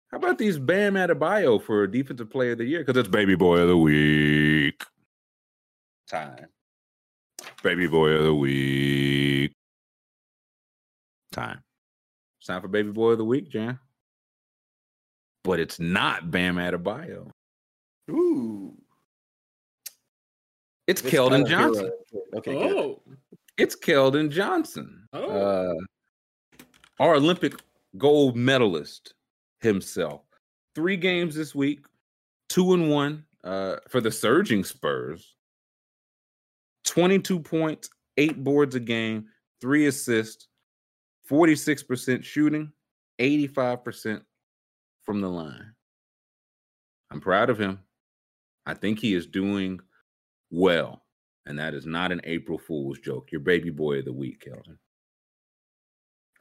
How about these Bam Adebayo for Defensive Player of the Year? Because it's Baby Boy of the Week time. Baby Boy of the Week time. It's time for Baby Boy of the Week, Jan. But it's not Bam Adebayo. Ooh, it's, it's Keldon Johnson. Hero. Okay. Oh. Good. It's Keldon Johnson, oh. uh, our Olympic gold medalist himself. Three games this week, two and one uh, for the surging Spurs. twenty-two points, eight boards a game, three assists, forty-six percent shooting, eighty-five percent from the line. I'm proud of him. I think he is doing well. And that is not an April Fool's joke. Your Baby Boy of the Week, Keldon.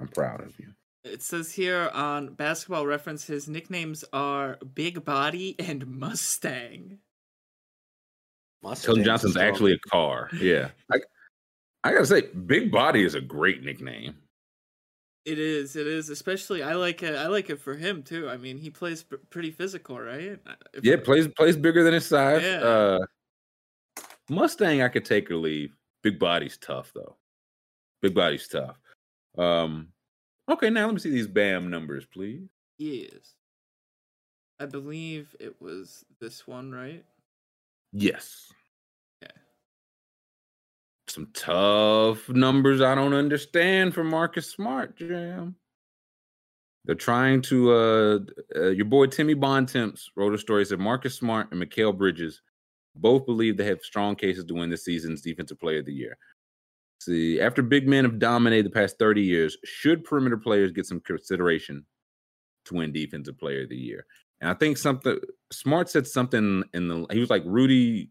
I'm proud of you. It says here on Basketball Reference, his nicknames are Big Body and Mustang. Mustang Keldon Johnson's strong. Actually a car. Yeah. I, I gotta say, Big Body is a great nickname. It is. It is. Especially, I like it. I like it for him too. I mean, he plays p- pretty physical, right? If yeah, I, plays plays bigger than his size. Yeah. Uh, Mustang, I could take or leave. Big Body's tough, though. Big Body's tough. Um, okay, now let me see these BAM numbers, please. Yes. I believe it was this one, right? Yes. Yeah. some tough numbers I don't understand from Marcus Smart, Jam. They're trying to, uh, uh, your boy Timmy Bontemps wrote a story. It said Marcus Smart and Mikal Bridges both believe they have strong cases to win this season's Defensive Player of the Year. See, after big men have dominated the past thirty years, should perimeter players get some consideration to win Defensive Player of the Year? And I think something, Smart said something in the, he was like, Rudy,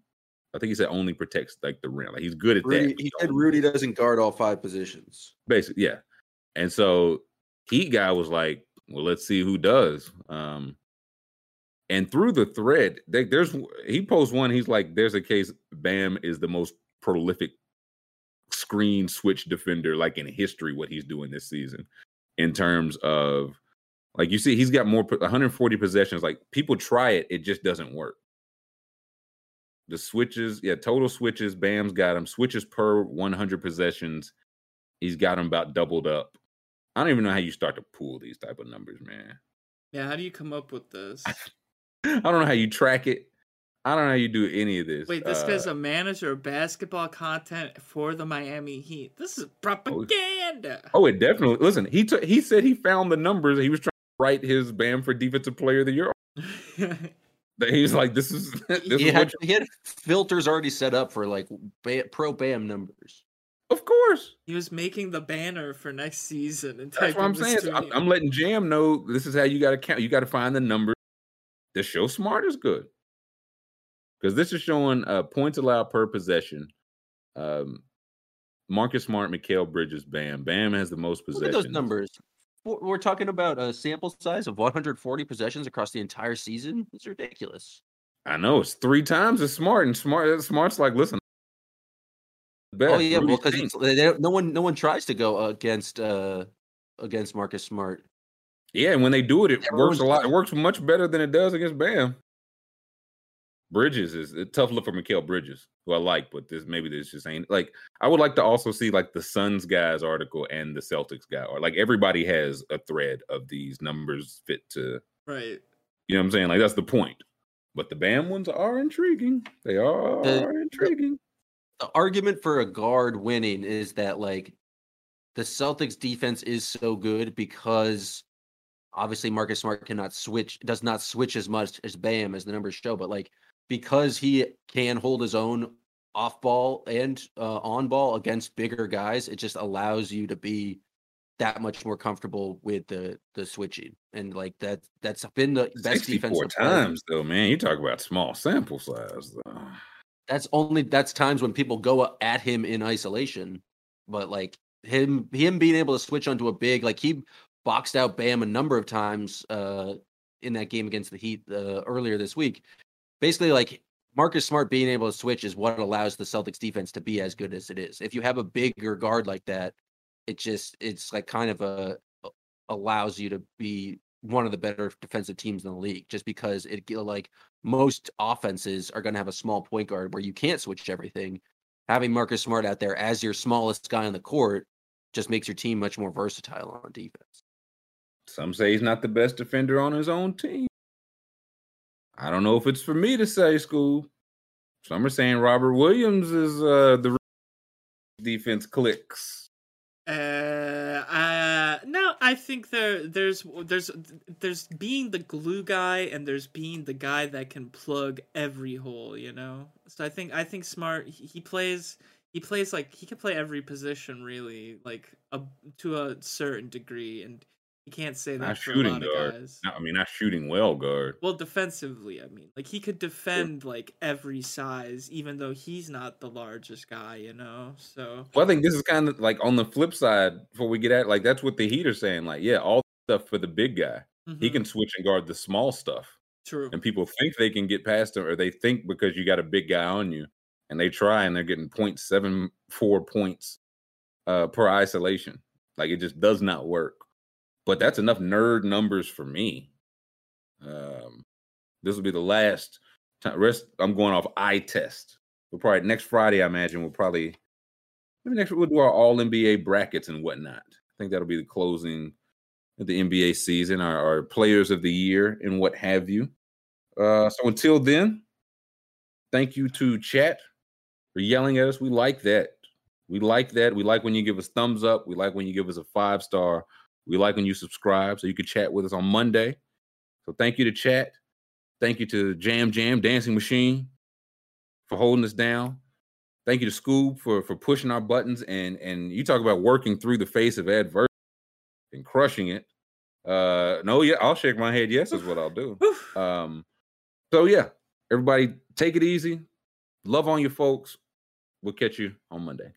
I think he said only protects like the rim. Like he's good at Rudy, that. He said Rudy doesn't guard all five positions. Basically, yeah. And so Heat guy was like, well, let's see who does. Um, and through the thread, they, there's he posts one. He's like, there's a case Bam is the most prolific screen switch defender like in history, what he's doing this season in terms of like you see he's got more one hundred forty possessions. Like people try it. It just doesn't work. The switches, yeah, total switches, Bam's got him. Switches per one hundred possessions, he's got him about doubled up. I don't even know how you start to pool these type of numbers, man. Yeah, how do you come up with this? I don't know how you track it. I don't know how you do any of this. Wait, this uh, guy's a manager of basketball content for the Miami Heat. This is propaganda. Oh, oh it definitely. Listen, he t- he said he found the numbers. He was trying to write his Bam for Defensive Player of the Year. He's like, this is this he, is had, he had filters already set up for like pro Bam numbers. Of course, he was making the banner for next season. And that's what I'm saying. I'm, I'm letting Jam know this is how you got to count. You got to find the numbers. The show Smart is good because this is showing uh, points allowed per possession. Um, Marcus Smart, Mikal Bridges, Bam. Bam has the most possessions. Look at those numbers. We're talking about a sample size of one hundred forty possessions across the entire season. It's ridiculous. I know. It's three times as Smart. And Smart, Smart's like, listen. Best. Oh, yeah. Well, because no one, no one tries to go against uh, against Marcus Smart. Yeah. And when they do it, it Everyone's works a lot. It works much better than it does against Bam. Bridges is a tough look for Mikal Bridges, who I like, but this maybe this just ain't like. I would like to also see like the Suns guys article and the Celtics guy, or like everybody has a thread of these numbers fit to right. You know what I'm saying? Like that's the point. But the Bam ones are intriguing. They are the, intriguing. The argument for a guard winning is that like the Celtics defense is so good because obviously Marcus Smart cannot switch, does not switch as much as Bam as the numbers show, but like. Because he can hold his own off ball and uh, on ball against bigger guys, it just allows you to be that much more comfortable with the, the switching. And like that, that's been the best defense. sixty-four times though, man. You talk about small sample size though. That's only that's times when people go at him in isolation. But like him, him being able to switch onto a big, like he boxed out Bam a number of times uh, in that game against the Heat uh, earlier this week. Basically, like Marcus Smart being able to switch is what allows the Celtics defense to be as good as it is. If you have a bigger guard like that, it just it's like kind of a allows you to be one of the better defensive teams in the league. Just because it like most offenses are going to have a small point guard where you can't switch everything. Having Marcus Smart out there as your smallest guy on the court just makes your team much more versatile on defense. Some say he's not the best defender on his own team. I don't know if it's for me to say, Scoob. Some are saying Robert Williams is uh, the defense clicks. Uh, uh, no, I think there, there's there's there's being the glue guy and there's being the guy that can plug every hole, you know. So I think I think Smart he, he plays he plays like he can play every position really, like a, to a certain degree and. You can't say that not for shooting a lot guard. Of guys. No, I mean, not shooting well guard. Well, defensively, I mean. Like, he could defend, sure. like, every size, even though he's not the largest guy, you know? So. Well, I think this is kind of, like, on the flip side, before we get at like, that's what the Heat are saying. Like, yeah, all the stuff for the big guy. Mm-hmm. He can switch and guard the small stuff. True. And people think they can get past him, or they think because you got a big guy on you. And they try, and they're getting zero point seven four points uh, per isolation. Like, it just does not work. But that's enough nerd numbers for me. Um, this will be the last time. Rest, I'm going off eye test. We'll probably next Friday, I imagine, we'll probably maybe next we'll do our all N B A brackets and whatnot. I think that'll be the closing of the N B A season, our, our players of the year and what have you. Uh, so until then, thank you to chat for yelling at us. We like that. We like that. We like when you give us thumbs up. We like when you give us a five star. We like when you subscribe, so you can chat with us on Monday. So thank you to chat. Thank you to Jam Jam Dancing Machine for holding us down. Thank you to Scoob for for pushing our buttons, and and you talk about working through the face of adversity and crushing it. Uh, no, yeah, I'll shake my head. Yes, is what I'll do. Um, so yeah, everybody, take it easy. Love on you, folks. We'll catch you on Monday.